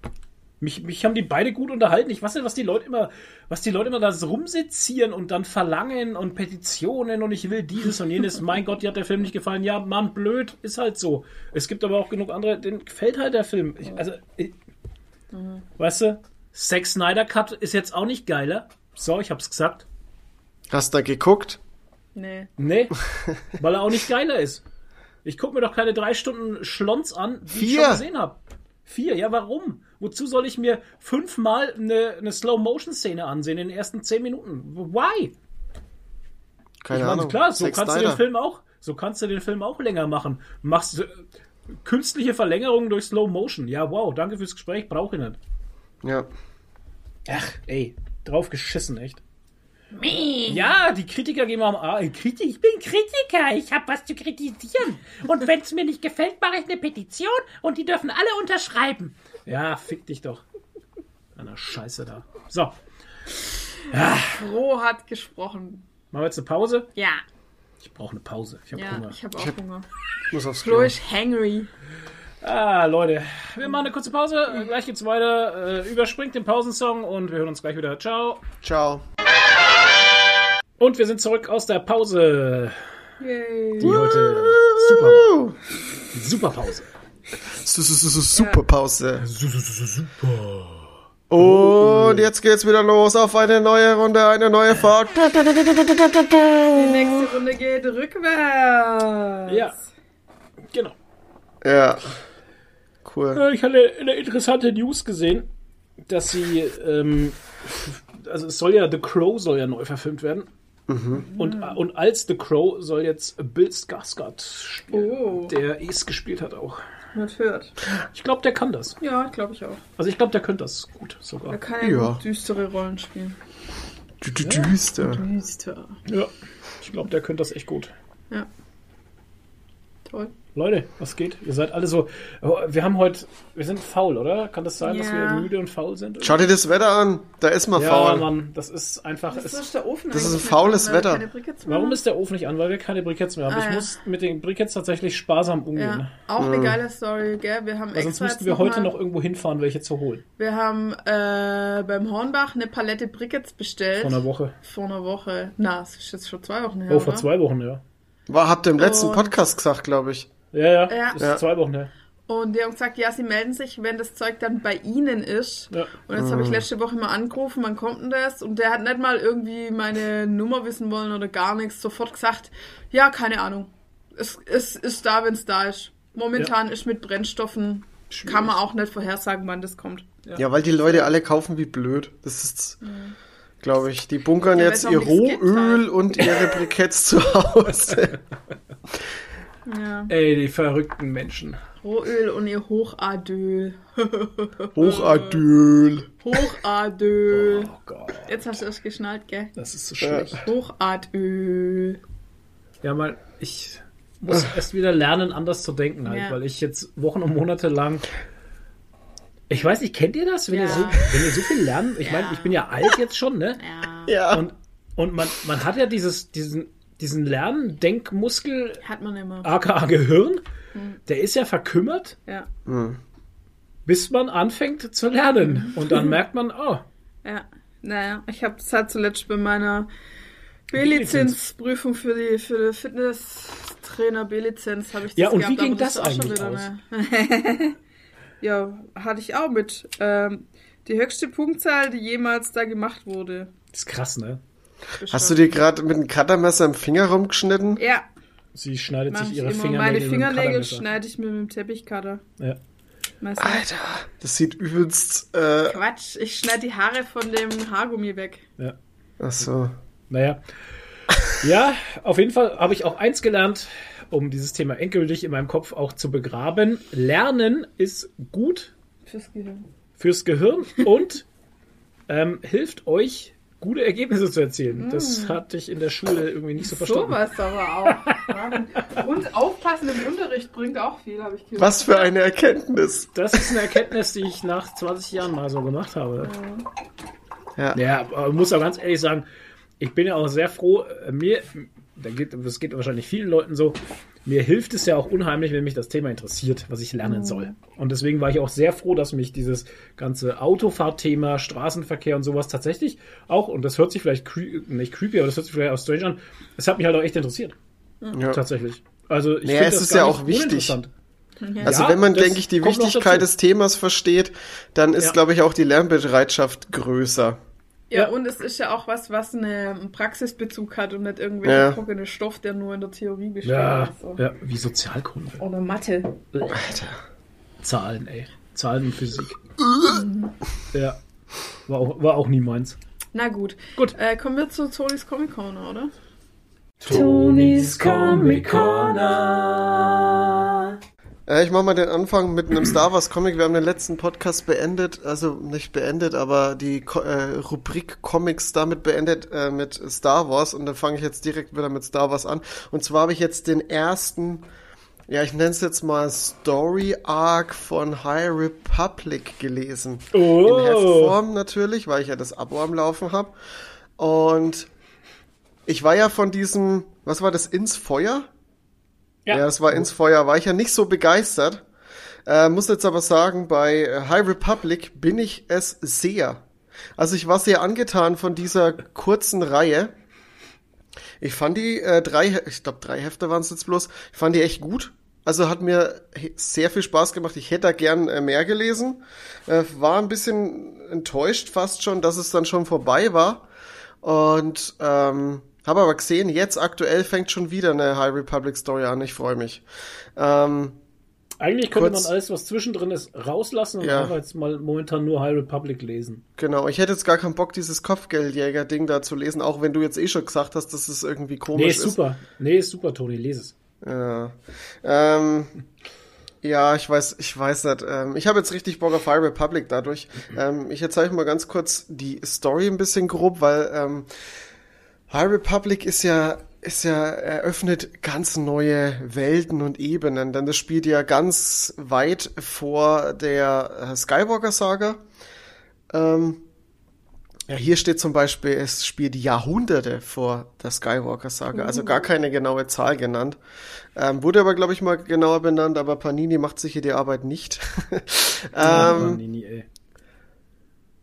Mich haben die beide gut unterhalten. Ich weiß nicht, was die Leute immer da rumsezieren und dann verlangen und Petitionen und ich will dieses und jenes. Mein Gott, dir hat der Film nicht gefallen. Ja, Mann, blöd, ist halt so. Es gibt aber auch genug andere, denen gefällt halt der Film. Weißt du, Zack Snyder Cut ist jetzt auch nicht geiler. So, ich hab's gesagt. Hast du geguckt? Nee, weil er auch nicht geiler ist. Ich guck mir doch keine 3 Stunden Schlons an, die ich schon gesehen habe. 4, ja, warum? Wozu soll ich mir 5-mal eine Slow-Motion-Szene ansehen in den ersten 10 Minuten? Why? Keine Ahnung. Klar, so kannst du den Film auch länger machen. Machst du künstliche Verlängerung durch Slow-Motion. Ja, wow, danke fürs Gespräch, brauche ich nicht. Ja. Ach, ey, drauf geschissen, echt. Ja, die Kritiker gehen mal am A. Ich bin Kritiker, ich hab was zu kritisieren. Und wenn es mir nicht gefällt, mache ich eine Petition und die dürfen alle unterschreiben. Ja, fick dich doch. Einer Scheiße da. So. Ja. Froh hat gesprochen. Machen wir jetzt eine Pause? Ja. Ich brauche eine Pause. Ich habe Hunger. Ich habe auch Hunger. Ich muss aufs Klo. Flo ist hangry. Ah, Leute. Wir machen eine kurze Pause. Gleich geht's weiter. Überspringt den Pausensong und wir hören uns gleich wieder. Ciao. Ciao. Und wir sind zurück aus der Pause. Yay. Die heute super Pause. Super Pause. Super. Und jetzt geht's wieder los auf eine neue Runde, eine neue Fahrt. Die nächste Runde geht rückwärts. Ja, genau. Ja, cool. Ich hatte eine interessante News gesehen, dass sie, also es soll ja, The Crow soll ja neu verfilmt werden. Mhm. Und als The Crow soll jetzt Bill Skarsgård spielen, der es gespielt hat auch. Man hört. Ich glaube, der kann das. Ja, glaube ich auch. Also ich glaube, der könnte das gut sogar. Er kann ja düstere Rollen spielen. Düster. Düster. Ja, ich glaube, der könnte das echt gut. Ja. Toll. Leute, was geht? Ihr seid alle so. Wir sind faul, oder? Kann das sein, dass wir müde und faul sind? Oder? Schau dir das Wetter an. Da ist man faul. Ja, Mann, das ist einfach. Das ist ein faules Wetter. Warum ist der Ofen nicht an? Weil wir keine Briketts mehr haben. Ich muss mit den Briketts tatsächlich sparsam umgehen. Ja, auch eine geile Story, gell? Wir haben extra sonst müssten wir heute noch irgendwo hinfahren, welche zu holen. Wir haben beim Hornbach eine Palette Briketts bestellt. Vor einer Woche. Na, es ist jetzt schon 2 Wochen her. Vor 2 Wochen, ja. Habt ihr im letzten Podcast gesagt, glaube ich. Ja. Das ist 2 Wochen her. Und die haben gesagt, ja, sie melden sich, wenn das Zeug dann bei ihnen ist. Ja. Und jetzt habe ich letzte Woche mal angerufen, wann kommt denn das? Und der hat nicht mal irgendwie meine Nummer wissen wollen oder gar nichts. Sofort gesagt, ja, keine Ahnung. Es ist da, wenn es da ist. Momentan ist mit Brennstoffen, kann man auch nicht vorhersagen, wann das kommt. Ja, weil die Leute alle kaufen wie blöd. Das ist... Ja. Glaube ich. Die bunkern jetzt ihr Rohöl und ihre Briketts zu Hause. Ja. Ey, die verrückten Menschen. Rohöl und ihr Hochadöl. Hochadöl. Oh Gott. Jetzt hast du es geschnallt, gell? Das ist so schlecht. Hochadöl. Ja, mal, ich muss erst wieder lernen, anders zu denken halt, weil ich jetzt Wochen und Monate lang... Ich weiß nicht, kennt ihr das, wenn ihr so viel lernt? Ich meine, ich bin ja alt jetzt schon, ne? Ja. Und man hat ja diesen Lerndenkmuskel, hat man immer. AKA Gehirn, der ist ja verkümmert, bis man anfängt zu lernen. Und dann merkt man, Ja, naja, ich habe das halt zuletzt bei meiner B-Lizenz-Prüfung für die Fitness-Trainer B-Lizenz habe ich das gehabt. Ja, und wie ging das eigentlich aus? Ja, hatte ich auch mit. Die höchste Punktzahl, die jemals da gemacht wurde. Das ist krass, ne? Bestimmt. Hast du dir gerade mit einem Cuttermesser im Finger rumgeschnitten? Ja. Sie schneidet sich ihre Fingernägel. Meine Fingernägel schneide ich mir mit dem Teppichcutter. Ja. Meistens. Alter, das sieht übelst... Quatsch, ich schneide die Haare von dem Haargummi weg. Ja. Ach so. Naja. Ja, auf jeden Fall habe ich auch eins gelernt, um dieses Thema endgültig in meinem Kopf auch zu begraben. Lernen ist gut fürs Gehirn und hilft euch, gute Ergebnisse zu erzielen. Das hatte ich in der Schule irgendwie nicht so verstanden. So was aber auch. Und aufpassen im Unterricht bringt auch viel, habe ich gehört. Was für eine Erkenntnis. Das ist eine Erkenntnis, die ich nach 20 Jahren mal so gemacht habe. Ja, aber ich muss auch ganz ehrlich sagen, ich bin ja auch sehr froh, das geht wahrscheinlich vielen Leuten so. Mir hilft es ja auch unheimlich, wenn mich das Thema interessiert, was ich lernen soll. Und deswegen war ich auch sehr froh, dass mich dieses ganze Autofahrtthema, Straßenverkehr und sowas tatsächlich auch, und das hört sich vielleicht nicht creepy, aber das hört sich vielleicht auch strange an, es hat mich halt auch echt interessiert. Ja. Tatsächlich. Also ich finde das ist ja auch wichtig. Also wenn man, denke ich, die Wichtigkeit des Themas versteht, dann ist, glaube ich, auch die Lernbereitschaft größer. Ja, und es ist ja auch was einen Praxisbezug hat und nicht irgendwelcher trockene Stoff, der nur in der Theorie besteht. Ja, so. Ja, wie Sozialkunde. Oder Mathe. Alter. Zahlen, ey. Zahlen und Physik. Ja, war auch nie meins. Na gut. Kommen wir zu Tonis Comic Corner, oder? Tonis Comic Corner. Ich mache mal den Anfang mit einem Star Wars Comic. Wir haben den letzten Podcast beendet, also nicht beendet, aber die Rubrik Comics damit beendet mit Star Wars. Und dann fange ich jetzt direkt wieder mit Star Wars an. Und zwar habe ich jetzt den ersten, ich nenne es jetzt mal Story Arc von High Republic gelesen. Oh. In Heftform natürlich, weil ich ja das Abo am Laufen habe. Und ich war ja von diesem, was war das, Ins Feuer? Ja, das war Ins Feuer, war ich ja nicht so begeistert. Muss jetzt aber sagen, bei High Republic bin ich es sehr. Also ich war sehr angetan von dieser kurzen Reihe. Ich fand die drei Hefte waren es jetzt bloß. Ich fand die echt gut. Also hat mir sehr viel Spaß gemacht. Ich hätte da gern mehr gelesen. War ein bisschen enttäuscht fast schon, dass es dann schon vorbei war. Und habe aber gesehen, jetzt aktuell fängt schon wieder eine High Republic Story an. Ich freue mich. Eigentlich könnte man alles, was zwischendrin ist, rauslassen und einfach jetzt mal momentan nur High Republic lesen. Genau, ich hätte jetzt gar keinen Bock, dieses Kopfgeldjäger-Ding da zu lesen, auch wenn du jetzt schon gesagt hast, dass es irgendwie komisch ist. Nee, ist super, Toni, lese es. Ja. Ja, ich weiß das. Ich habe jetzt richtig Bock auf High Republic dadurch. Ich erzähle euch mal ganz kurz die Story ein bisschen grob, weil High Republic ist ja eröffnet ganz neue Welten und Ebenen, denn das spielt ja ganz weit vor der Skywalker-Saga. Ja, hier steht zum Beispiel, es spielt Jahrhunderte vor der Skywalker-Saga, also gar keine genaue Zahl genannt. Wurde aber, glaube ich, mal genauer benannt, aber Panini macht sicher die Arbeit nicht. Panini, ey.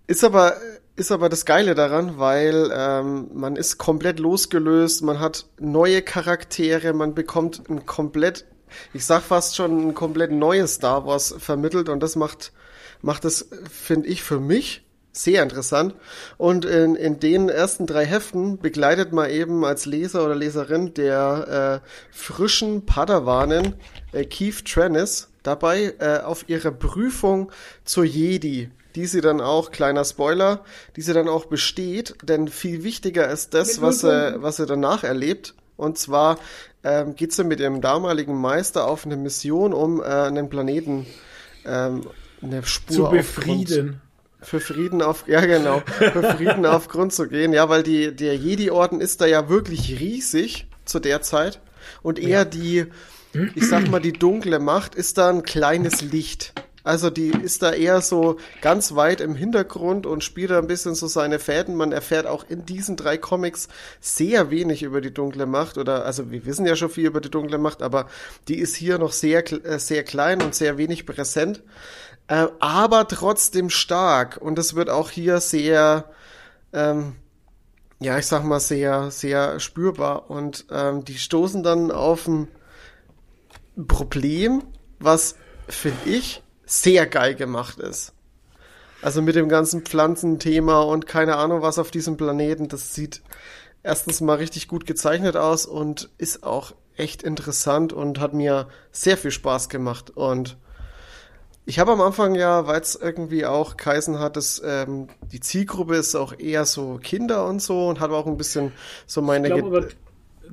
Ist aber das Geile daran, weil man ist komplett losgelöst, man hat neue Charaktere, man bekommt ein komplett neues Star Wars vermittelt, und das macht das, finde ich, für mich sehr interessant. Und in den ersten 3 Heften begleitet man eben als Leser oder Leserin der frischen Padawanin Keith Trennis dabei auf ihrer Prüfung zur Jedi, die sie dann auch, kleiner Spoiler, besteht. Denn viel wichtiger ist das, was sie danach erlebt. Und zwar geht sie mit ihrem damaligen Meister auf eine Mission, um einen Planeten eine Spur zu befrieden. Für Frieden auf Grund zu gehen. Ja, weil der Jedi-Orden ist da ja wirklich riesig zu der Zeit. Und eher die dunkle Macht ist da ein kleines Licht. Also die ist da eher so ganz weit im Hintergrund und spielt da ein bisschen so seine Fäden. Man erfährt auch in diesen 3 Comics sehr wenig über die dunkle Macht. Also wir wissen ja schon viel über die dunkle Macht, aber die ist hier noch sehr, sehr klein und sehr wenig präsent. Aber trotzdem stark, und das wird auch hier sehr, sehr, sehr spürbar, und die stoßen dann auf ein Problem, was, finde ich, sehr geil gemacht ist. Also mit dem ganzen Pflanzenthema und keine Ahnung was auf diesem Planeten, das sieht erstens mal richtig gut gezeichnet aus und ist auch echt interessant und hat mir sehr viel Spaß gemacht. Und ich habe am Anfang ja, weil es irgendwie auch geheißen hat, dass die Zielgruppe ist auch eher so Kinder und so, und habe auch ein bisschen so meine...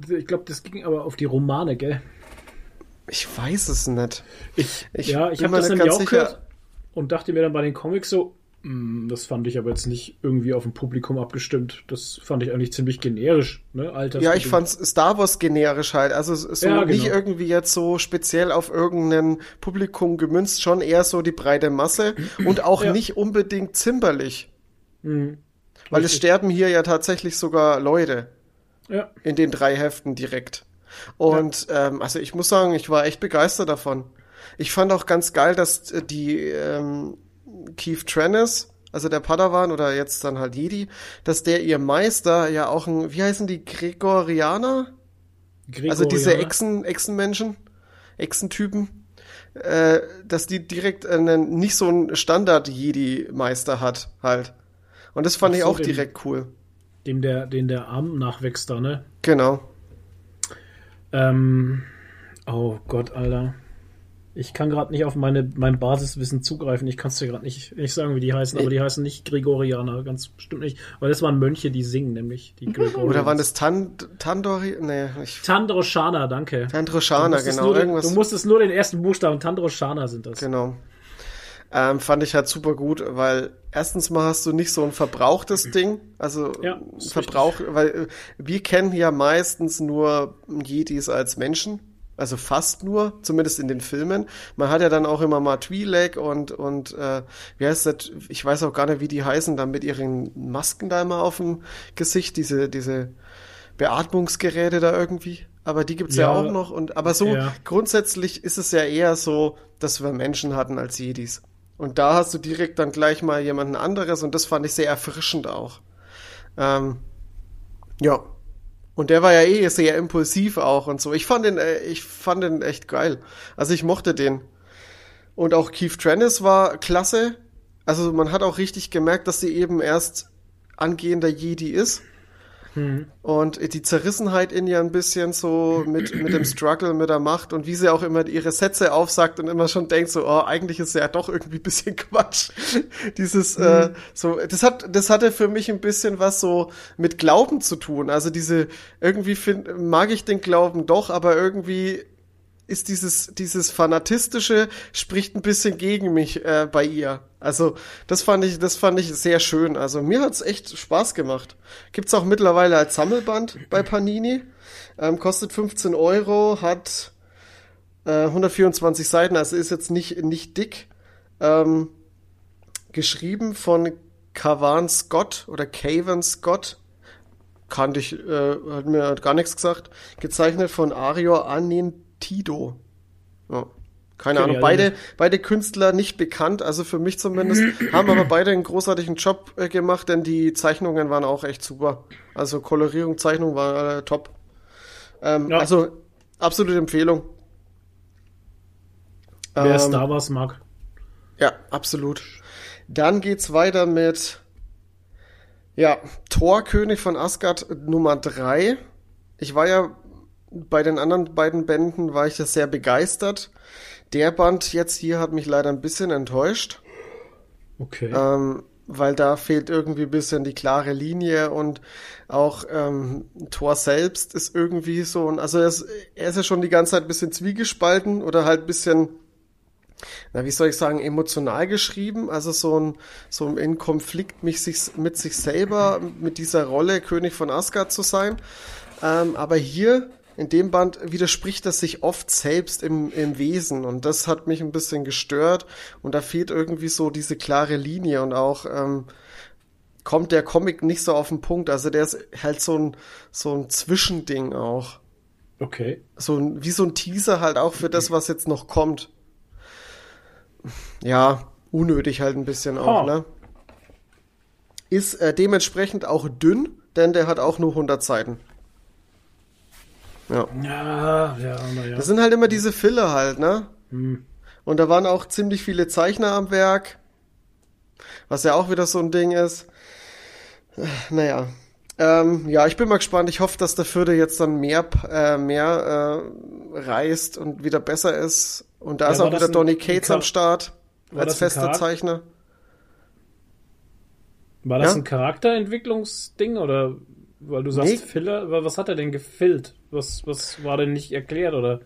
Ich glaube, das ging aber auf die Romane, gell? Ich weiß es nicht. Ich habe das nämlich auch gehört und dachte mir dann bei den Comics so, das fand ich aber jetzt nicht irgendwie auf ein Publikum abgestimmt. Das fand ich eigentlich ziemlich generisch, ne? Ja, ich fand Star Wars generisch halt. Also so ja, nicht genau. Irgendwie jetzt so speziell auf irgendein Publikum gemünzt, schon eher so die breite Masse und auch nicht unbedingt zimperlich. Mhm. Weil es sterben hier ja tatsächlich sogar Leute in den 3 Heften direkt. Und also ich muss sagen, ich war echt begeistert davon. Ich fand auch ganz geil, dass die Keith Trennis, also der Padawan oder jetzt dann halt Jedi, dass der ihr Meister ja auch ein, wie heißen die, Gregorianer? Also diese Echsenmenschen, Echsentypen, dass die direkt einen, nicht so einen Standard-Jedi-Meister hat halt. Und das fand ich auch direkt cool. Den der Arm nachwächst da, ne? Genau. Oh Gott, Alter. Ich kann gerade nicht auf mein Basiswissen zugreifen. Ich kann es dir gerade nicht sagen, wie die heißen, aber die heißen nicht Gregorianer, ganz bestimmt nicht. Weil das waren Mönche, die singen, nämlich die Gregorianer. Oder waren das Tandori? Nee, Tandroshana, danke. Tandroshana, genau. Du musstest nur den ersten Buchstaben, Tandroshana sind das. Genau. Fand ich halt super gut, weil erstens mal hast du nicht so ein verbrauchtes Ding, also weil wir kennen ja meistens nur Jedis als Menschen. Also fast nur, zumindest in den Filmen. Man hat ja dann auch immer mal Twi'lek und wie heißt das? Ich weiß auch gar nicht, wie die heißen, dann mit ihren Masken da immer auf dem Gesicht, diese Beatmungsgeräte da irgendwie. Aber die gibt's ja auch noch. Grundsätzlich ist es ja eher so, dass wir Menschen hatten als Jedis. Und da hast du direkt dann gleich mal jemanden anderes, und das fand ich sehr erfrischend auch. Ja. Und der war ja sehr impulsiv auch und so. Ich fand den echt geil. Also ich mochte den. Und auch Keith Trennis war klasse. Also man hat auch richtig gemerkt, dass sie eben erst angehender Jedi ist. Hm. Und die Zerrissenheit in ihr ein bisschen so mit dem Struggle, mit der Macht und wie sie auch immer ihre Sätze aufsagt und immer schon denkt so, oh, eigentlich ist ja doch irgendwie ein bisschen Quatsch. Das hatte für mich ein bisschen was so mit Glauben zu tun. Also mag ich den Glauben doch, aber irgendwie ist dieses Fanatistische, spricht ein bisschen gegen mich bei ihr. Also das fand ich sehr schön. Also mir hat's echt Spaß gemacht. Gibt's auch mittlerweile als Sammelband bei Panini. Kostet 15 Euro, hat 124 Seiten, also ist jetzt nicht dick. Geschrieben von Cavan Scott oder Cavan Scott. Kannte ich, hat mir gar nichts gesagt. Gezeichnet von Arior Anentido. Ja. Keine Ahnung, beide Künstler nicht bekannt, also für mich zumindest, haben aber beide einen großartigen Job gemacht, denn die Zeichnungen waren auch echt super. Also Kolorierung, Zeichnung war top. Ja. Also absolute Empfehlung. Wer Star Wars mag. Ja, absolut. Dann geht's weiter mit Thor, König von Asgard Nummer 3. Ich war ja bei den anderen beiden Bänden ja sehr begeistert. Der Band jetzt hier hat mich leider ein bisschen enttäuscht. Okay. Weil da fehlt irgendwie ein bisschen die klare Linie und auch Thor selbst ist irgendwie so. Also er ist ja schon die ganze Zeit ein bisschen zwiegespalten oder halt ein bisschen, na, wie soll ich sagen, emotional geschrieben, also so ein in Konflikt mit sich selber, mit dieser Rolle König von Asgard zu sein. Aber hier in dem Band widerspricht er sich oft selbst im Wesen und das hat mich ein bisschen gestört und da fehlt irgendwie so diese klare Linie und auch kommt der Comic nicht so auf den Punkt, also der ist halt so ein Zwischending auch. Okay. Wie so ein Teaser halt auch für das, was jetzt noch kommt. Ja, unnötig halt ein bisschen auch, ne? Ist dementsprechend auch dünn, denn der hat auch nur 100 Seiten. Ja. Ja. Das sind halt immer diese Filler halt, ne? Mhm. Und da waren auch ziemlich viele Zeichner am Werk, was ja auch wieder so ein Ding ist. Naja. Ich bin mal gespannt. Ich hoffe, dass der vierte jetzt dann mehr reißt und wieder besser ist. Und da ist auch wieder Donny Cates am Start als fester Zeichner. War das ein Charakterentwicklungsding oder weil du sagst Filler? Was hat er denn gefillt? Was war denn nicht erklärt oder?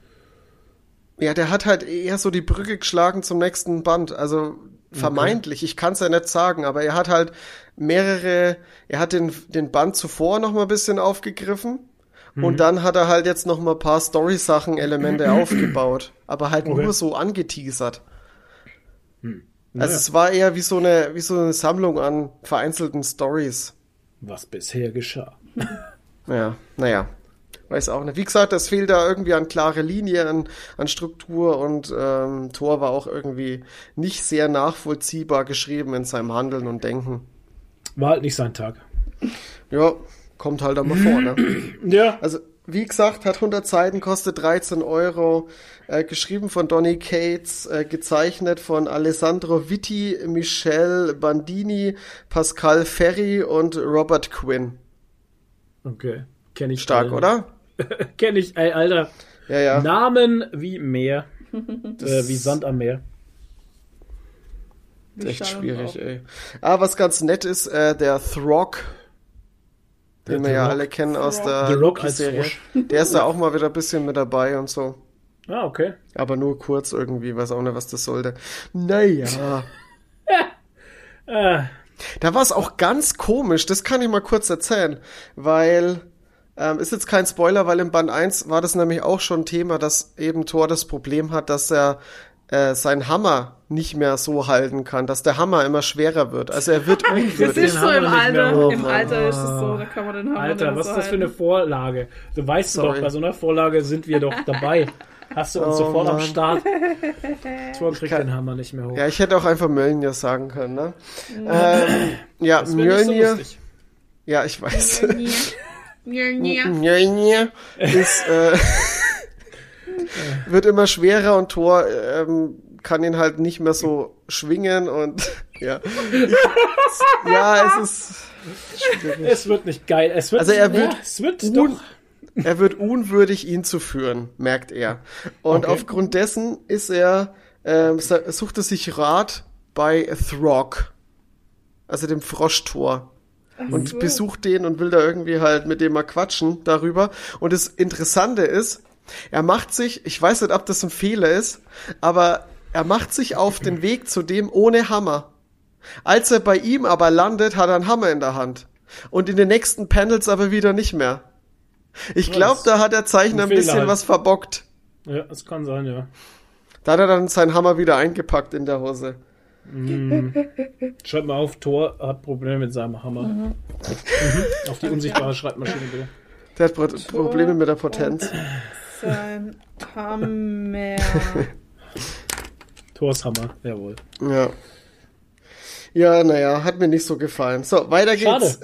Ja, der hat halt eher so die Brücke geschlagen zum nächsten Band. Also vermeintlich, ich kann es ja nicht sagen, aber er hat halt den Band zuvor noch mal ein bisschen aufgegriffen. Und dann hat er halt jetzt noch mal ein paar Story-Sachen, Elemente aufgebaut. Aber halt nur so angeteasert. Ja. Also es war eher wie so eine Sammlung an vereinzelten Stories. Was bisher geschah. Ja, naja. Weiß auch nicht. Wie gesagt, es fehlt da irgendwie an klare Linie, an Struktur und Thor war auch irgendwie nicht sehr nachvollziehbar geschrieben in seinem Handeln und Denken. War halt nicht sein Tag. Ja, kommt halt einmal vor, ne? Ja. Also, wie gesagt, hat 100 Seiten, kostet 13 Euro, geschrieben von Donny Cates, gezeichnet von Alessandro Vitti, Michel Bandini, Pascal Ferry und Robert Quinn. Okay, kenne ich. Stark, oder? Kenne ich, Alter. Ja. Namen wie Meer, wie Sand am Meer. Echt schwierig, auch. Ey. Aber was ganz nett ist, der Throg, den wir ja alle kennen aus der Loki-Serie. Der ist da auch mal wieder ein bisschen mit dabei und so. Ah, okay. Aber nur kurz irgendwie, weiß auch nicht, was das sollte. Naja. Da war es auch ganz komisch, das kann ich mal kurz erzählen, weil, ist jetzt kein Spoiler, weil im Band 1 war das nämlich auch schon Thema, dass eben Thor das Problem hat, dass er seinen Hammer nicht mehr so halten kann, dass der Hammer immer schwerer wird. Also er wird unglücklich. Das ist so im Alter ist es so, da kann man den Hammer Alter, was so ist das für eine Vorlage? Du weißt doch, bei so einer Vorlage sind wir doch dabei. Hast du uns sofort am Start. Thor kriegt den Hammer nicht mehr hoch. Ja, ich hätte auch einfach Mjölnir sagen können, ne? Mjölnir. So ja, ich weiß. Mjölnir ist wird immer schwerer und Thor kann ihn halt nicht mehr so schwingen und ja. Es ist schwierig. Es wird nicht geil. Er wird unwürdig, ihn zu führen, merkt er. Und aufgrund dessen sucht er sich Rat bei Throg, also dem Froschtor. Und besucht den und will da irgendwie halt mit dem mal quatschen darüber. Und das Interessante ist, Er macht sich, ich weiß nicht, ob das ein Fehler ist, aber er macht sich auf den Weg zu dem ohne Hammer. Als er bei ihm aber landet, hat er einen Hammer in der Hand. Und in den nächsten Panels aber wieder nicht mehr. Ich glaube, da hat der Zeichner ein bisschen halt was verbockt. Ja, das kann sein, ja. Da hat er dann seinen Hammer wieder eingepackt in der Hose. Mm. Schreibt mal auf, Thor hat Probleme mit seinem Hammer. Mhm. Auf die unsichtbare Schreibmaschine, bitte. Der hat Probleme mit der Potenz. Sein Hammer. Thors Hammer, jawohl. Ja. Ja, naja, hat mir nicht so gefallen. So, weiter geht's.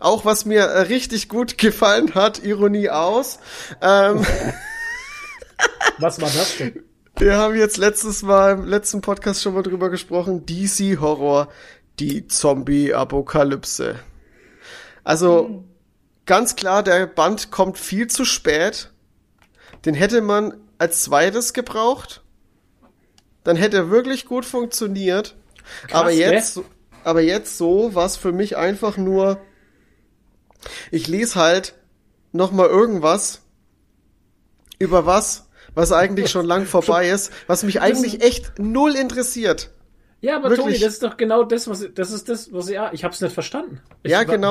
Auch was mir richtig gut gefallen hat, Ironie aus. Was war das denn? Wir haben jetzt im letzten Podcast schon mal drüber gesprochen, DC Horror, die Zombie-Apokalypse. Also, ganz klar, der Band kommt viel zu spät. Den hätte man als zweites gebraucht. Dann hätte er wirklich gut funktioniert. Krass, aber jetzt so war es für mich einfach nur, ich lese halt nochmal irgendwas über was eigentlich schon lang vorbei ist, was mich eigentlich echt null interessiert. Ja, aber wirklich. Toni, das ist doch genau das, ich hab's nicht verstanden. Ich verstehe dich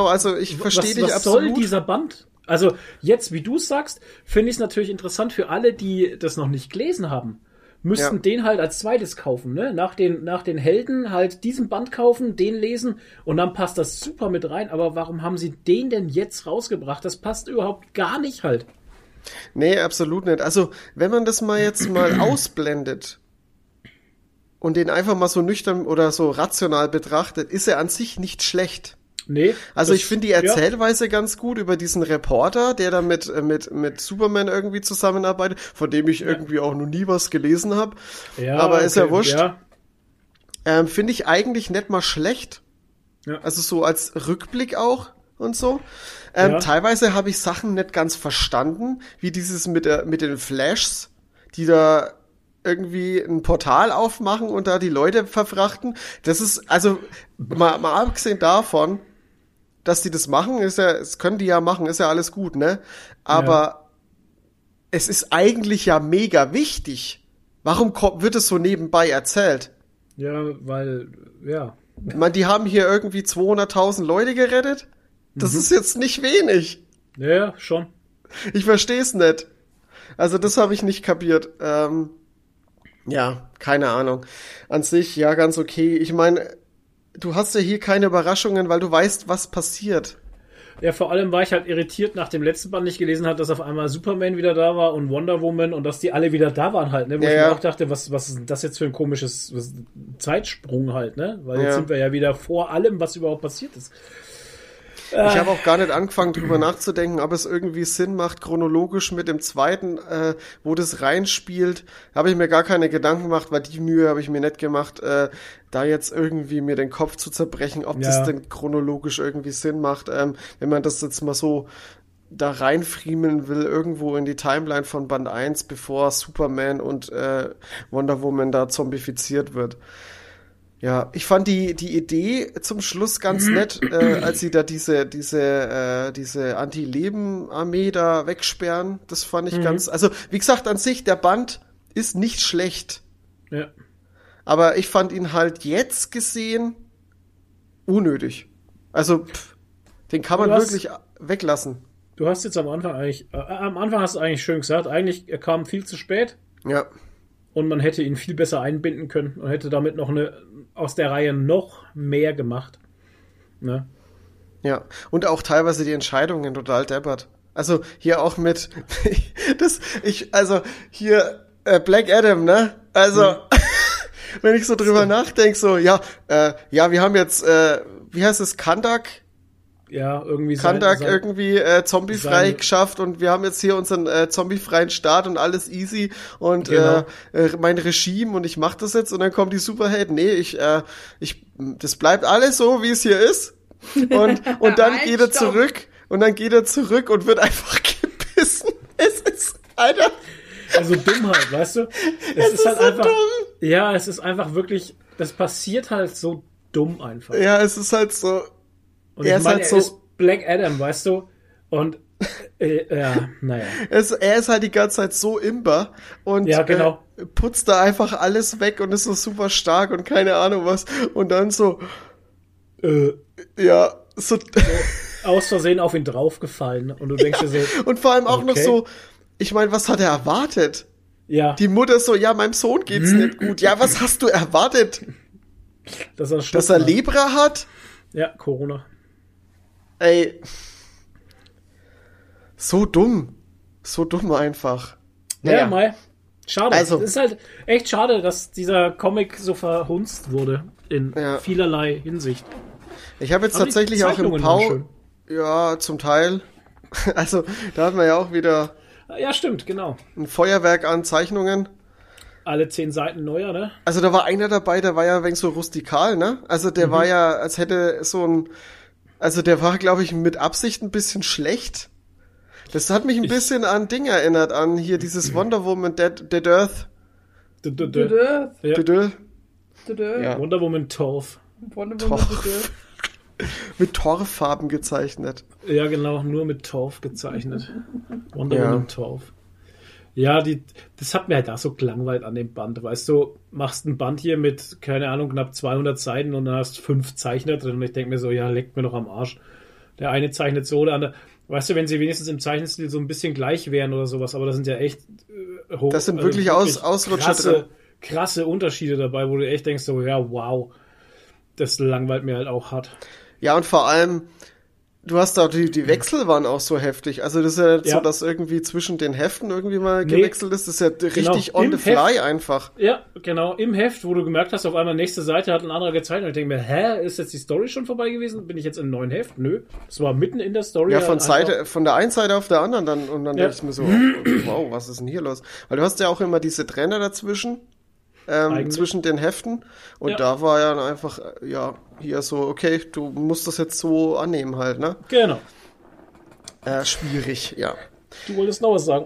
absolut. Was soll dieser Band? Also jetzt, wie du es sagst, finde ich es natürlich interessant für alle, die das noch nicht gelesen haben. Müssten den halt als zweites kaufen, ne? Nach den Helden halt diesen Band kaufen, den lesen und dann passt das super mit rein. Aber warum haben sie den denn jetzt rausgebracht? Das passt überhaupt gar nicht halt. Nee, absolut nicht. Also, wenn man das mal jetzt mal ausblendet und den einfach mal so nüchtern oder so rational betrachtet, ist er an sich nicht schlecht. Nee. Also ich finde die Erzählweise ganz gut über diesen Reporter, der da mit Superman irgendwie zusammenarbeitet, von dem ich irgendwie auch noch nie was gelesen habe. Ja, aber ist ja wurscht. Ja. Finde ich eigentlich nicht mal schlecht. Ja. Also so als Rückblick auch und so. Teilweise habe ich Sachen nicht ganz verstanden, wie dieses mit den Flashs, die da irgendwie ein Portal aufmachen und da die Leute verfrachten. Das ist, also mal abgesehen davon, dass die das machen, das können die ja machen, ist ja alles gut, ne? Aber es ist eigentlich ja mega wichtig. Warum wird es so nebenbei erzählt? Ja, weil, man, die haben hier irgendwie 200.000 Leute gerettet? Das ist jetzt nicht wenig. Ja, schon. Ich verstehe es nicht. Also das habe ich nicht kapiert. Ja, keine Ahnung. An sich, ja, ganz okay. Ich meine, du hast ja hier keine Überraschungen, weil du weißt, was passiert. Ja, vor allem war ich halt irritiert, nach dem letzten Band nicht gelesen habe, dass auf einmal Superman wieder da war und Wonder Woman und dass die alle wieder da waren halt, ne? Wo ich mir auch dachte, was ist das jetzt für ein komisches Zeitsprung halt, ne? Weil jetzt sind wir ja wieder vor allem, was überhaupt passiert ist. Ich habe auch gar nicht angefangen, drüber nachzudenken, ob es irgendwie Sinn macht, chronologisch mit dem zweiten, wo das reinspielt. Da habe ich mir gar keine Gedanken gemacht, weil die Mühe habe ich mir nicht gemacht, da jetzt irgendwie mir den Kopf zu zerbrechen, ob das denn chronologisch irgendwie Sinn macht. Wenn man das jetzt mal so da reinfriemeln will, irgendwo in die Timeline von Band 1, bevor Superman und Wonder Woman da zombifiziert wird. Ja, ich fand die Idee zum Schluss ganz nett, als sie da diese Anti-Leben-Armee da wegsperren. Das fand ich ganz, also wie gesagt, an sich, der Band ist nicht schlecht. Ja. Aber ich fand ihn halt jetzt gesehen unnötig. Also, den kann man wirklich weglassen. Du hast jetzt am Anfang hast du eigentlich schön gesagt, eigentlich er kam viel zu spät. Ja. Und man hätte ihn viel besser einbinden können und hätte damit noch aus der Reihe noch mehr gemacht. Ne? Ja, und auch teilweise die Entscheidungen total deppert. Also hier auch mit Black Adam, ne? Also, wenn ich so drüber nachdenke, wir haben jetzt, wie heißt es, Kandak? Ja, irgendwie Kandak zombiefrei geschafft und wir haben jetzt hier unseren zombiefreien Start und alles easy und genau. Mein Regime und ich mach das jetzt und dann kommen die Superhelden. Nee, das bleibt alles so, wie es hier ist und dann geht er zurück und wird einfach gebissen. Es ist, Alter. Also Dummheit, weißt du? Es ist halt so einfach dumm. Ja, es ist einfach wirklich, das passiert halt so dumm einfach. Ja, es ist halt so. Und ich meine, er ist Black Adam, weißt du? Und Ja, naja. Er ist halt die ganze Zeit so imber und ja, genau. Putzt da einfach alles weg und ist so super stark und keine Ahnung was. Und dann so, ja, so. Aus Versehen auf ihn draufgefallen. Und du denkst dir so. Und vor allem auch okay. Noch so, ich meine, was hat er erwartet? Ja. Die Mutter so, ja, meinem Sohn geht's nicht gut. Ja, was hast du erwartet? Dass er Lebra hat? Ja, Corona. Ey. So dumm einfach. Naja. Ja, Mai. Schade. Also, es ist halt echt schade, dass dieser Comic so verhunzt wurde in vielerlei Hinsicht. Ich habe jetzt tatsächlich auch im Ja, zum Teil. Also, da hatten wir ja auch wieder ja, stimmt, genau. Ein Feuerwerk an Zeichnungen. Alle 10 Seiten neuer, ne? Also da war einer dabei, der war ja ein wenig so rustikal, ne? Also der war ja, als hätte so ein... Also der war, glaube ich, mit Absicht ein bisschen schlecht. Das hat mich ein bisschen an Ding erinnert, an hier dieses Wonder Woman Dead Earth. Wonder Woman Torf. Mit Torffarben gezeichnet. Ja, genau, nur mit Torf gezeichnet. Wonder Woman Torf. Ja, das hat mir halt auch so gelangweilt an dem Band. Weißt du, machst ein Band hier mit, keine Ahnung, knapp 200 Seiten und dann hast 5 Zeichner drin und ich denke mir so, ja, leckt mir doch am Arsch. Der eine zeichnet so, der andere. Weißt du, wenn sie wenigstens im Zeichenstil so ein bisschen gleich wären oder sowas, aber das sind ja echt hoch. Das sind wirklich, wirklich Ausrutscher drin. Krasse Unterschiede dabei, wo du echt denkst so, ja, wow. Das langweilt mir halt auch hart. Ja, und vor allem, du hast da die Wechsel waren auch so heftig. Also das ist ja so, dass irgendwie zwischen den Heften irgendwie mal gewechselt ist. Das ist ja richtig on the fly einfach. Ja, genau. Im Heft, wo du gemerkt hast, auf einmal nächste Seite hat ein anderer gezeichnet. Und ich denke mir, ist jetzt die Story schon vorbei gewesen? Bin ich jetzt im neuen Heft? Nö. Es war mitten in der Story. Ja, von der einen Seite auf der anderen dann. Und dann dachte ich mir so, wow, was ist denn hier los? Weil du hast ja auch immer diese Trenner dazwischen. Zwischen den Heften. Und da war ja einfach, hier so, okay, du musst das jetzt so annehmen halt, ne? Genau. Schwierig, ja. Du wolltest noch was sagen.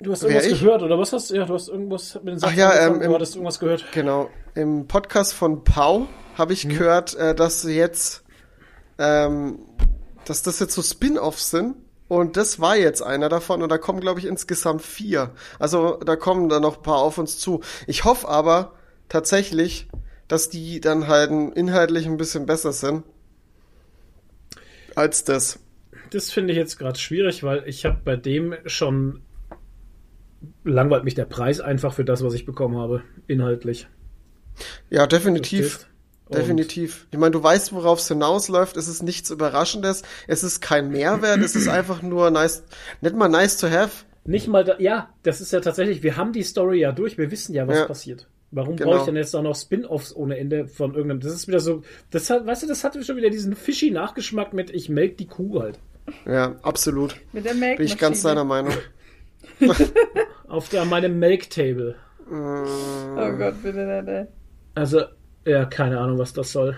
Du hast irgendwas gehört, oder was hast du? Ja, du hast irgendwas mit den Sachen du hattest irgendwas gehört. Genau. Im Podcast von Pau habe ich gehört, dass das jetzt so Spin-Offs sind. Und das war jetzt einer davon und da kommen, glaube ich, insgesamt 4. Also da kommen dann noch ein paar auf uns zu. Ich hoffe aber tatsächlich, dass die dann halt inhaltlich ein bisschen besser sind als das. Das finde ich jetzt gerade schwierig, weil ich habe bei dem schon langweilt mich der Preis einfach für das, was ich bekommen habe, inhaltlich. Ja, definitiv. Definitiv. Ich meine, du weißt, worauf es hinausläuft. Es ist nichts Überraschendes. Es ist kein Mehrwert. Es ist einfach nur nicht mal nice to have. Nicht mal, das ist ja tatsächlich, wir haben die Story ja durch. Wir wissen ja, was passiert. Warum brauche ich denn jetzt auch noch Spin-Offs ohne Ende von irgendeinem? Das ist wieder so, das hatte schon wieder diesen fishy Nachgeschmack mit, ich melk die Kuh halt. Ja, absolut. Mit der Melkmaschine. Bin ich ganz deiner Meinung. Auf meinem Melktable. Oh Gott, bitte, nein. Also, ja, keine Ahnung, was das soll.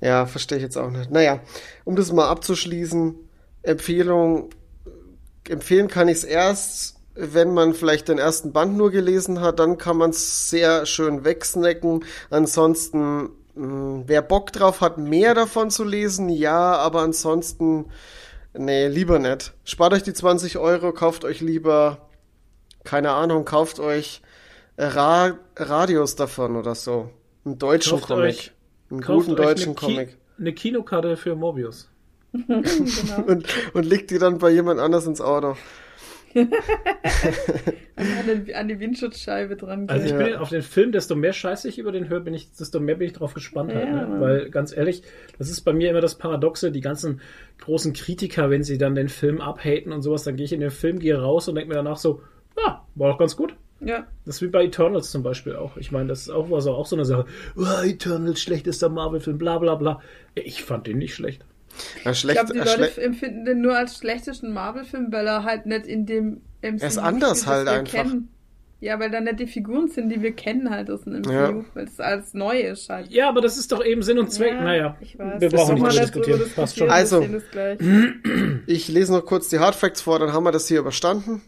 Ja, verstehe ich jetzt auch nicht. Naja, um das mal abzuschließen, empfehlen kann ich es erst, wenn man vielleicht den ersten Band nur gelesen hat, dann kann man es sehr schön wegsnacken. Ansonsten, wer Bock drauf hat, mehr davon zu lesen, ja, aber ansonsten, nee, lieber nicht. Spart euch die 20 Euro, kauft euch lieber, keine Ahnung, kauft euch Radios davon oder so. Einen deutschen Comic. Einen guten deutschen Comic. Eine Kinokarte für Morbius. Genau. und legt die dann bei jemand anders ins Auto. An die Windschutzscheibe dran. Also ich bin auf den Film, desto mehr Scheiße ich über den höre, desto mehr bin ich drauf gespannt. Ja, halt, ne? Weil ganz ehrlich, das ist bei mir immer das Paradoxe, die ganzen großen Kritiker, wenn sie dann den Film abhaten und sowas, dann gehe ich in den Film, gehe raus und denke mir danach so, war doch ganz gut. Ja. Das ist wie bei Eternals zum Beispiel auch. Ich meine, das war auch so eine Sache. Eternals, schlechtester Marvel-Film, bla bla bla. Ich fand den nicht schlecht. Ich glaube, die Leute empfinden den nur als schlechtesten Marvel-Film, weil er halt nicht in dem MCU ist anders halt einfach. Kennen. Ja, weil da nicht die Figuren sind, die wir kennen halt aus dem MCU, weil es alles neu ist halt. Ja, aber das ist doch eben Sinn und Zweck. Ja, naja, ich weiß. Wir brauchen nicht diskutieren. Passt schon. Also, ich lese noch kurz die Hardfacts vor, dann haben wir das hier überstanden.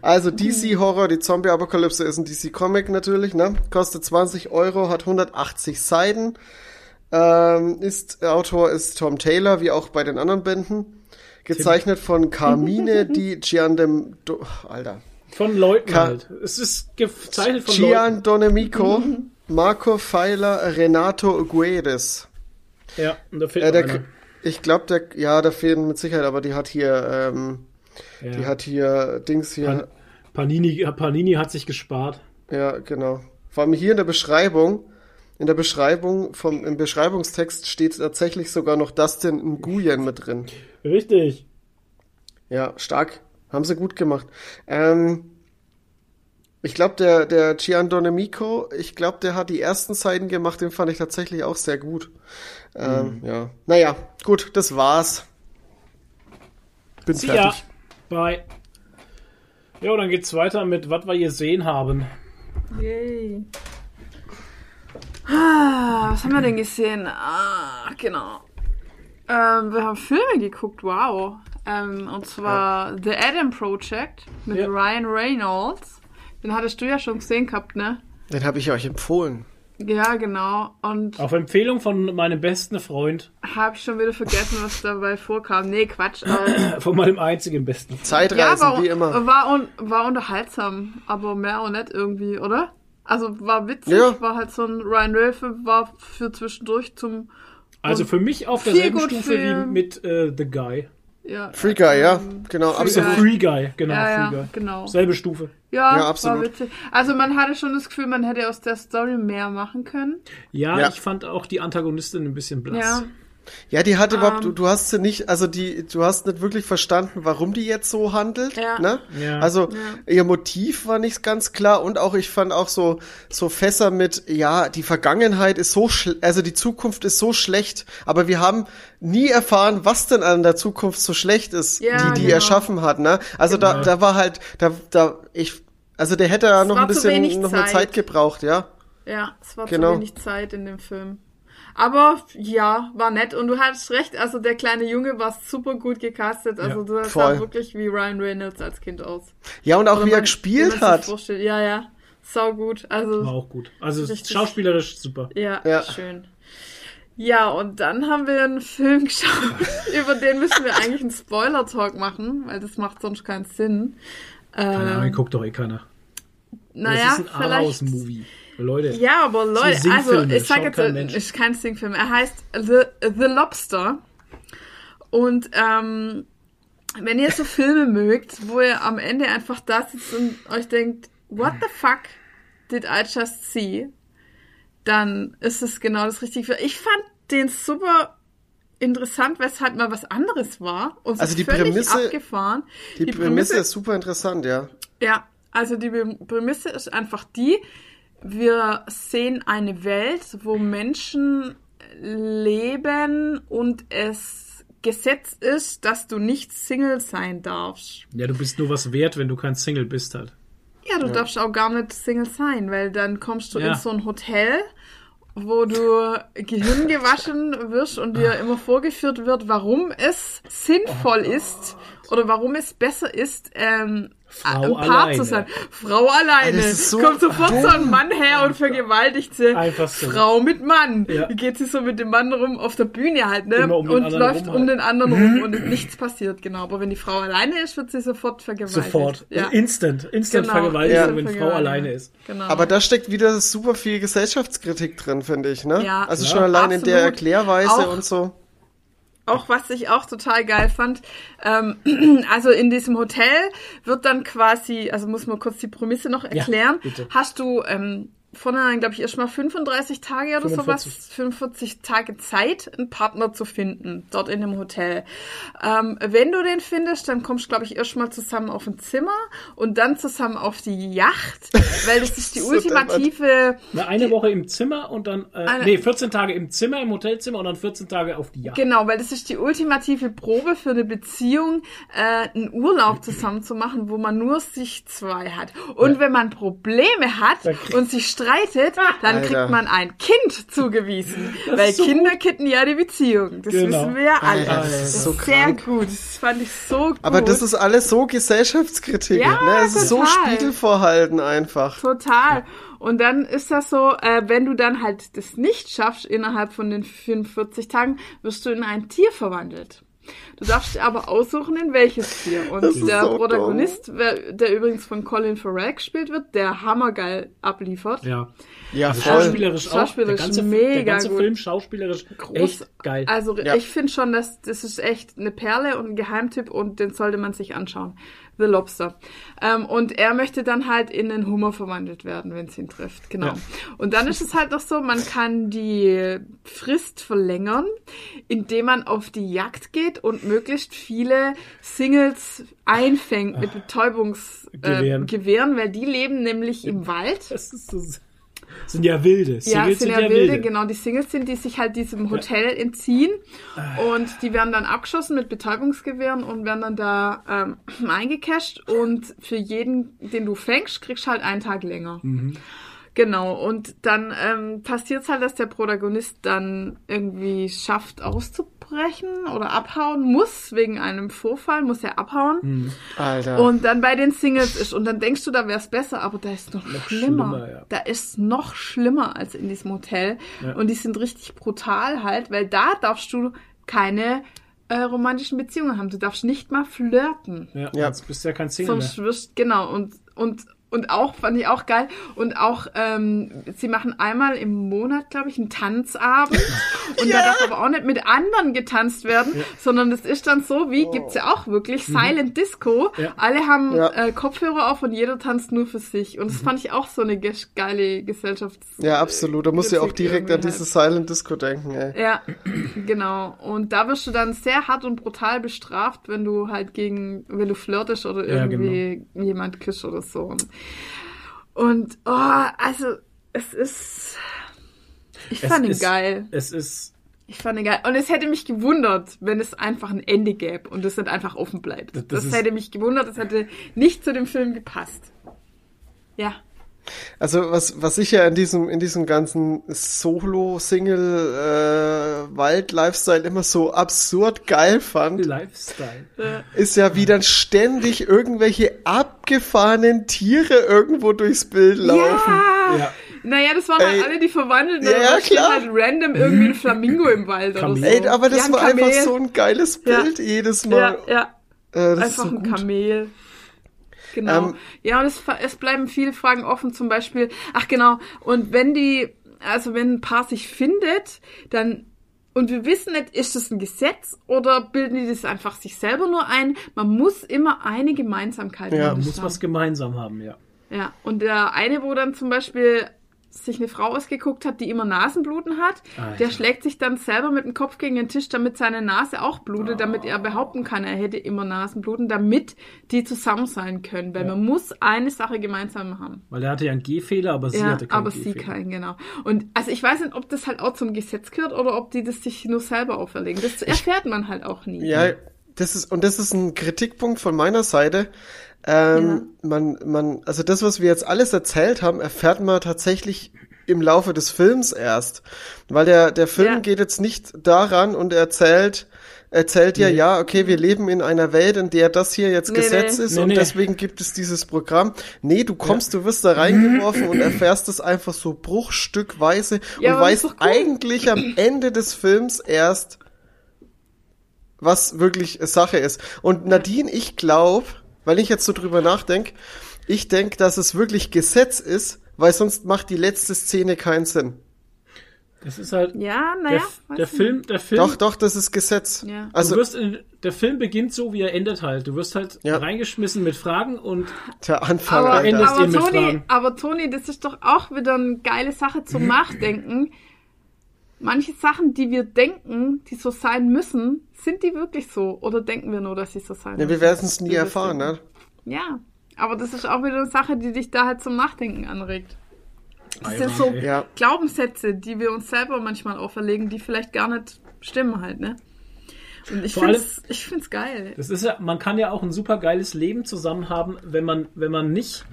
Also DC Horror, die Zombie-Apokalypse ist ein DC Comic natürlich, ne? Kostet 20 Euro, hat 180 Seiten. Autor ist Tom Taylor, wie auch bei den anderen Bänden. Gezeichnet von Carmine Di Giandomenico. Alter. Von Leuten halt. Es ist gezeichnet von Giandomenico, Marco Feiler, Renato Guedes. Ja, und da fehlt einer. Ich glaube, da fehlen mit Sicherheit, aber die hat hier, die hat hier Dings hier. Panini hat sich gespart. Ja, genau. Vor allem hier in der Beschreibung. In der Beschreibung, im Beschreibungstext steht tatsächlich sogar noch Dustin Nguyen mit drin. Richtig. Ja, stark. Haben sie gut gemacht. Ich glaube, der Giandomenico, der hat die ersten Seiten gemacht, den fand ich tatsächlich auch sehr gut. Ja. Naja, gut, das war's. Bin See fertig. Ya. Bye. Ja, und dann geht's weiter mit, was wir gesehen haben. Yay. Was haben wir denn gesehen? Genau. Wir haben Filme geguckt, wow. Und zwar The Adam Project mit Ryan Reynolds. Den hattest du ja schon gesehen gehabt, ne? Den habe ich euch empfohlen. Ja, genau. Und auf Empfehlung von meinem besten Freund. Habe ich schon wieder vergessen, was dabei vorkam. Nee, Quatsch. Von meinem einzigen besten Freund. Zeitreisen, wie immer. War unterhaltsam, aber mehr auch nicht irgendwie, oder? Also war witzig, war halt so ein Ryan Reynolds war für zwischendurch zum... Also für mich auf derselben Stufe wie mit The Guy. Ja. Free Guy, ja, genau. Free Guy, genau. Ja, Free Guy. Genau. Selbe Stufe. Ja, absolut. War witzig. Also man hatte schon das Gefühl, man hätte aus der Story mehr machen können. Ja, ich fand auch die Antagonistin ein bisschen blass. Ja. Ja, die hatte überhaupt, du hast sie nicht, du hast nicht wirklich verstanden, warum die jetzt so handelt, ne? Ja. Also, ihr Motiv war nicht ganz klar und auch, ich fand auch so Fässer mit, die Vergangenheit ist so, die Zukunft ist so schlecht, aber wir haben nie erfahren, was denn an der Zukunft so schlecht ist, die erschaffen hat, ne? Also, da war halt, der hätte ja noch ein bisschen, noch mehr Zeit gebraucht, ja? Ja, es war zu wenig Zeit in dem Film. Aber ja, war nett und du hattest recht, also der kleine Junge war super gut gecastet, also du sah wirklich wie Ryan Reynolds als Kind aus. Ja, und auch oder wie er gespielt hat. Ja, ja, sau gut. Also, war auch gut, also richtig, schauspielerisch super. Ja, schön. Ja, und dann haben wir einen Film geschaut, über den müssen wir eigentlich einen Spoiler-Talk machen, weil das macht sonst keinen Sinn. Keine Ahnung, guckt doch eh keiner. Naja, das ist ein Arthouse-Movie. Leute. Ja, aber Leute, also ich sag jetzt, ist kein Singfilm. Er heißt The Lobster. Und wenn ihr so Filme mögt, wo ihr am Ende einfach da sitzt und euch denkt, what the fuck did I just see? Dann ist es genau das Richtige. Ich fand den super interessant, weil es halt mal was anderes war. Und also die Prämisse abgefahren. Die Prämisse ist super interessant, ja. Ja, also die Prämisse ist einfach die, wir sehen eine Welt, wo Menschen leben und es Gesetz ist, dass du nicht Single sein darfst. Ja, du bist nur was wert, wenn du kein Single bist halt. Ja, du darfst auch gar nicht Single sein, weil dann kommst du in so ein Hotel, wo du Gehirn gewaschen wirst und dir immer vorgeführt wird, warum es sinnvoll ist oder warum es besser ist, Frau ein Paar alleine zu sein. Frau alleine. So kommt sofort so ein Mann her und vergewaltigt sie. So. Frau mit Mann. Ja. Geht sie so mit dem Mann rum auf der Bühne halt, ne? Und läuft um den anderen rum und nichts passiert, genau. Aber wenn die Frau alleine ist, wird sie sofort vergewaltigt. Sofort. Ja. Instant genau. Vergewaltigung, wenn Frau alleine ist. Genau. Aber da steckt wieder super viel Gesellschaftskritik drin, finde ich, ne? Ja, also schon allein absolut. In der Erklärweise auch, und so. Auch was ich auch total geil fand, also in diesem Hotel wird dann quasi, also muss man kurz die Prämisse noch erklären, hast du vorhin, glaube ich, erst mal 35 Tage oder 45. sowas, 45 Tage Zeit, einen Partner zu finden, dort in dem Hotel. Wenn du den findest, dann kommst du, glaube ich, erst mal zusammen auf ein Zimmer und dann zusammen auf die Yacht, weil das ist die ultimative... Na, eine Woche im Zimmer und dann... 14 Tage im Zimmer, im Hotelzimmer und dann 14 Tage auf die Yacht. Genau, weil das ist die ultimative Probe für eine Beziehung, einen Urlaub zusammen zu machen, wo man nur sich zwei hat. Und wenn man Probleme hat und sich streitet, dann kriegt man ein Kind zugewiesen. Weil so Kinder kitten ja die Beziehung. Das wissen wir ja alle. Das ist so sehr gut. Das fand ich so gut. Aber das ist alles so Gesellschaftskritik. Ja, ne? Es ist so Spiegelvorhalten einfach. Total. Und dann ist das so, wenn du dann halt das nicht schaffst, innerhalb von den 45 Tagen, wirst du in ein Tier verwandelt. Du darfst aber aussuchen, in welches Tier. Und der so Protagonist, der übrigens von Colin Farrell gespielt wird, der hammergeil abliefert. Ja, schauspielerisch auch. Schauspielerisch der ganze Film schauspielerisch groß. Echt geil. Also ich finde schon, das ist echt eine Perle und ein Geheimtipp und den sollte man sich anschauen. The Lobster. Und er möchte dann halt in einen Hummer verwandelt werden, wenn es ihn trifft. Genau. Ja. Und dann ist es halt noch so, man kann die Frist verlängern, indem man auf die Jagd geht und möglichst viele Singles einfängt mit Betäubungsgewehren, weil die leben nämlich im Wald. Das ist das. Sind ja wilde. Singles sind ja wilde, genau. Die Singles sind, die sich halt diesem Hotel entziehen und die werden dann abgeschossen mit Betäubungsgewehren und werden dann da eingecasht und für jeden, den du fängst, kriegst du halt einen Tag länger. Mhm. Genau, und dann passiert es halt, dass der Protagonist dann irgendwie schafft auszubrechen oder abhauen muss, wegen einem Vorfall muss er abhauen. Alter. Und dann bei den Singles ist, und dann denkst du, da wäre es besser, aber da ist noch schlimmer. Da ist noch schlimmer als in diesem Hotel. Ja. Und die sind richtig brutal halt, weil da darfst du keine romantischen Beziehungen haben. Du darfst nicht mal flirten. Ja. Sonst bist du ja kein Single mehr. Genau, und auch, fand ich auch geil, und auch, sie machen einmal im Monat, glaube ich, einen Tanzabend. Und da darf aber auch nicht mit anderen getanzt werden, sondern das ist dann so, wie gibt's ja auch wirklich, Silent Disco. Ja. Alle haben Kopfhörer auf und jeder tanzt nur für sich. Und das fand ich auch so eine geile Gesellschaft. Ja, absolut. Da musst du ja auch direkt an dieses Silent Disco denken, ey. Ja, genau. Und da wirst du dann sehr hart und brutal bestraft, wenn du halt wenn du flirtest oder irgendwie jemand küsst oder so. Und also es ist. Ich fand ihn geil. Ich fand ihn geil. Und es hätte mich gewundert, wenn es einfach ein Ende gäbe und es nicht einfach offen bleibt. Das hätte mich gewundert, das hätte nicht zu dem Film gepasst. Ja. Also was ich ja in diesem ganzen Solo-Single-Wald-Lifestyle immer so absurd geil fand, ist ja, wie dann ständig irgendwelche abgefahrenen Tiere irgendwo durchs Bild laufen. Ja. Naja, das waren halt alle die Verwandelten. Ja, klar. Halt random irgendwie ein Flamingo im Wald oder so. Ey, aber das war einfach so ein geiles Bild jedes Mal. Ja. Das einfach ist so ein gut. Kamel. Genau. Und es bleiben viele Fragen offen, zum Beispiel, und wenn ein Paar sich findet, dann, und wir wissen nicht, ist das ein Gesetz oder bilden die das einfach sich selber nur ein? Man muss immer eine Gemeinsamkeit haben. Ja, man muss was gemeinsam haben, ja. Ja, und der eine, wo dann zum Beispiel sich eine Frau ausgeguckt hat, die immer Nasenbluten hat, der schlägt sich dann selber mit dem Kopf gegen den Tisch, damit seine Nase auch blutet, damit er behaupten kann, er hätte immer Nasenbluten, damit die zusammen sein können, weil man muss eine Sache gemeinsam haben. Weil er hatte ja einen Gehfehler, aber sie hatte keinen Gehfehler. Genau. Und also ich weiß nicht, ob das halt auch zum Gesetz gehört oder ob die das sich nur selber auferlegen. Das erfährt man halt auch nie. Ja, das ist ein Kritikpunkt von meiner Seite. Also das, was wir jetzt alles erzählt haben, erfährt man tatsächlich im Laufe des Films erst, weil der Film geht jetzt nicht daran und erzählt okay, wir leben in einer Welt, in der das hier jetzt Gesetz ist und deswegen gibt es dieses Programm. Nee, du kommst, du wirst da reingeworfen und erfährst es einfach so bruchstückweise und weißt eigentlich am Ende des Films erst, was wirklich Sache ist. Und Nadine, ich glaube, weil ich jetzt so drüber nachdenke, ich denke, dass es wirklich Gesetz ist, weil sonst macht die letzte Szene keinen Sinn. Das ist halt der Film. Doch, das ist Gesetz. Ja. Also der Film beginnt so, wie er endet halt. Du wirst halt reingeschmissen mit Fragen und der Anfang endest mit Fragen. Aber Toni, das ist doch auch wieder eine geile Sache zum Nachdenken. Manche Sachen, die wir denken, die so sein müssen, sind die wirklich so? Oder denken wir nur, dass sie so sein müssen? Ja, wir werden es nie erfahren, ne? Ja, aber das ist auch wieder eine Sache, die dich da halt zum Nachdenken anregt. Das sind so Glaubenssätze, die wir uns selber manchmal auferlegen, die vielleicht gar nicht stimmen halt, ne? Und ich find's geil. Das ist man kann ja auch ein super geiles Leben zusammen haben, wenn man nicht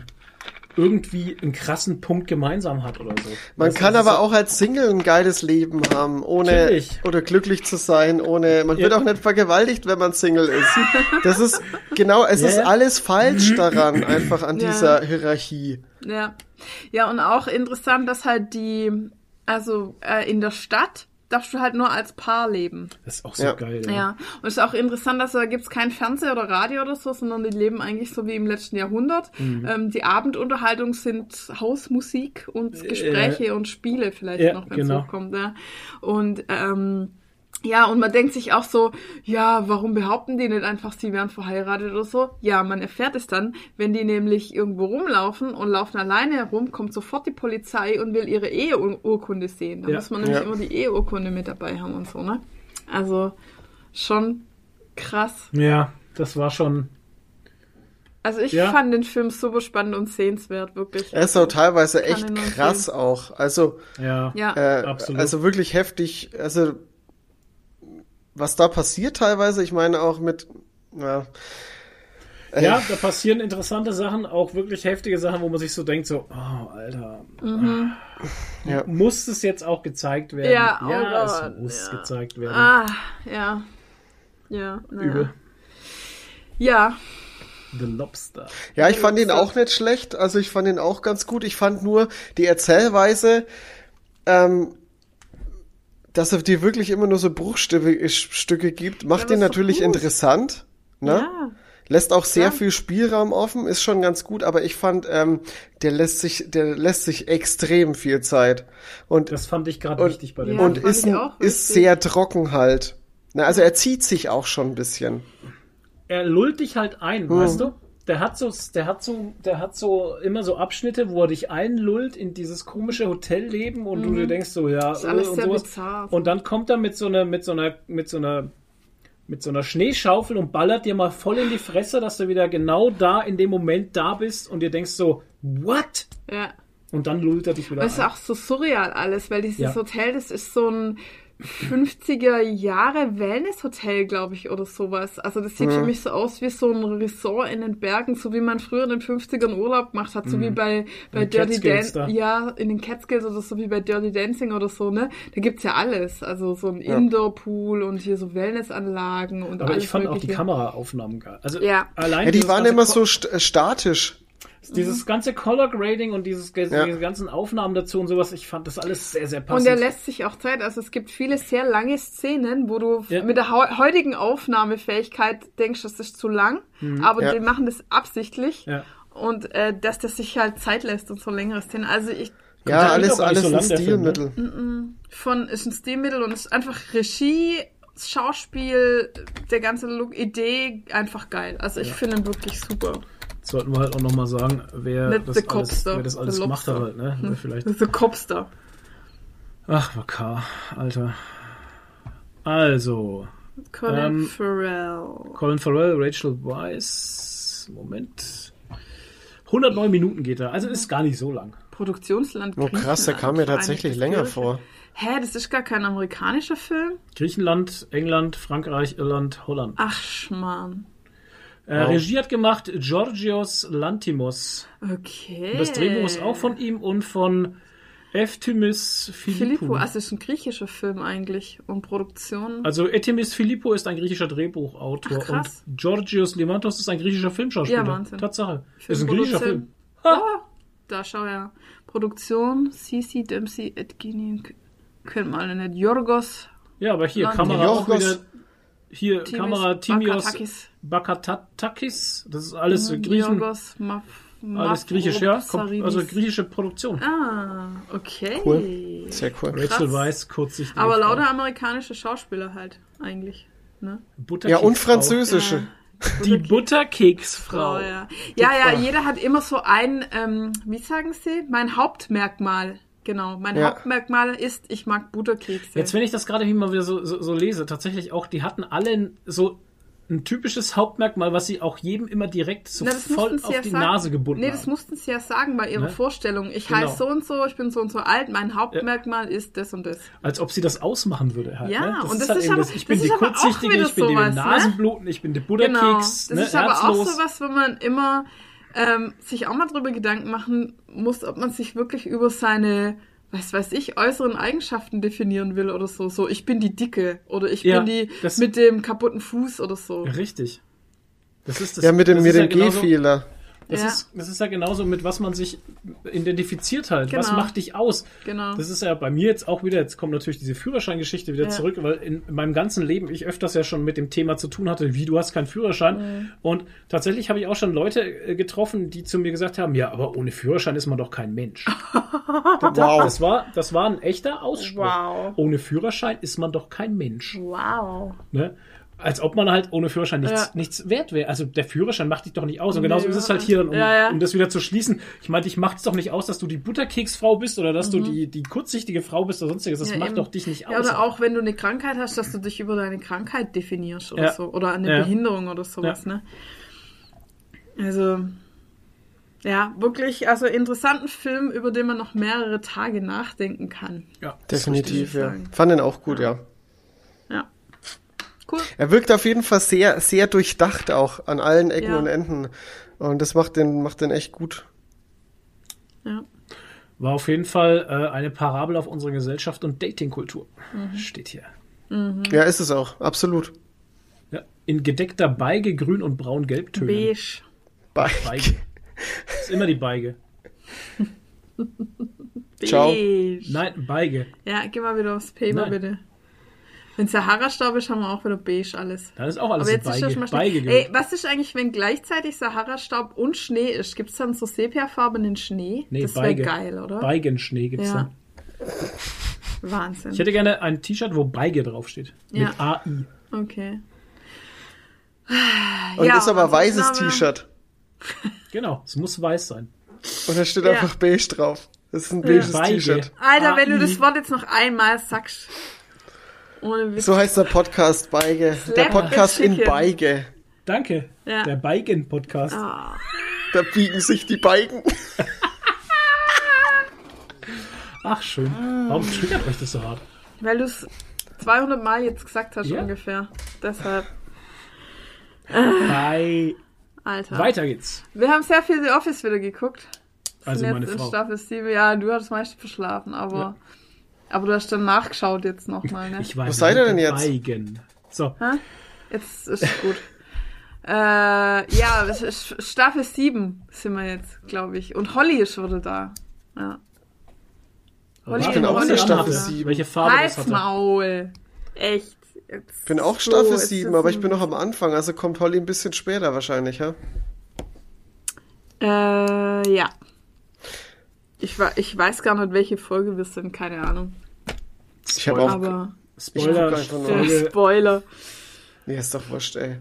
irgendwie einen krassen Punkt gemeinsam hat oder so. Man kann aber so auch als Single ein geiles Leben haben, ohne natürlich. Oder glücklich zu sein, ohne, man wird auch nicht vergewaltigt, wenn man Single ist. Das ist genau, es ist alles falsch daran, einfach an dieser Hierarchie. Ja. Ja, und auch interessant, dass halt in der Stadt darfst du halt nur als Paar leben. Das ist auch so geil. Ja, und es ist auch interessant, dass da gibt's kein Fernseher oder Radio oder so, sondern die leben eigentlich so wie im letzten Jahrhundert. Mhm. Die Abendunterhaltung sind Hausmusik und Gespräche und Spiele vielleicht noch, wenn es hochkommt. Ja. Und und man denkt sich auch so, ja, warum behaupten die nicht einfach, sie wären verheiratet oder so? Ja, man erfährt es dann, wenn die nämlich irgendwo rumlaufen und laufen alleine herum, kommt sofort die Polizei und will ihre Eheurkunde sehen. Da muss man nämlich immer die Eheurkunde mit dabei haben und so, ne? Also, schon krass. Ja, das war schon... Also ich fand den Film super spannend und sehenswert, wirklich. Er ist auch teilweise echt krass sehen. Auch. Also, absolut. Also wirklich heftig, also... Was da passiert teilweise, ich meine auch mit... Ja, da passieren interessante Sachen, auch wirklich heftige Sachen, wo man sich so denkt, so, oh, Alter, muss es jetzt auch gezeigt werden? Ja, es muss gezeigt werden. Übel. Ja. The Lobster. Ja, ich fand ihn auch nicht schlecht, also ich fand ihn auch ganz gut. Ich fand nur die Erzählweise... dass es dir wirklich immer nur so Bruchstücke gibt, macht den natürlich interessant, ne? Ja. Lässt auch sehr viel Spielraum offen, ist schon ganz gut, aber ich fand, der lässt sich extrem viel Zeit. Und das fand ich gerade wichtig bei dem. Und ist sehr trocken halt. Na, also er zieht sich auch schon ein bisschen. Er lullt dich halt ein, weißt du? Der hat so immer so Abschnitte, wo er dich einlullt in dieses komische Hotelleben und du dir denkst so, ja, das ist alles und sehr sowas. Bizarr. Und dann kommt er mit so einer Schneeschaufel und ballert dir mal voll in die Fresse, dass du wieder genau da in dem Moment da bist und dir denkst so, what? Ja. Und dann lullt er dich wieder ein. Das ist auch so surreal alles, weil dieses Hotel, das ist so ein 50er Jahre Wellness-Hotel, glaube ich, oder sowas. Also das sieht für mich so aus wie so ein Resort in den Bergen, so wie man früher in den 50ern Urlaub gemacht hat, so wie bei Dirty Dancing. Ja, in den Catskills oder so wie bei Dirty Dancing oder so, ne? Da gibt's ja alles. Also so ein Indoor-Pool und hier so Wellnessanlagen und aber alles ich fand mögliche. Auch die Kameraaufnahmen geil. Also allein die waren immer so statisch. Dieses ganze Color Grading und diese ganzen Aufnahmen dazu und sowas, ich fand das alles sehr, sehr passend. Und er lässt sich auch Zeit, also es gibt viele sehr lange Szenen, wo du mit der heutigen Aufnahmefähigkeit denkst, das ist zu lang, aber die machen das absichtlich und dass das sich halt Zeit lässt und so längere Szenen. Also ich... Ja, alles so ein Stilmittel. Ist ein Stilmittel und ist einfach Regie... Schauspiel, der ganze Look, Idee, einfach geil. Also ich finde ihn wirklich super. Das sollten wir halt auch nochmal sagen, wer das alles gemacht hat, halt, ne? Vielleicht. The Copster. Ach, war K, Alter. Also. Colin Farrell, Rachel Weisz. Moment. 109 Minuten geht er. Also ist gar nicht so lang. Produktionsland. Oh krass, der kam mir tatsächlich länger vor. Hä, das ist gar kein amerikanischer Film? Griechenland, England, Frankreich, Irland, Holland. Ach, Schmarrn. Regie hat gemacht Georgios Lanthimos. Okay. Und das Drehbuch ist auch von ihm und von Efthymis Philippou. Also ist ein griechischer Film eigentlich und Produktion. Also Efthymis Philippou ist ein griechischer Drehbuchautor. Ach, krass. Und Georgios Lanthimos ist ein griechischer Filmschauspieler. Ja, Wahnsinn. Tatsache. Ist ein griechischer Film. Ha! Oh, da schau her. Produktion Cici Dempsey Etkin. Können wir alle nicht. Yorgos. Ja, aber hier, Land. Kamera Yorgos. Auch wieder. Hier, Kamera Timios Bakatatakis. Das ist alles Griechen. Yorgos, alles griechisch, ja. Also griechische Produktion. Ah, okay. Cool. Sehr cool. Krass. Rachel Weisz, kurzsichtig. Aber lauter amerikanische Schauspieler halt, eigentlich. Ne? Ja, und französische. Ja. Die Butterkeksfrau. Ja, jeder hat immer so ein, wie sagen sie, mein Hauptmerkmal. Genau, mein Hauptmerkmal ist, ich mag Butterkekse. Jetzt, wenn ich das gerade hier mal wieder so lese, tatsächlich auch, die hatten alle so ein typisches Hauptmerkmal, was sie auch jedem immer direkt so voll auf die Nase gebunden haben. Nee, das mussten sie ja sagen bei ihrer Vorstellung. Ich heiße so und so, ich bin so und so alt, mein Hauptmerkmal ist das und das. Als ob sie das ausmachen würde halt. Ja, ne? Das und ist das halt ist aber, das, ich bin die Kurzsichtige, ich bin die Nasenbluten, ich bin die Butterkeks. Genau, das ist aber auch sowas, wenn man immer... sich auch mal drüber Gedanken machen muss, ob man sich wirklich über seine, was weiß ich, äußeren Eigenschaften definieren will oder so. So, ich bin die Dicke oder ich bin die mit dem kaputten Fuß oder so. Ja, richtig. Das ist das. Ja, mit dem Gehfehler. Das ist ja genauso, mit was man sich identifiziert halt. Genau. Was macht dich aus? Genau. Das ist ja bei mir jetzt auch wieder, jetzt kommt natürlich diese Führerscheingeschichte wieder zurück, weil in meinem ganzen Leben ich öfters ja schon mit dem Thema zu tun hatte, wie du hast keinen Führerschein. Mhm. Und tatsächlich habe ich auch schon Leute getroffen, die zu mir gesagt haben, ja, aber ohne Führerschein ist man doch kein Mensch. Wow. Das war ein echter Ausspruch. Wow. Ohne Führerschein ist man doch kein Mensch. Wow. Ne? Als ob man halt ohne Führerschein nichts wert wäre. Also der Führerschein macht dich doch nicht aus. Und genauso ist es halt hier, um das wieder zu schließen. Ich meine, dich macht es doch nicht aus, dass du die Butterkeksfrau bist oder dass du die kurzsichtige Frau bist oder sonstiges. Das macht doch dich nicht aus. Oder auch, wenn du eine Krankheit hast, dass du dich über deine Krankheit definierst oder so. Oder eine Behinderung oder sowas. Ja. Ne? Also, ja, wirklich, also interessanten Film, über den man noch mehrere Tage nachdenken kann. Ja, definitiv. Ja. Fand den auch gut, ja. Cool. Er wirkt auf jeden Fall sehr, sehr durchdacht auch an allen Ecken und Enden. Und das macht den echt gut. Ja. War auf jeden Fall eine Parabel auf unsere Gesellschaft und Datingkultur. Mhm. Steht hier. Mhm. Ja, ist es auch. Absolut. Ja. In gedeckter Beige, Grün- und Braun-Gelb-Tönen. Beige. Beige. Das ist immer die Beige. Beige. Ciao. Nein, Beige. Ja, geh mal wieder aufs Paper, bitte. Wenn Sahara-Staub ist, haben wir auch wieder beige alles. Das ist auch alles. Aber jetzt ist das schon mal Beige. Ey, was ist eigentlich, wenn gleichzeitig Sahara-Staub und Schnee ist? Gibt es dann so sepiafarbenen Schnee? Nee, das wäre geil, oder? Beigenschnee gibt es dann. Wahnsinn. Ich hätte gerne ein T-Shirt, wo Beige draufsteht. Ja. Mit AI. Okay. Und ist aber weißes T-Shirt. Genau, es muss weiß sein. Und da steht einfach beige drauf. Das ist ein beiges T-Shirt. Alter, wenn du das Wort jetzt noch einmal sagst... So heißt der Podcast Beige. Slap der Podcast in Beige. Danke. Ja. Der Beigen-Podcast. Oh. Da biegen sich die Beigen. Ach, schön. Warum triggert euch das so hart? Weil du es 200 Mal jetzt gesagt hast ungefähr. Deshalb. Hi. Alter. Weiter geht's. Wir haben sehr viel The Office wieder geguckt. Also meine Frau. In Staffel 7. Ja, du hattest meistens verschlafen, aber... Ja. Aber du hast dann nachgeschaut jetzt nochmal, ne? Ich weiß, was seid ihr denn jetzt? Eigen. So. Ha? Jetzt ist es gut. Ja, es ist Staffel 7 sind wir jetzt, glaube ich. Und Holly ist wieder da. Ja. Holly ich bin auch in der Staffel 7. Welche Farbe das hatte? Maul. Echt. Ich bin auch Staffel 7, aber ich bin noch am Anfang. Also kommt Holly ein bisschen später wahrscheinlich, ja? Ja. Ich weiß gar nicht, welche Folge wir sind, keine Ahnung. Ich habe auch... Aber Spoiler. Nee, ist doch wurscht, ey.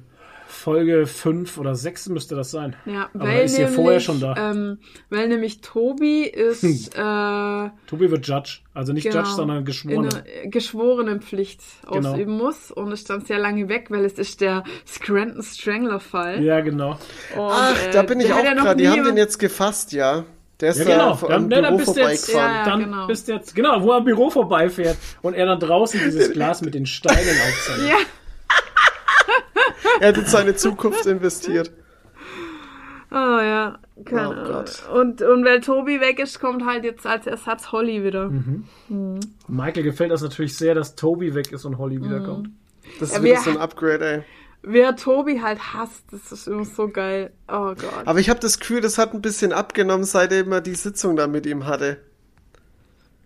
Folge 5 oder 6 müsste das sein. Ja, aber er ist hier vorher schon da. Weil nämlich Tobi ist... Tobi wird Judge. Also nicht Judge, sondern Geschworene. Geschworenenpflicht ausüben muss und ist dann sehr lange weg, weil es ist der Scranton Strangler-Fall. Ja, genau. Und, da bin ich auch gerade. Die haben den jetzt gefasst, ja. Der ist Büro vorbeigefahren. Dann bist jetzt, genau, wo er am Büro vorbeifährt und er dann draußen dieses Glas mit den Steinen aufzeigt. Ja. Er hat in seine Zukunft investiert. Oh ja, Gott. Und weil Tobi weg ist, kommt halt jetzt als Ersatz Holly wieder. Mhm. Michael gefällt das natürlich sehr, dass Tobi weg ist und Holly wiederkommt. Das ist wieder so ein Upgrade, ey. Wer Tobi halt hasst, das ist immer so geil. Oh Gott. Aber ich habe das Gefühl, das hat ein bisschen abgenommen, seit er immer die Sitzung da mit ihm hatte.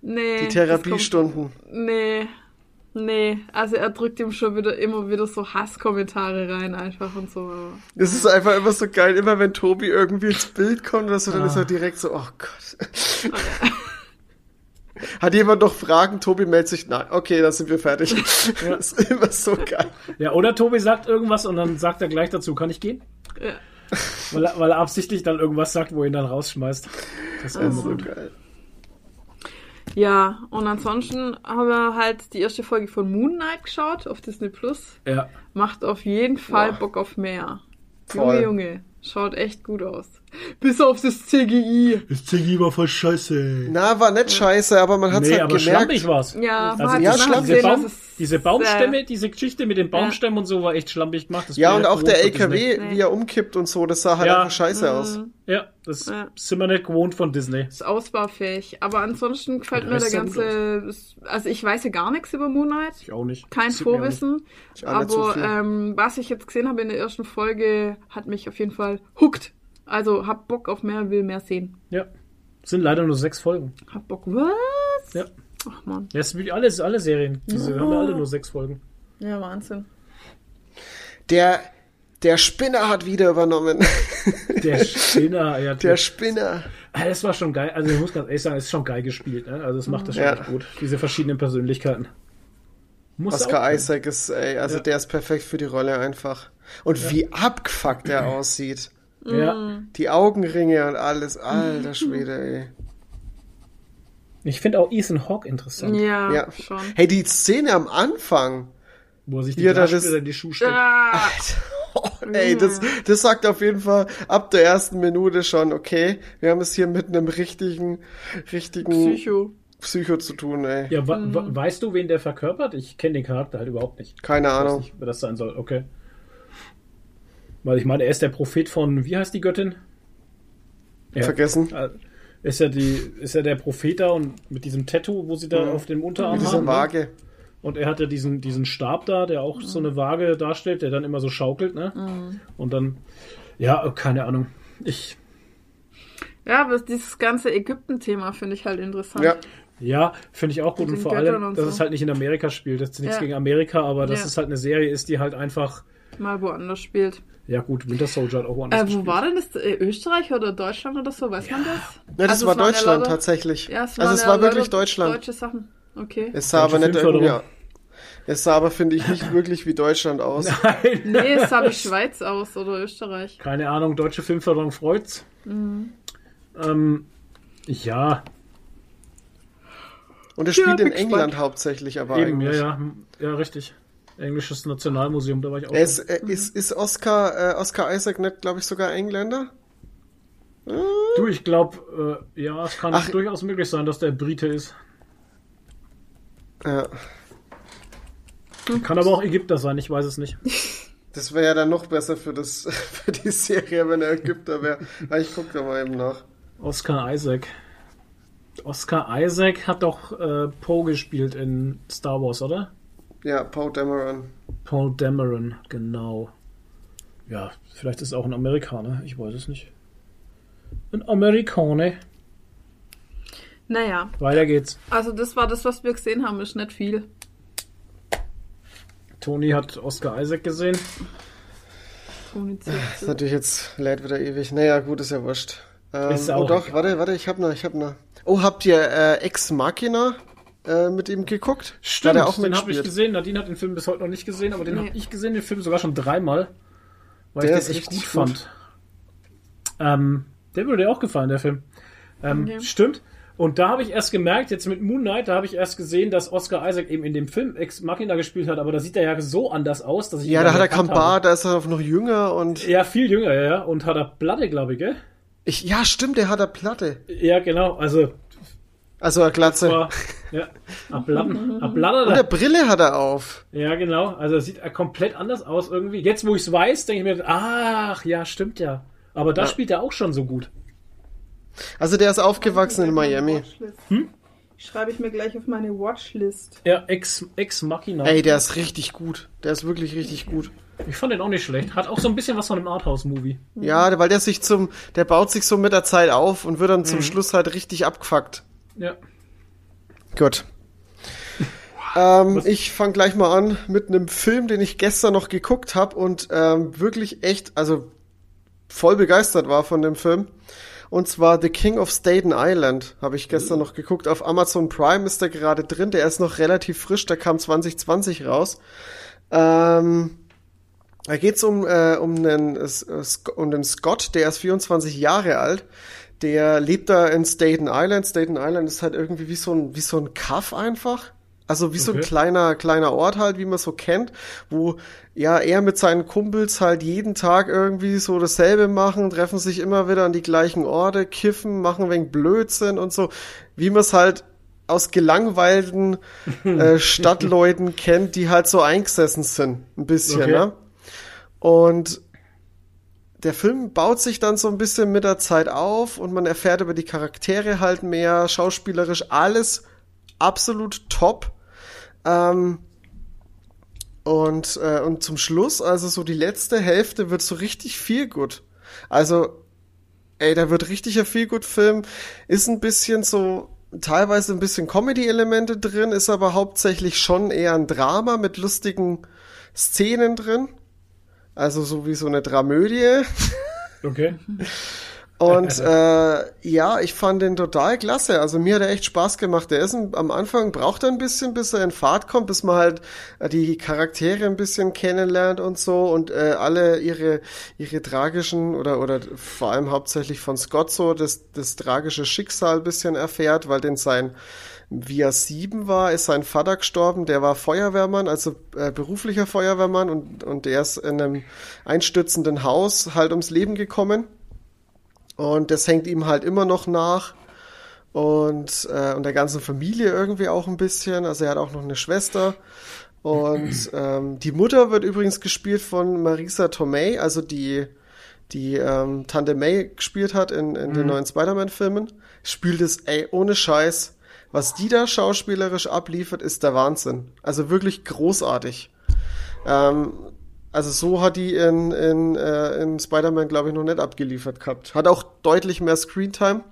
Nee. Die Therapiestunden. Nee. Also er drückt ihm schon wieder immer wieder so Hasskommentare rein einfach und so. Das ist einfach immer so geil. Immer wenn Tobi irgendwie ins Bild kommt oder so, dann ist er direkt so, oh Gott. Oh, ja. Hat jemand noch Fragen? Tobi meldet sich, nein, okay, dann sind wir fertig. Ja. Das ist immer so geil. Ja, oder Tobi sagt irgendwas und dann sagt er gleich dazu, kann ich gehen? Ja. Weil er absichtlich dann irgendwas sagt, wo er ihn dann rausschmeißt. Das ist so geil. Ja, und ansonsten haben wir halt die erste Folge von Moon Knight geschaut auf Disney Plus. Ja. Macht auf jeden Fall Bock auf mehr. Voll. Junge. Schaut echt gut aus. Bis auf das CGI. Das CGI war voll scheiße. Na, war nicht scheiße, aber man hat's halt aber gemerkt. Nee, aber schlampig war's. Ja, also war schlampig. Diese Baumstämme, diese Geschichte mit den Baumstämmen und so war echt schlampig gemacht. Das und auch der LKW, wie er umkippt und so, das sah halt einfach scheiße aus. Ja, das sind wir nicht gewohnt von Disney. Ist ausbaufähig. Aber ansonsten gefällt mir der ganze... Also ich weiß ja gar nichts über Moon Knight. Ich auch nicht. Kein Vorwissen. Aber was ich jetzt gesehen habe in der ersten Folge, hat mich auf jeden Fall hooked. Also hab Bock auf mehr, will mehr sehen. Ja. Sind leider nur 6 Folgen. Hab Bock. Was? Ja. Ach man. Ja, es sind wie alle Serien. Diese haben alle nur 6 Folgen. Ja, Wahnsinn. Der Spinner hat wieder übernommen. Der Spinner, ja. Der Spinner. Das war schon geil. Also ich muss ganz ehrlich sagen, es ist schon geil gespielt. Ne? Also es macht das schon echt gut. Diese verschiedenen Persönlichkeiten. Oscar Isaac ist, der ist perfekt für die Rolle einfach. Und wie abgefuckt er aussieht. Ja. Die Augenringe und alles. Alter Schwede, ey. Ich finde auch Ethan Hawke interessant. Ja, schon. Hey, die Szene am Anfang, wo er sich die Glasspieler in die Schuhe steckt. Alter. Oh, ey, das sagt auf jeden Fall ab der ersten Minute schon, okay, wir haben es hier mit einem richtigen Psycho zu tun, ey. Ja, weißt du, wen der verkörpert? Ich kenne den Charakter halt überhaupt nicht. Keine Ahnung. Ich weiß nicht, wer das sein soll, okay. Weil ich meine, er ist der Prophet von, wie heißt die Göttin? Ja. Vergessen. Ist ja der Prophet da und mit diesem Tattoo, wo sie da auf dem Unterarm haben. Mit dieser Waage. Und er hat ja diesen Stab da, der auch so eine Waage darstellt, der dann immer so schaukelt, ne? Mhm. Und dann, keine Ahnung. Ja, aber dieses ganze Ägypten-Thema finde ich halt interessant. Ja, finde ich auch gut. Und vor allem, dass es halt nicht in Amerika spielt. Das ist nichts gegen Amerika, aber dass es halt eine Serie ist, die halt einfach mal woanders spielt. Ja gut, Winter Soldier hat auch woanders gespielt. Wo war denn das? Österreich oder Deutschland oder so? Weiß man das? Ne, das war Deutschland tatsächlich. Ja, es war wirklich Deutschland. Deutsche Sachen. Okay. Es sah aber nicht irgendwie, es sah aber, finde ich, nicht wirklich wie Deutschland aus. Nein. Nee, es sah wie Schweiz aus oder Österreich. Keine Ahnung, deutsche Filmförderung freut's. Mhm. Und es spielt in England hauptsächlich, aber eben, eigentlich. Ja, richtig. Englisches Nationalmuseum, da war ich auch. Ist Oscar Isaac nicht, glaube ich, sogar Engländer? Du, ich glaube, es kann durchaus möglich sein, dass der Brite ist. Ja. Kann aber auch Ägypter sein, ich weiß es nicht. Das wäre ja dann noch besser für die Serie, wenn er Ägypter wäre. Ich gucke da mal eben nach. Oscar Isaac hat doch Poe gespielt in Star Wars, oder? Ja, Paul Dameron, genau. Ja, vielleicht ist er auch ein Amerikaner, ich weiß es nicht. Ein Amerikaner. Naja. Weiter geht's. Also das war das, was wir gesehen haben, ist nicht viel. Toni hat Oscar Isaac gesehen. Das ist natürlich jetzt leid wieder ewig. Naja, gut, ist ja wurscht. Ist auch doch, warte, ich hab ne. Oh, habt ihr Ex Machina mit ihm geguckt? Stimmt, hat er auch den habe ich gesehen. Nadine hat den Film bis heute noch nicht gesehen, aber den habe ich gesehen, den Film sogar schon 3-mal. Weil ich das echt gut fand. Der würde dir auch gefallen, der Film. Stimmt. Und da habe ich erst gemerkt, jetzt mit Moon Knight, da habe ich erst gesehen, dass Oscar Isaac eben in dem Film Ex Machina gespielt hat, aber da sieht er ja so anders aus, dass ich da hat er kein Bart, da ist er noch jünger und... Ja, viel jünger, ja. Und hat er Platte, glaube ich, gell? Ja, stimmt, der hat er Platte. Ja, genau, also eine Glatze. Platte. Und eine Brille hat er auf. Ja, genau, also sieht er komplett anders aus irgendwie. Jetzt, wo ich es weiß, denke ich mir, ach, ja, stimmt ja. Aber da spielt er auch schon so gut. Also der ist aufgewachsen in Miami. Schreibe ich mir gleich auf meine Watchlist. Ja, Ex Machina. Ey, der ist richtig gut. Der ist wirklich richtig gut. Ich fand den auch nicht schlecht. Hat auch so ein bisschen was von einem Arthouse-Movie. Ja, weil der baut sich so mit der Zeit auf und wird dann zum Schluss halt richtig abgefuckt. Ja. Gut. Ich fange gleich mal an mit einem Film, den ich gestern noch geguckt habe und wirklich echt, also voll begeistert war von dem Film. Und zwar The King of Staten Island habe ich gestern noch geguckt. Auf Amazon Prime ist der gerade drin. Der ist noch relativ frisch. Der kam 2020 raus. Da geht's um den Scott. Der ist 24 Jahre alt. Der lebt da in Staten Island. Staten Island ist halt irgendwie wie so ein Kaff einfach. Also wie so ein kleiner Ort halt, wie man so kennt, wo er mit seinen Kumpels halt jeden Tag irgendwie so dasselbe machen, treffen sich immer wieder an die gleichen Orte, kiffen, machen wegen Blödsinn und so, wie man es halt aus gelangweilten Stadtleuten kennt, die halt so eingesessen sind, ein bisschen, ne? Und der Film baut sich dann so ein bisschen mit der Zeit auf und man erfährt über die Charaktere halt mehr, schauspielerisch alles absolut top. Und zum Schluss, also so die letzte Hälfte wird so richtig Feelgood. Also, ey, da wird richtiger Feelgood-Film, ist ein bisschen so, teilweise ein bisschen Comedy-Elemente drin, ist aber hauptsächlich schon eher ein Drama mit lustigen Szenen drin. Also so wie so eine Dramödie. Okay. Und ja, ich fand den total klasse. Also mir hat er echt Spaß gemacht. Der ist am Anfang, braucht er ein bisschen, bis er in Fahrt kommt, bis man halt die Charaktere ein bisschen kennenlernt und so und alle ihre tragischen oder vor allem hauptsächlich von Scott so das tragische Schicksal ein bisschen erfährt, weil wie er 7 war, ist sein Vater gestorben, der war Feuerwehrmann, also beruflicher Feuerwehrmann und der ist in einem einstürzenden Haus halt ums Leben gekommen. Und das hängt ihm halt immer noch nach und der ganzen Familie irgendwie auch ein bisschen. Also er hat auch noch eine Schwester. Und die Mutter wird übrigens gespielt von Marisa Tomei, also die Tante May gespielt hat in den neuen Spider-Man-Filmen. Spielt es, ey, ohne Scheiß. Was die da schauspielerisch abliefert, ist der Wahnsinn. Also wirklich großartig. Also so hat die in Spider-Man, glaube ich, noch nicht abgeliefert gehabt. Hat auch deutlich mehr Screentime.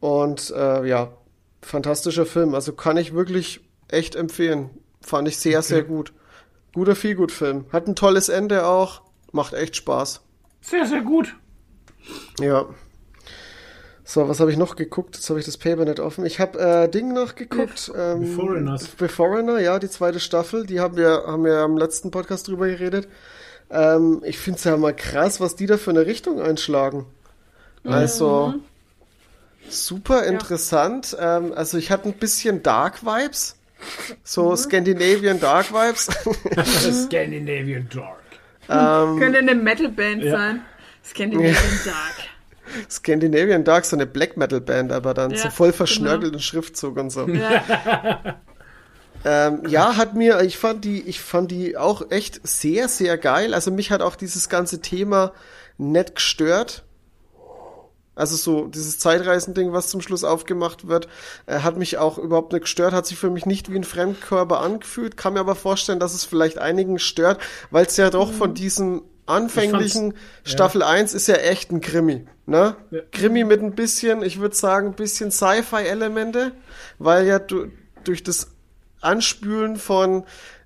Und ja, fantastischer Film. Also kann ich wirklich echt empfehlen. Fand ich sehr, sehr gut. Guter Feelgood-Film. Hat ein tolles Ende auch. Macht echt Spaß. Sehr, sehr gut. Ja. So, was habe ich noch geguckt? Jetzt habe ich das Paper nicht offen. Ich habe Ding noch geguckt. The Foreigner, ja, die zweite Staffel. Die haben wir am letzten Podcast drüber geredet. Ich finde es ja mal krass, was die da für eine Richtung einschlagen. Also, super interessant. Ja. Also, ich hatte ein bisschen Dark-Vibes. So Scandinavian Dark-Vibes. Scandinavian Dark. Könnte eine Metal-Band sein. Scandinavian Dark. Scandinavian Dark, so eine Black-Metal-Band, aber dann so voll verschnörkelten Schriftzug und so. Ja. Ich fand die auch echt sehr, sehr geil. Also mich hat auch dieses ganze Thema nett gestört. Also so dieses Zeitreisending, was zum Schluss aufgemacht wird, hat mich auch überhaupt nicht gestört, hat sich für mich nicht wie ein Fremdkörper angefühlt, kann mir aber vorstellen, dass es vielleicht einigen stört, weil es ja doch von diesem anfänglichen Staffel 1 ist ja echt ein Krimi, ne? Ja. Krimi mit ein bisschen, ich würde sagen, ein bisschen Sci-Fi-Elemente, weil ja durch das Anspülen von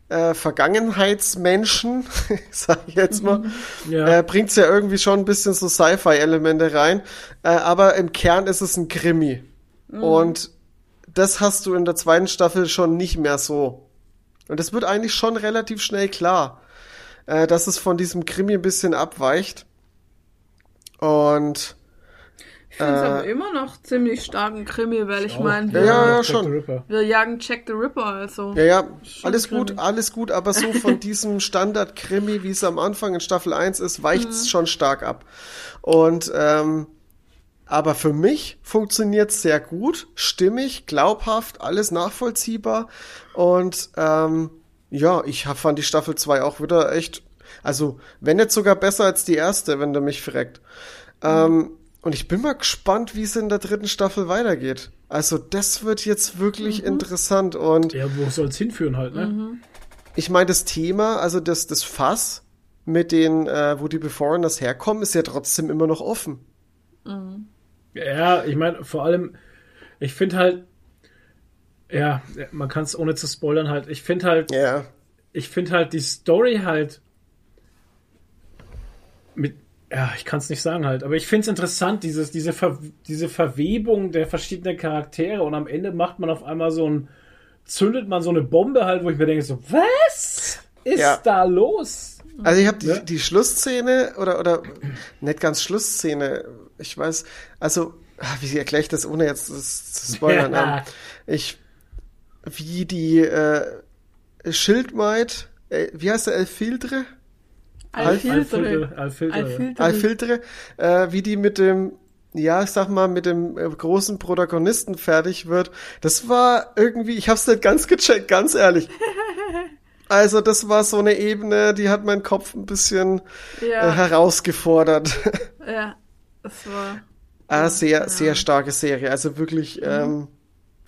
Vergangenheitsmenschen, sag ich jetzt mal, bringt es ja irgendwie schon ein bisschen so Sci-Fi-Elemente rein, aber im Kern ist es ein Krimi. Mhm. Und das hast du in der zweiten Staffel schon nicht mehr so. Und das wird eigentlich schon relativ schnell klar, dass es von diesem Krimi ein bisschen abweicht. Und ich finde es aber immer noch ziemlich starken Krimi, weil ich meine, wir jagen Jack the Ripper. Also. Ja, alles gut, aber so von diesem Standard-Krimi, wie es am Anfang in Staffel 1 ist, weicht es schon stark ab. Und aber für mich funktioniert es sehr gut, stimmig, glaubhaft, alles nachvollziehbar und ja, ich fand die Staffel 2 auch wieder echt, also wenn jetzt sogar besser als die erste, wenn du mich fragst. Und ich bin mal gespannt, wie es in der dritten Staffel weitergeht. Also das wird jetzt wirklich interessant. Und ja, wo soll es hinführen halt, ne? Mhm. Ich meine, das Thema, also das Fass mit den, wo die Foreigners herkommen, ist ja trotzdem immer noch offen. Mhm. Ja, ich meine, vor allem, ich finde halt, ja, man kann es ohne zu spoilern halt. Ich finde halt die Story halt mit, ja, ich kann es nicht sagen halt, aber ich finde es interessant, diese Verwebung der verschiedenen Charaktere und am Ende macht man auf einmal zündet man so eine Bombe halt, wo ich mir denke so, was ist da los? Also ich habe die Schlussszene oder nicht ganz Schlussszene, ich weiß, also wie erkläre ich das, ohne jetzt zu spoilern? Wie die Schildmaid, wie heißt der, Elfildre? Alfildre, wie die mit dem, ja, ich sag mal, mit dem großen Protagonisten fertig wird. Das war irgendwie, ich hab's nicht ganz gecheckt, ganz ehrlich. Also das war so eine Ebene, die hat meinen Kopf ein bisschen herausgefordert. Ja, das war... sehr starke Serie, also wirklich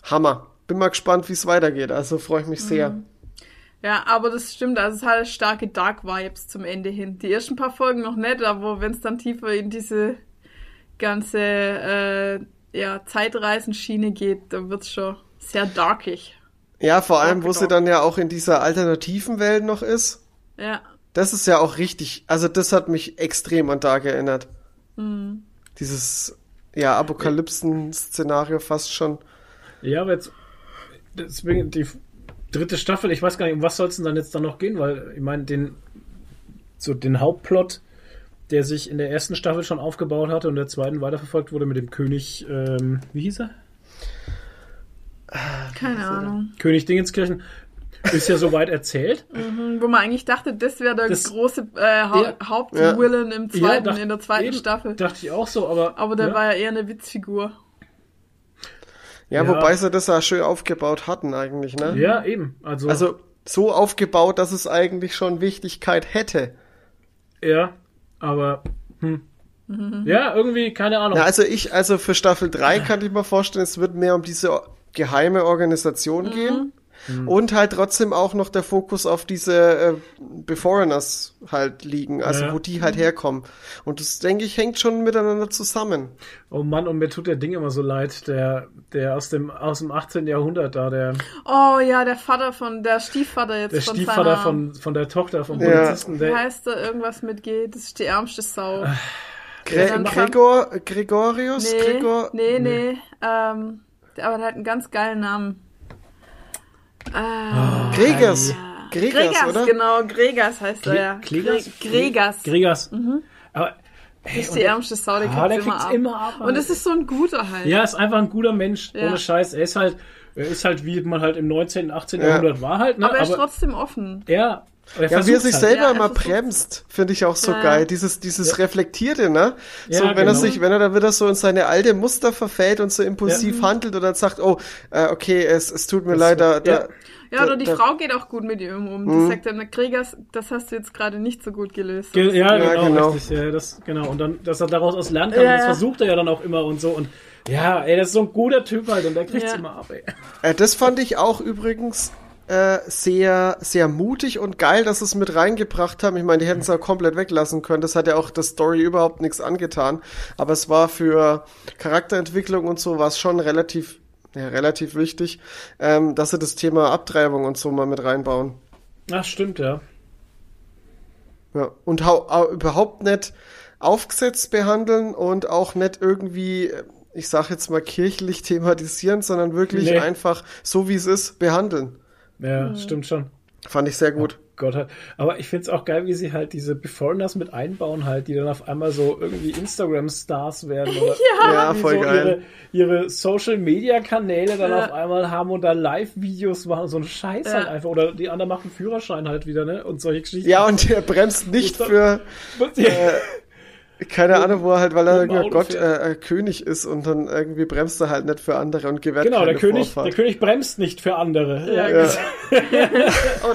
Hammer. Bin mal gespannt, wie es weitergeht, also freue ich mich sehr. Ja, aber das stimmt, also es hat starke Dark-Vibes zum Ende hin. Die ersten paar Folgen noch nicht, aber wenn es dann tiefer in diese ganze Zeitreisenschiene geht, dann wird es schon sehr darkig. Ja, vor allem, wo sie dann ja auch in dieser alternativen Welt noch ist. Ja. Das ist ja auch richtig, also das hat mich extrem an Dark erinnert. Mhm. Dieses Apokalypsen-Szenario fast schon. Ja, aber jetzt deswegen die dritte Staffel, ich weiß gar nicht, um was soll es denn dann jetzt da noch gehen, weil ich meine, den Hauptplot, der sich in der ersten Staffel schon aufgebaut hatte und der zweiten weiterverfolgt wurde mit dem König, wie hieß er? Keine Ahnung. König Dingenskirchen. Ist ja soweit erzählt. Wo man eigentlich dachte, das wäre der große Hauptwillen im zweiten, in der zweiten Staffel. Dachte ich auch so, aber der war ja eher eine Witzfigur. Ja, wobei sie das ja schön aufgebaut hatten eigentlich, ne? Ja, eben. Also so aufgebaut, dass es eigentlich schon Wichtigkeit hätte. Ja, aber ja, irgendwie, keine Ahnung. Na, also für Staffel 3 kann ich mir vorstellen, es wird mehr um diese geheime Organisation gehen. Und halt trotzdem auch noch der Fokus auf diese Beforeigners halt liegen, also wo die halt herkommen. Und das, denke ich, hängt schon miteinander zusammen. Oh Mann, und mir tut der Ding immer so leid, der aus dem 18. Jahrhundert da, der... Oh ja, der Stiefvater jetzt von seiner... Der Stiefvater von der Tochter, vom Polizisten. Wie heißt da irgendwas mit G? Das ist die ärmste Sau. Gregorius? Nee, Gregor? Nee. Aber der hat einen ganz geilen Namen. Gregers, oder? Genau, Gregers heißt er, ja. Gregers. Mhm. Aber, hey, das ist die ärmste Sau, der kriegt's immer ab. Und es ist so ein guter halt. Ja, ist einfach ein guter Mensch, ohne Scheiß. Er ist halt, wie man halt im 19., 18. Jahrhundert war halt. Ne? Aber er ist trotzdem offen. Ja. Ja, wie er sich selber immer bremst, finde ich auch so geil. Dieses Reflektierte, ne? Ja, so, wenn er dann wieder so in seine alte Muster verfällt und so impulsiv handelt und dann sagt, okay, es tut mir leid. Die Frau geht auch gut mit ihm um. Die sagt dann, Gregers, das hast du jetzt gerade nicht so gut gelöst. Genau. Richtig, und dann, dass er daraus lernen kann, das versucht er ja dann auch immer und so. Und ja, ey, das ist so ein guter Typ halt und der kriegt's immer ab, ey. Das fand ich auch übrigens sehr, sehr mutig und geil, dass sie es mit reingebracht haben. Ich meine, die hätten es auch komplett weglassen können. Das hat ja auch der Story überhaupt nichts angetan. Aber es war für Charakterentwicklung und so war es schon relativ wichtig, dass sie das Thema Abtreibung und so mal mit reinbauen. Ach, stimmt, ja. Ja, und überhaupt nicht aufgesetzt behandeln und auch nicht irgendwie... ich sag jetzt mal kirchlich thematisieren, sondern wirklich einfach so, wie es ist, behandeln. Ja, stimmt schon. Fand ich sehr gut. Oh Gott halt. Aber ich find's auch geil, wie sie halt diese Beforeigners mit einbauen halt, die dann auf einmal so irgendwie Instagram-Stars werden. Oder voll so geil. Ihre Social-Media-Kanäle dann auf einmal haben und da Live-Videos machen und so einen Scheiß halt einfach. Oder die anderen machen Führerschein halt wieder, ne? Und solche Geschichten. Ja, und der bremst nicht für... keine Ahnung, wo er halt, weil er Gott König ist und dann irgendwie bremst er halt nicht für andere und gewährt keine Vorfahrt. Genau, der König bremst nicht für andere. Ja.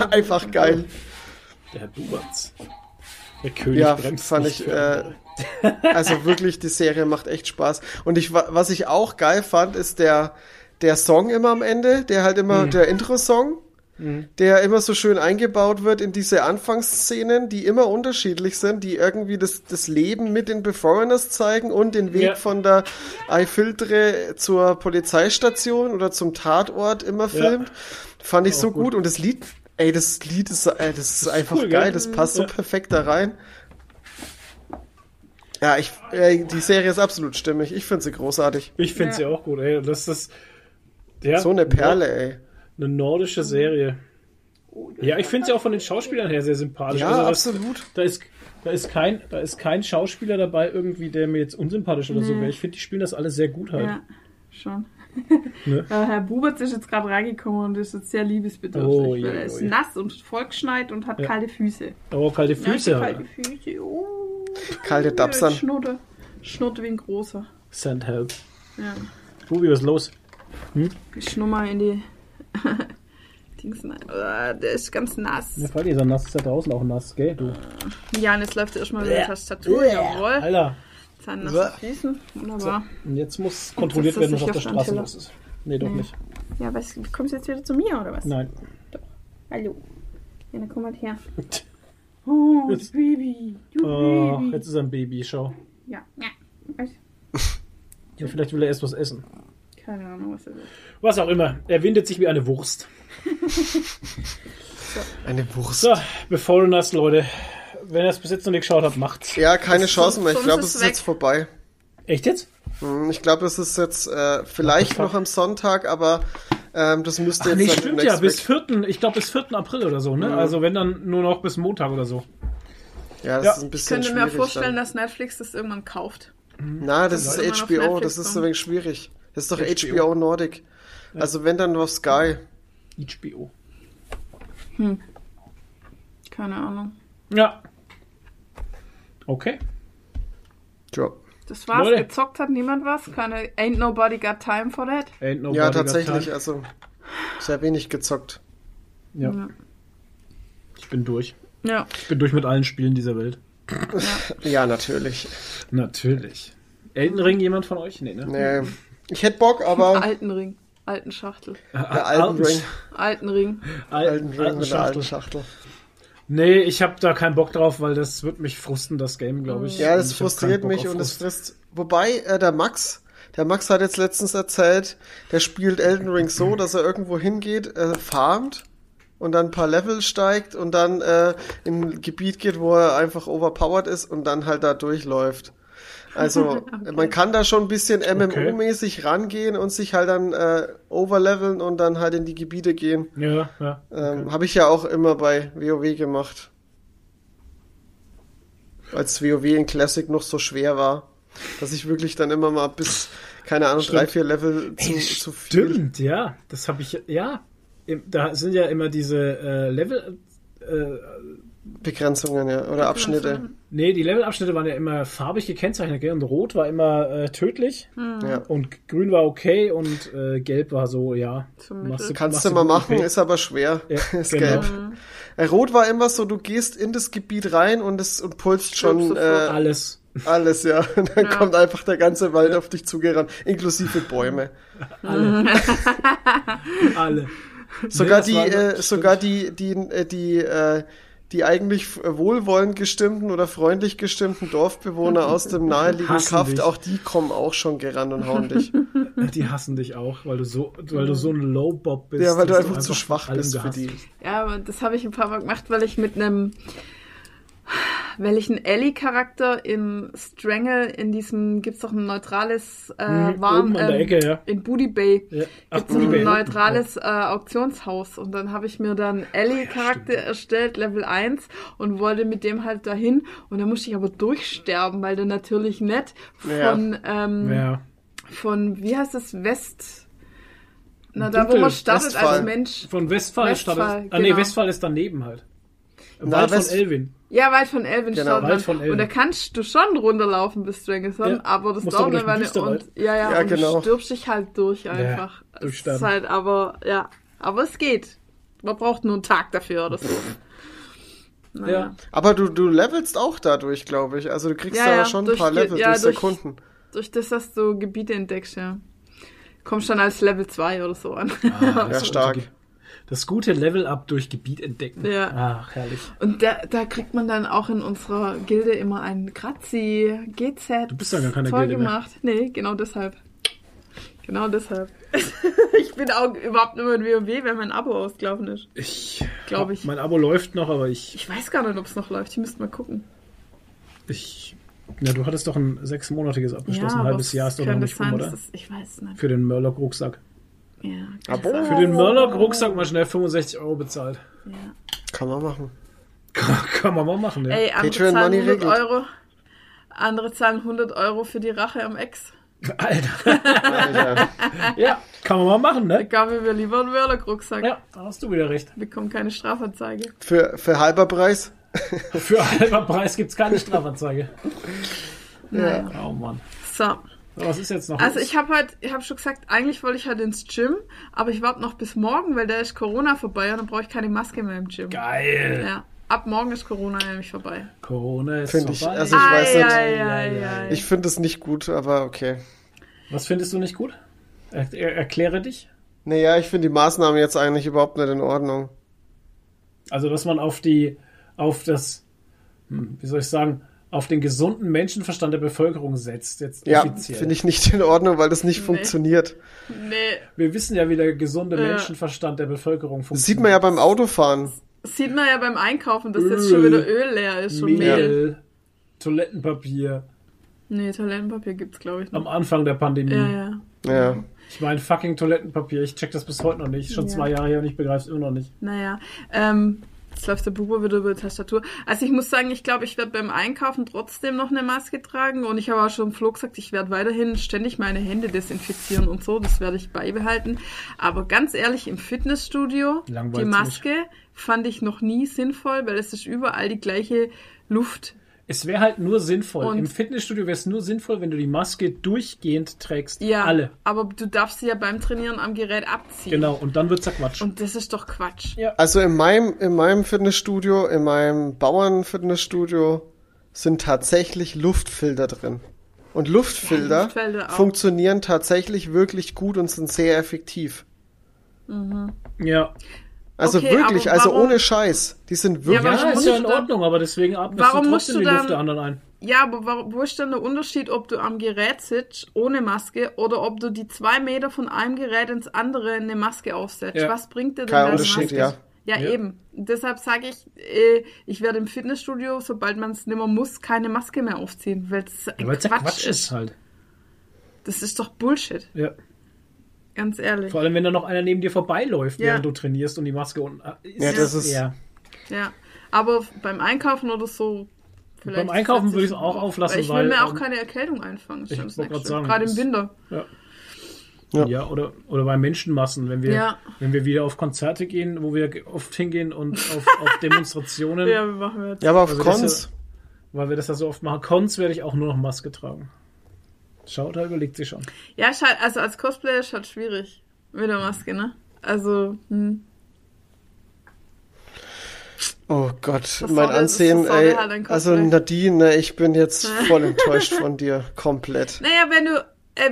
Einfach geil. Der Dubatz. Der König bremst fand nicht ich, für andere. Also wirklich, die Serie macht echt Spaß. Und was ich auch geil fand, ist der Song immer am Ende, der halt immer der Intro-Song. Der immer so schön eingebaut wird in diese Anfangsszenen, die immer unterschiedlich sind, die irgendwie das Leben mit den Beforeigners zeigen und den Weg von der Eifiltre zur Polizeistation oder zum Tatort immer filmt. Fand ich auch so gut. Und das Lied, das ist einfach cool, geil, das passt so perfekt da rein. Ja, die Serie ist absolut stimmig. Ich finde sie großartig. Ich finde sie auch gut, ey. Das ist so eine Perle, ey. Eine nordische Serie. Ja, ich finde sie auch von den Schauspielern her sehr sympathisch. Ja, also absolut. Da ist kein Schauspieler dabei irgendwie, der mir jetzt unsympathisch oder so wäre. Ich finde, die spielen das alle sehr gut halt. Ja, schon. Ne? Herr Bubertz ist jetzt gerade reingekommen und ist jetzt sehr liebesbedürftig. Er ist nass und vollgeschneit und hat kalte Füße. Oh, kalte Füße. Ja, kalte Füße. Oh. Kalte Dapsern. Schnurrt wie ein großer. Send help. Ja. Bubi, was ist los? Ich schnurre mal in die Dings rein. Oh, der ist ganz nass. Ja, voll, dieser Nass ist ja draußen auch nass, gell, du? Janis läuft erstmal mit der Tastatur, jawohl. Alter. Zahnnass fließen, wunderbar. So. Und jetzt muss kontrolliert werden, was auf der Straße los ist. Nee, doch nicht. Ja, was, kommst du jetzt wieder zu mir, oder was? Nein. Doch. Hallo. Ja, dann komm mal her. Oh, das Baby. Oh, Baby. Jetzt ist er ein Baby, schau. Ja. Was? Ja, vielleicht will er erst was essen. Keine Ahnung, was er will. Was auch immer. Er windet sich wie eine Wurst. So. Eine Wurst. So, bevor du das, Leute. Wenn ihr es bis jetzt noch nicht geschaut habt, macht's. Ja, keine Chance mehr. Ich glaube, es ist jetzt vorbei. Echt jetzt? Ich glaube, das ist jetzt vielleicht noch am Sonntag, aber das müsste jetzt... Nee, dann stimmt ja, bis 4. April oder so, ne? Mhm. Also wenn dann nur noch bis Montag oder so. Ja, das ist ein bisschen schwierig. Ich könnte mir vorstellen, dass Netflix das irgendwann kauft. Na, das ist HBO, das ist ein wenig schwierig. Das ist doch HBO Nordic. Ja. Also wenn, dann auf Sky. HBO. Keine Ahnung. Ja. Okay. Ja. Das war's, Leute. Gezockt hat niemand was? Keine, ain't nobody got time for that? Ain't nobody ja, tatsächlich, got time. Also sehr wenig gezockt. Ja. Ich bin durch. Ja. Ich bin durch mit allen Spielen dieser Welt. Ja, natürlich. Natürlich. Elden Ring, jemand von euch? Nee, ne? Nee. Ich hätte Bock, aber... Alten Ring. Alten Schachtel. Der alten Ring. Alten Ring. Alten Schachtel. Nee, ich habe da keinen Bock drauf, weil das wird mich frusten, das Game, glaube ich. Ja, das frustriert mich und es frisst... Wobei, der Max hat jetzt letztens erzählt, der spielt Elden Ring so, dass er irgendwo hingeht, farmt und dann ein paar Level steigt und dann in ein Gebiet geht, wo er einfach overpowered ist und dann halt da durchläuft. Also, man kann da schon ein bisschen MMO-mäßig rangehen und sich halt dann overleveln und dann halt in die Gebiete gehen. Ja. Habe ich ja auch immer bei WoW gemacht. Als WoW in Classic noch so schwer war, dass ich wirklich dann immer mal bis, keine Ahnung, 3-4 Level zu viel. Stimmt, ja. Das habe ich, ja. Da sind ja immer diese Level... Begrenzungen, ja. Oder Abschnitte. Nee, die Levelabschnitte waren ja immer farbig gekennzeichnet, gell? Und rot war immer tödlich. Ja. Und grün war okay und gelb war so, ja. Kannst du mal machen, okay. Ist aber schwer. Ja, ist genau. Gelb. Rot war immer so, du gehst in das Gebiet rein und pulst schon alles. Alles, ja. Und dann kommt einfach der ganze Wald auf dich zugerannt, inklusive Bäume. Alle. Sogar die eigentlich wohlwollend gestimmten oder freundlich gestimmten Dorfbewohner aus dem naheliegenden Kaff, auch die kommen auch schon gerannt und hauen dich. Die hassen dich auch, weil du so ein Low-Bob bist. Ja, weil du einfach zu schwach bist für die. Ja, aber das habe ich ein paar Mal gemacht, weil ich einen Ellie-Charakter im Strangle, in diesem, gibt's doch ein neutrales Warm, an der Ecke, ja. In Booty Bay, ja. Gibt's Booty Bay, ein neutrales Auktionshaus und dann habe ich mir dann Ellie-Charakter erstellt, Level 1 und wollte mit dem halt dahin und dann musste ich aber durchsterben, weil der natürlich nicht von wie heißt das, West... Na, da wo man startet als Mensch. Von Westfall startet. Genau. Ah nee, Westfall ist daneben halt. Wald von Elvin. Genau, Wald von Elvin. Und da kannst du schon runterlaufen bis Stranglethorn, aber das dauert eine Weile. Und du stirbst dich halt durch einfach. Ja, es ist halt aber es geht. Man braucht nur einen Tag dafür oder so. Ja. Aber du levelst auch dadurch, glaube ich. Also du kriegst da schon ein paar Level durch Sekunden. Durch das, dass du Gebiete entdeckst, ja. Kommst dann als Level 2 oder so an. Ah, ja, stark. Das gute Level-Up durch Gebiet entdecken. Ja. Ach, herrlich. Und da kriegt man dann auch in unserer Gilde immer einen Grazi, GZ. Du bist ja gar keine Gilde gemacht. Mehr. Nee, genau deshalb. Ich bin auch überhaupt nicht mehr in WoW, wenn mein Abo ausgelaufen ist. Mein Abo läuft noch, aber ich weiß gar nicht, ob es noch läuft. Ich müsste mal gucken. Du hattest doch ein 6-monatiges abgeschlossen. Ein halbes Jahr ist doch noch nicht rum, oder? Ich weiß nicht. Für den Murloc-Rucksack. Ja, für den Murloc-Rucksack mal schnell 65 € bezahlt. Ja. Kann man machen. Kann man mal machen, ja. Ey, andere zahlen 100 € für die Rache am Ex. Alter. Ja, kann man mal machen, ne? Da gab mir lieber einen Murloc-Rucksack. Ja, da hast du wieder recht. Wir bekommen keine Strafanzeige. Für halber Preis? Für halber Preis gibt's keine Strafanzeige. Ja. Oh Mann. So. Aber was ist jetzt noch? Also ich habe halt, ich habe schon gesagt, eigentlich wollte ich halt ins Gym, aber ich warte noch bis morgen, weil da ist Corona vorbei und dann brauche ich keine Maske mehr im Gym. Geil! Ja. Ab morgen ist Corona nämlich vorbei. Corona ist vorbei. Ich, also ich weiß nicht. Ich finde es nicht gut, aber okay. Was findest du nicht gut? Erkläre dich. Naja, ich finde die Maßnahmen jetzt eigentlich überhaupt nicht in Ordnung. Also, dass man auf den gesunden Menschenverstand der Bevölkerung setzt. Jetzt offiziell. Ja, finde ich nicht in Ordnung, weil das nicht funktioniert. Nee. Wir wissen ja, wie der gesunde Menschenverstand der Bevölkerung funktioniert. Das sieht man ja beim Autofahren. Sieht man ja beim Einkaufen, dass jetzt schon wieder Öl leer ist und Mehl. Toilettenpapier. Nee, Toilettenpapier gibt's, glaube ich, nicht. Am Anfang der Pandemie. Ja. Ich meine, fucking Toilettenpapier. Ich check das bis heute noch nicht. Schon 2 Jahre her und ich begreife es immer noch nicht. Naja, jetzt läuft der Bubo wieder über die Tastatur. Also ich muss sagen, ich glaube, ich werde beim Einkaufen trotzdem noch eine Maske tragen. Und ich habe auch schon im Flo gesagt, ich werde weiterhin ständig meine Hände desinfizieren und so. Das werde ich beibehalten. Aber ganz ehrlich, im Fitnessstudio, die Maske fand ich noch nie sinnvoll, weil es ist überall die gleiche Luft. Es wäre halt nur sinnvoll. Und im Fitnessstudio wäre es nur sinnvoll, wenn du die Maske durchgehend trägst. Ja, alle. Aber du darfst sie ja beim Trainieren am Gerät abziehen. Genau, und dann wird's ja Quatsch. Und das ist doch Quatsch. Ja. Also in meinem Fitnessstudio, in meinem Bauern-Fitnessstudio sind tatsächlich Luftfilter drin. Und Luftfilter funktionieren tatsächlich wirklich gut und sind sehr effektiv. Mhm. Ja. Also okay, wirklich, warum, also ohne Scheiß. Die sind wirklich... Ja, ist ja in Ordnung, aber deswegen atmest du trotzdem die Luft der anderen ein. Ja, aber wo ist denn der Unterschied, ob du am Gerät sitzt, ohne Maske, oder ob du die 2 Meter von einem Gerät ins andere eine Maske aufsetzt? Ja. Was bringt dir denn deine Unterschied, Maske? Ja, eben. Deshalb sage ich, ich werde im Fitnessstudio, sobald man es nicht mehr muss, keine Maske mehr aufziehen, weil es Quatsch ist halt. Das ist doch Bullshit. Ja. Ganz ehrlich. Vor allem, wenn da noch einer neben dir vorbeiläuft, während du trainierst und die Maske unten... Ja, aber beim Einkaufen oder so... Beim Einkaufen würde ich es auch auflassen, weil... Ich will mir auch keine Erkältung einfangen. Ich wollte gerade sagen. Gerade im Winter. Ja, oder bei Menschenmassen, wenn wir wieder auf Konzerte gehen, wo wir oft hingehen und auf Demonstrationen... Ja, wir machen jetzt. Ja, aber auf Cons. Weil wir das ja so oft machen. Cons werde ich auch nur noch Maske tragen. Schaut, da überlegt sie schon. Ja, also als Cosplayer ist halt schwierig mit der Maske, ne? Also, Oh Gott, mein Ansehen, ey. Halt also Nadine, ich bin jetzt voll enttäuscht von dir, komplett. Naja,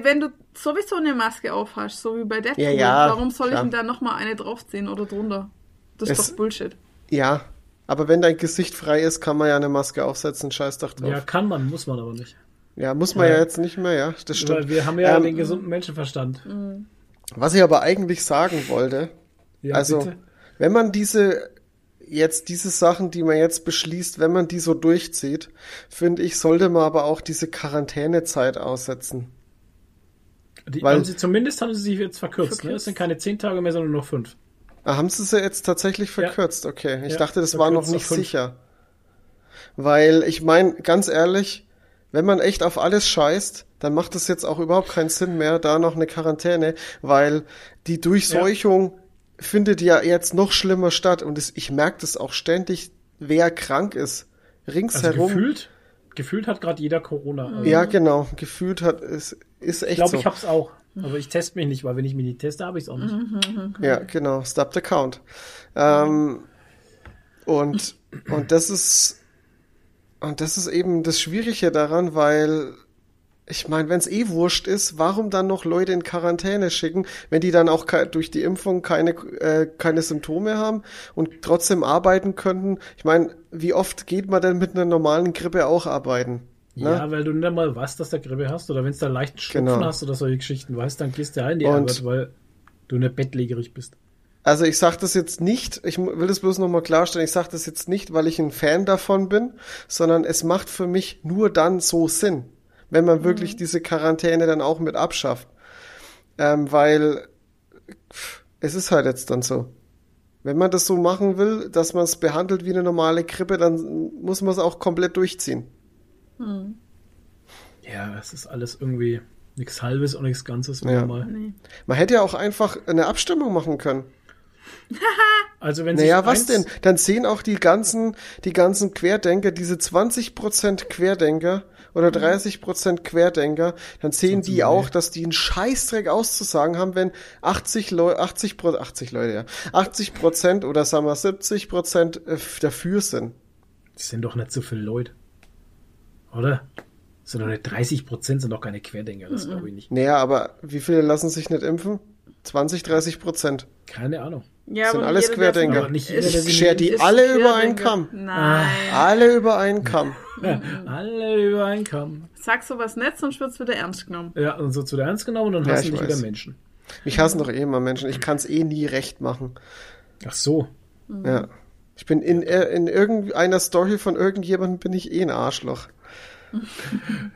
wenn du sowieso eine Maske aufhast, so wie bei Deadpool, warum soll ich denn da nochmal eine draufziehen oder drunter? Das ist doch Bullshit. Ja, aber wenn dein Gesicht frei ist, kann man ja eine Maske aufsetzen, scheiß doch drauf. Ja, kann man, muss man aber nicht. Ja, muss man ja jetzt nicht mehr, ja, das stimmt. Weil wir haben ja den gesunden Menschenverstand. Was ich aber eigentlich sagen wollte, wenn man diese Sachen, die man jetzt beschließt, wenn man die so durchzieht, finde ich, sollte man aber auch diese Quarantänezeit aussetzen. Haben sie sich jetzt verkürzt. Ne? Es sind keine 10 Tage mehr, sondern noch 5. Haben sie jetzt tatsächlich verkürzt? Ja. Okay, ich dachte, das war noch nicht sicher. Weil, ich meine, ganz ehrlich... Wenn man echt auf alles scheißt, dann macht es jetzt auch überhaupt keinen Sinn mehr, da noch eine Quarantäne, weil die Durchseuchung findet ja jetzt noch schlimmer statt und ich merke das auch ständig, wer krank ist, ringsherum. Also gefühlt hat gerade jeder Corona. Also. Ja, genau, gefühlt hat es, ist echt so. Ich glaube, ich hab's auch, aber ich teste mich nicht, weil wenn ich mich nicht teste, habe ich es auch nicht. Ja, genau, stop the count. Und das ist eben das Schwierige daran, weil, ich meine, wenn es wurscht ist, warum dann noch Leute in Quarantäne schicken, wenn die dann auch durch die Impfung keine Symptome haben und trotzdem arbeiten könnten? Ich meine, wie oft geht man denn mit einer normalen Grippe auch arbeiten? Ne? Ja, weil du nicht mal weißt, dass du Grippe hast oder wenn es da leichten Schnupfen hast oder solche Geschichten, weißt, dann gehst du halt in die Arbeit, weil du nicht bettlägerig bist. Also ich sage das jetzt nicht, ich will das bloß nochmal klarstellen, ich sage das jetzt nicht, weil ich ein Fan davon bin, sondern es macht für mich nur dann so Sinn, wenn man wirklich diese Quarantäne dann auch mit abschafft. Weil es ist halt jetzt dann so. Wenn man das so machen will, dass man es behandelt wie eine normale Grippe, dann muss man es auch komplett durchziehen. Mhm. Ja, es ist alles irgendwie nichts Halbes und nichts Ganzes. Nee. Man hätte ja auch einfach eine Abstimmung machen können. Also wenn was denn? Dann sehen auch die ganzen Querdenker, diese 20% Querdenker oder 30% Querdenker, dann sehen die auch, dass die einen Scheißdreck auszusagen haben, wenn 80% oder sagen wir 70% dafür sind. Das sind doch nicht so viele Leute. Oder? Sondern 30% sind doch keine Querdenker, das glaube ich nicht. Naja, aber wie viele lassen sich nicht impfen? 20-30%. Keine Ahnung. Ja, das sind alles Querdenker. Schert die alle über einen Kamm. Nein. Alle über einen Kamm. Alle über einen Kamm. Sag sowas nett, sonst wird's wieder ernst genommen. Ja, und so wieder ernst genommen und dann hassen dich wieder Menschen. Mich hassen doch eh immer Menschen. Ich kann's eh nie recht machen. Ach so. Mhm. Ja. Ich bin in irgendeiner Story von irgendjemandem bin ich eh ein Arschloch.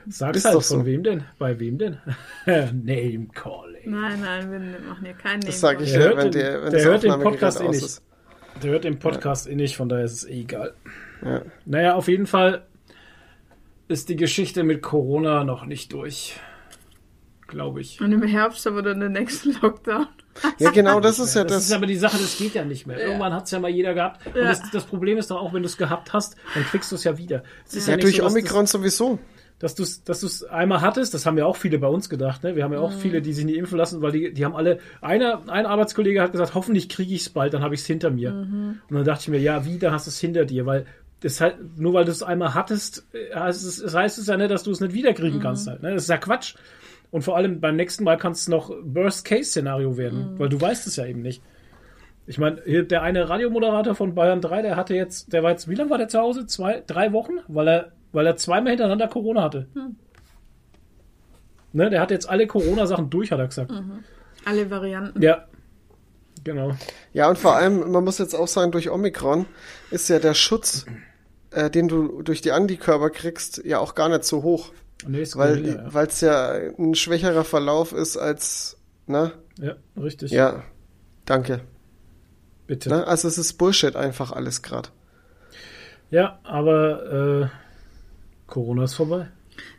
Sag's halt, von wem denn? Bei wem denn? Name Calling. Nein, wir machen hier keinen Name Calling. Das sage ich ja, wenn das Aufnahmegerät aus ist. Der hört den Podcast eh nicht, von daher ist es eh egal. Ja. Naja, auf jeden Fall ist die Geschichte mit Corona noch nicht durch. Glaube ich. Und im Herbst haben wir dann den nächsten Lockdown. Ja, genau, das ist ja das. Das ist aber die Sache, das geht ja nicht mehr. Ja. Irgendwann hat es ja mal jeder gehabt. Und das Problem ist dann auch, wenn du es gehabt hast, dann kriegst du es ja wieder. Ist ja durch so, Omikron sowieso. Dass du es einmal hattest, das haben ja auch viele bei uns gedacht. Ne? Wir haben ja auch viele, die sich nie impfen lassen, weil die haben alle, ein Arbeitskollege hat gesagt, hoffentlich kriege ich es bald, dann habe ich es hinter mir. Mhm. Und dann dachte ich mir, ja, wieder hast du es hinter dir, weil das halt, nur weil du es einmal hattest, heißt es ja nicht, dass du es nicht wiederkriegen kannst. Halt, ne? Das ist ja Quatsch. Und vor allem beim nächsten Mal kann es noch Worst-Case-Szenario werden, weil du weißt es ja eben nicht. Ich meine, der eine Radiomoderator von Bayern 3, der war jetzt, wie lange war der zu Hause? 2-3 Wochen? Weil er zweimal hintereinander Corona hatte. Hm. Ne, der hat jetzt alle Corona-Sachen durch, hat er gesagt. Mhm. Alle Varianten. Ja, genau. Ja, und vor allem, man muss jetzt auch sagen, durch Omikron ist ja der Schutz, den du durch die Antikörper kriegst, ja auch gar nicht so hoch. Nee, weil es ja ein schwächerer Verlauf ist als, ne? Ja, richtig. Ja, danke. Bitte. Ne? Also es ist Bullshit einfach alles gerade. Ja, aber Corona ist vorbei.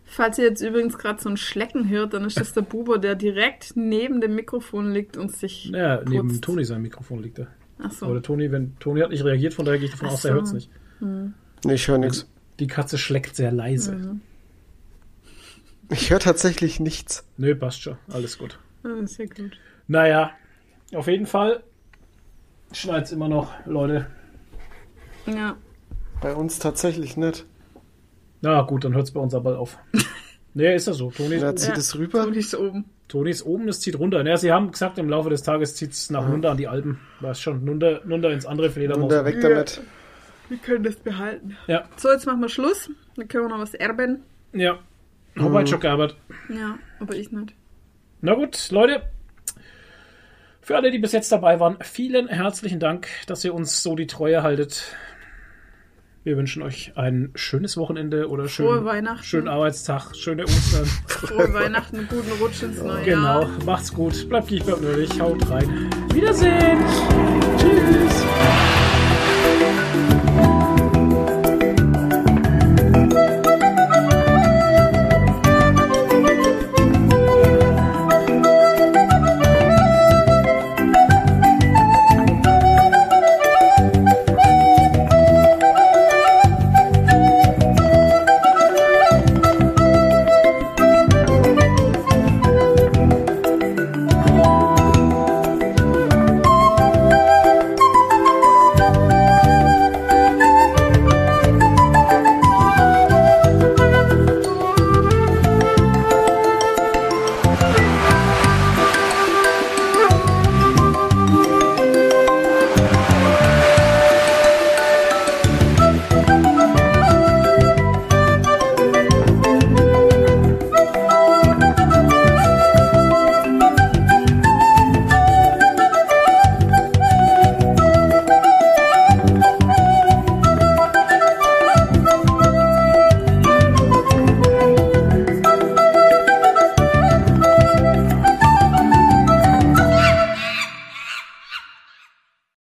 Falls ihr jetzt übrigens gerade so einen Schlecken hört, dann ist das der Buber, der direkt neben dem Mikrofon liegt und sich putzt. Neben Toni sein Mikrofon liegt er. Ach so. Aber Toni hat nicht reagiert, von daher gehe ich davon aus, er hört es nicht. Hm. Nee, ich höre nichts. Die Katze schleckt sehr leise. Mhm. Ich höre tatsächlich nichts. Nö, passt schon. Alles gut. Ist ja gut. Naja, auf jeden Fall schneit's immer noch, Leute. Ja. Bei uns tatsächlich nicht. Na gut, dann hört's bei uns aber auf. Nee, ist das so. Toni zieht es rüber. Toni ist oben, das zieht runter. Naja, sie haben gesagt, im Laufe des Tages zieht es nach runter an die Alpen. Weißt schon, runter ins andere Fledermaus. Runter weg damit. Wir können das behalten. Ja. So, jetzt machen wir Schluss. Dann können wir noch was erben. Ja. Hab halt schon gearbeitet. Ja, aber ich nicht. Na gut, Leute. Für alle, die bis jetzt dabei waren, vielen herzlichen Dank, dass ihr uns so die Treue haltet. Wir wünschen euch ein schönes Wochenende oder schönen Arbeitstag, schöne Ostern. Frohe Weihnachten, guten Rutsch ins neue Jahr. Genau, macht's gut, bleibt glücklich, bleibt nötig, haut rein. Wiedersehen. Tschüss.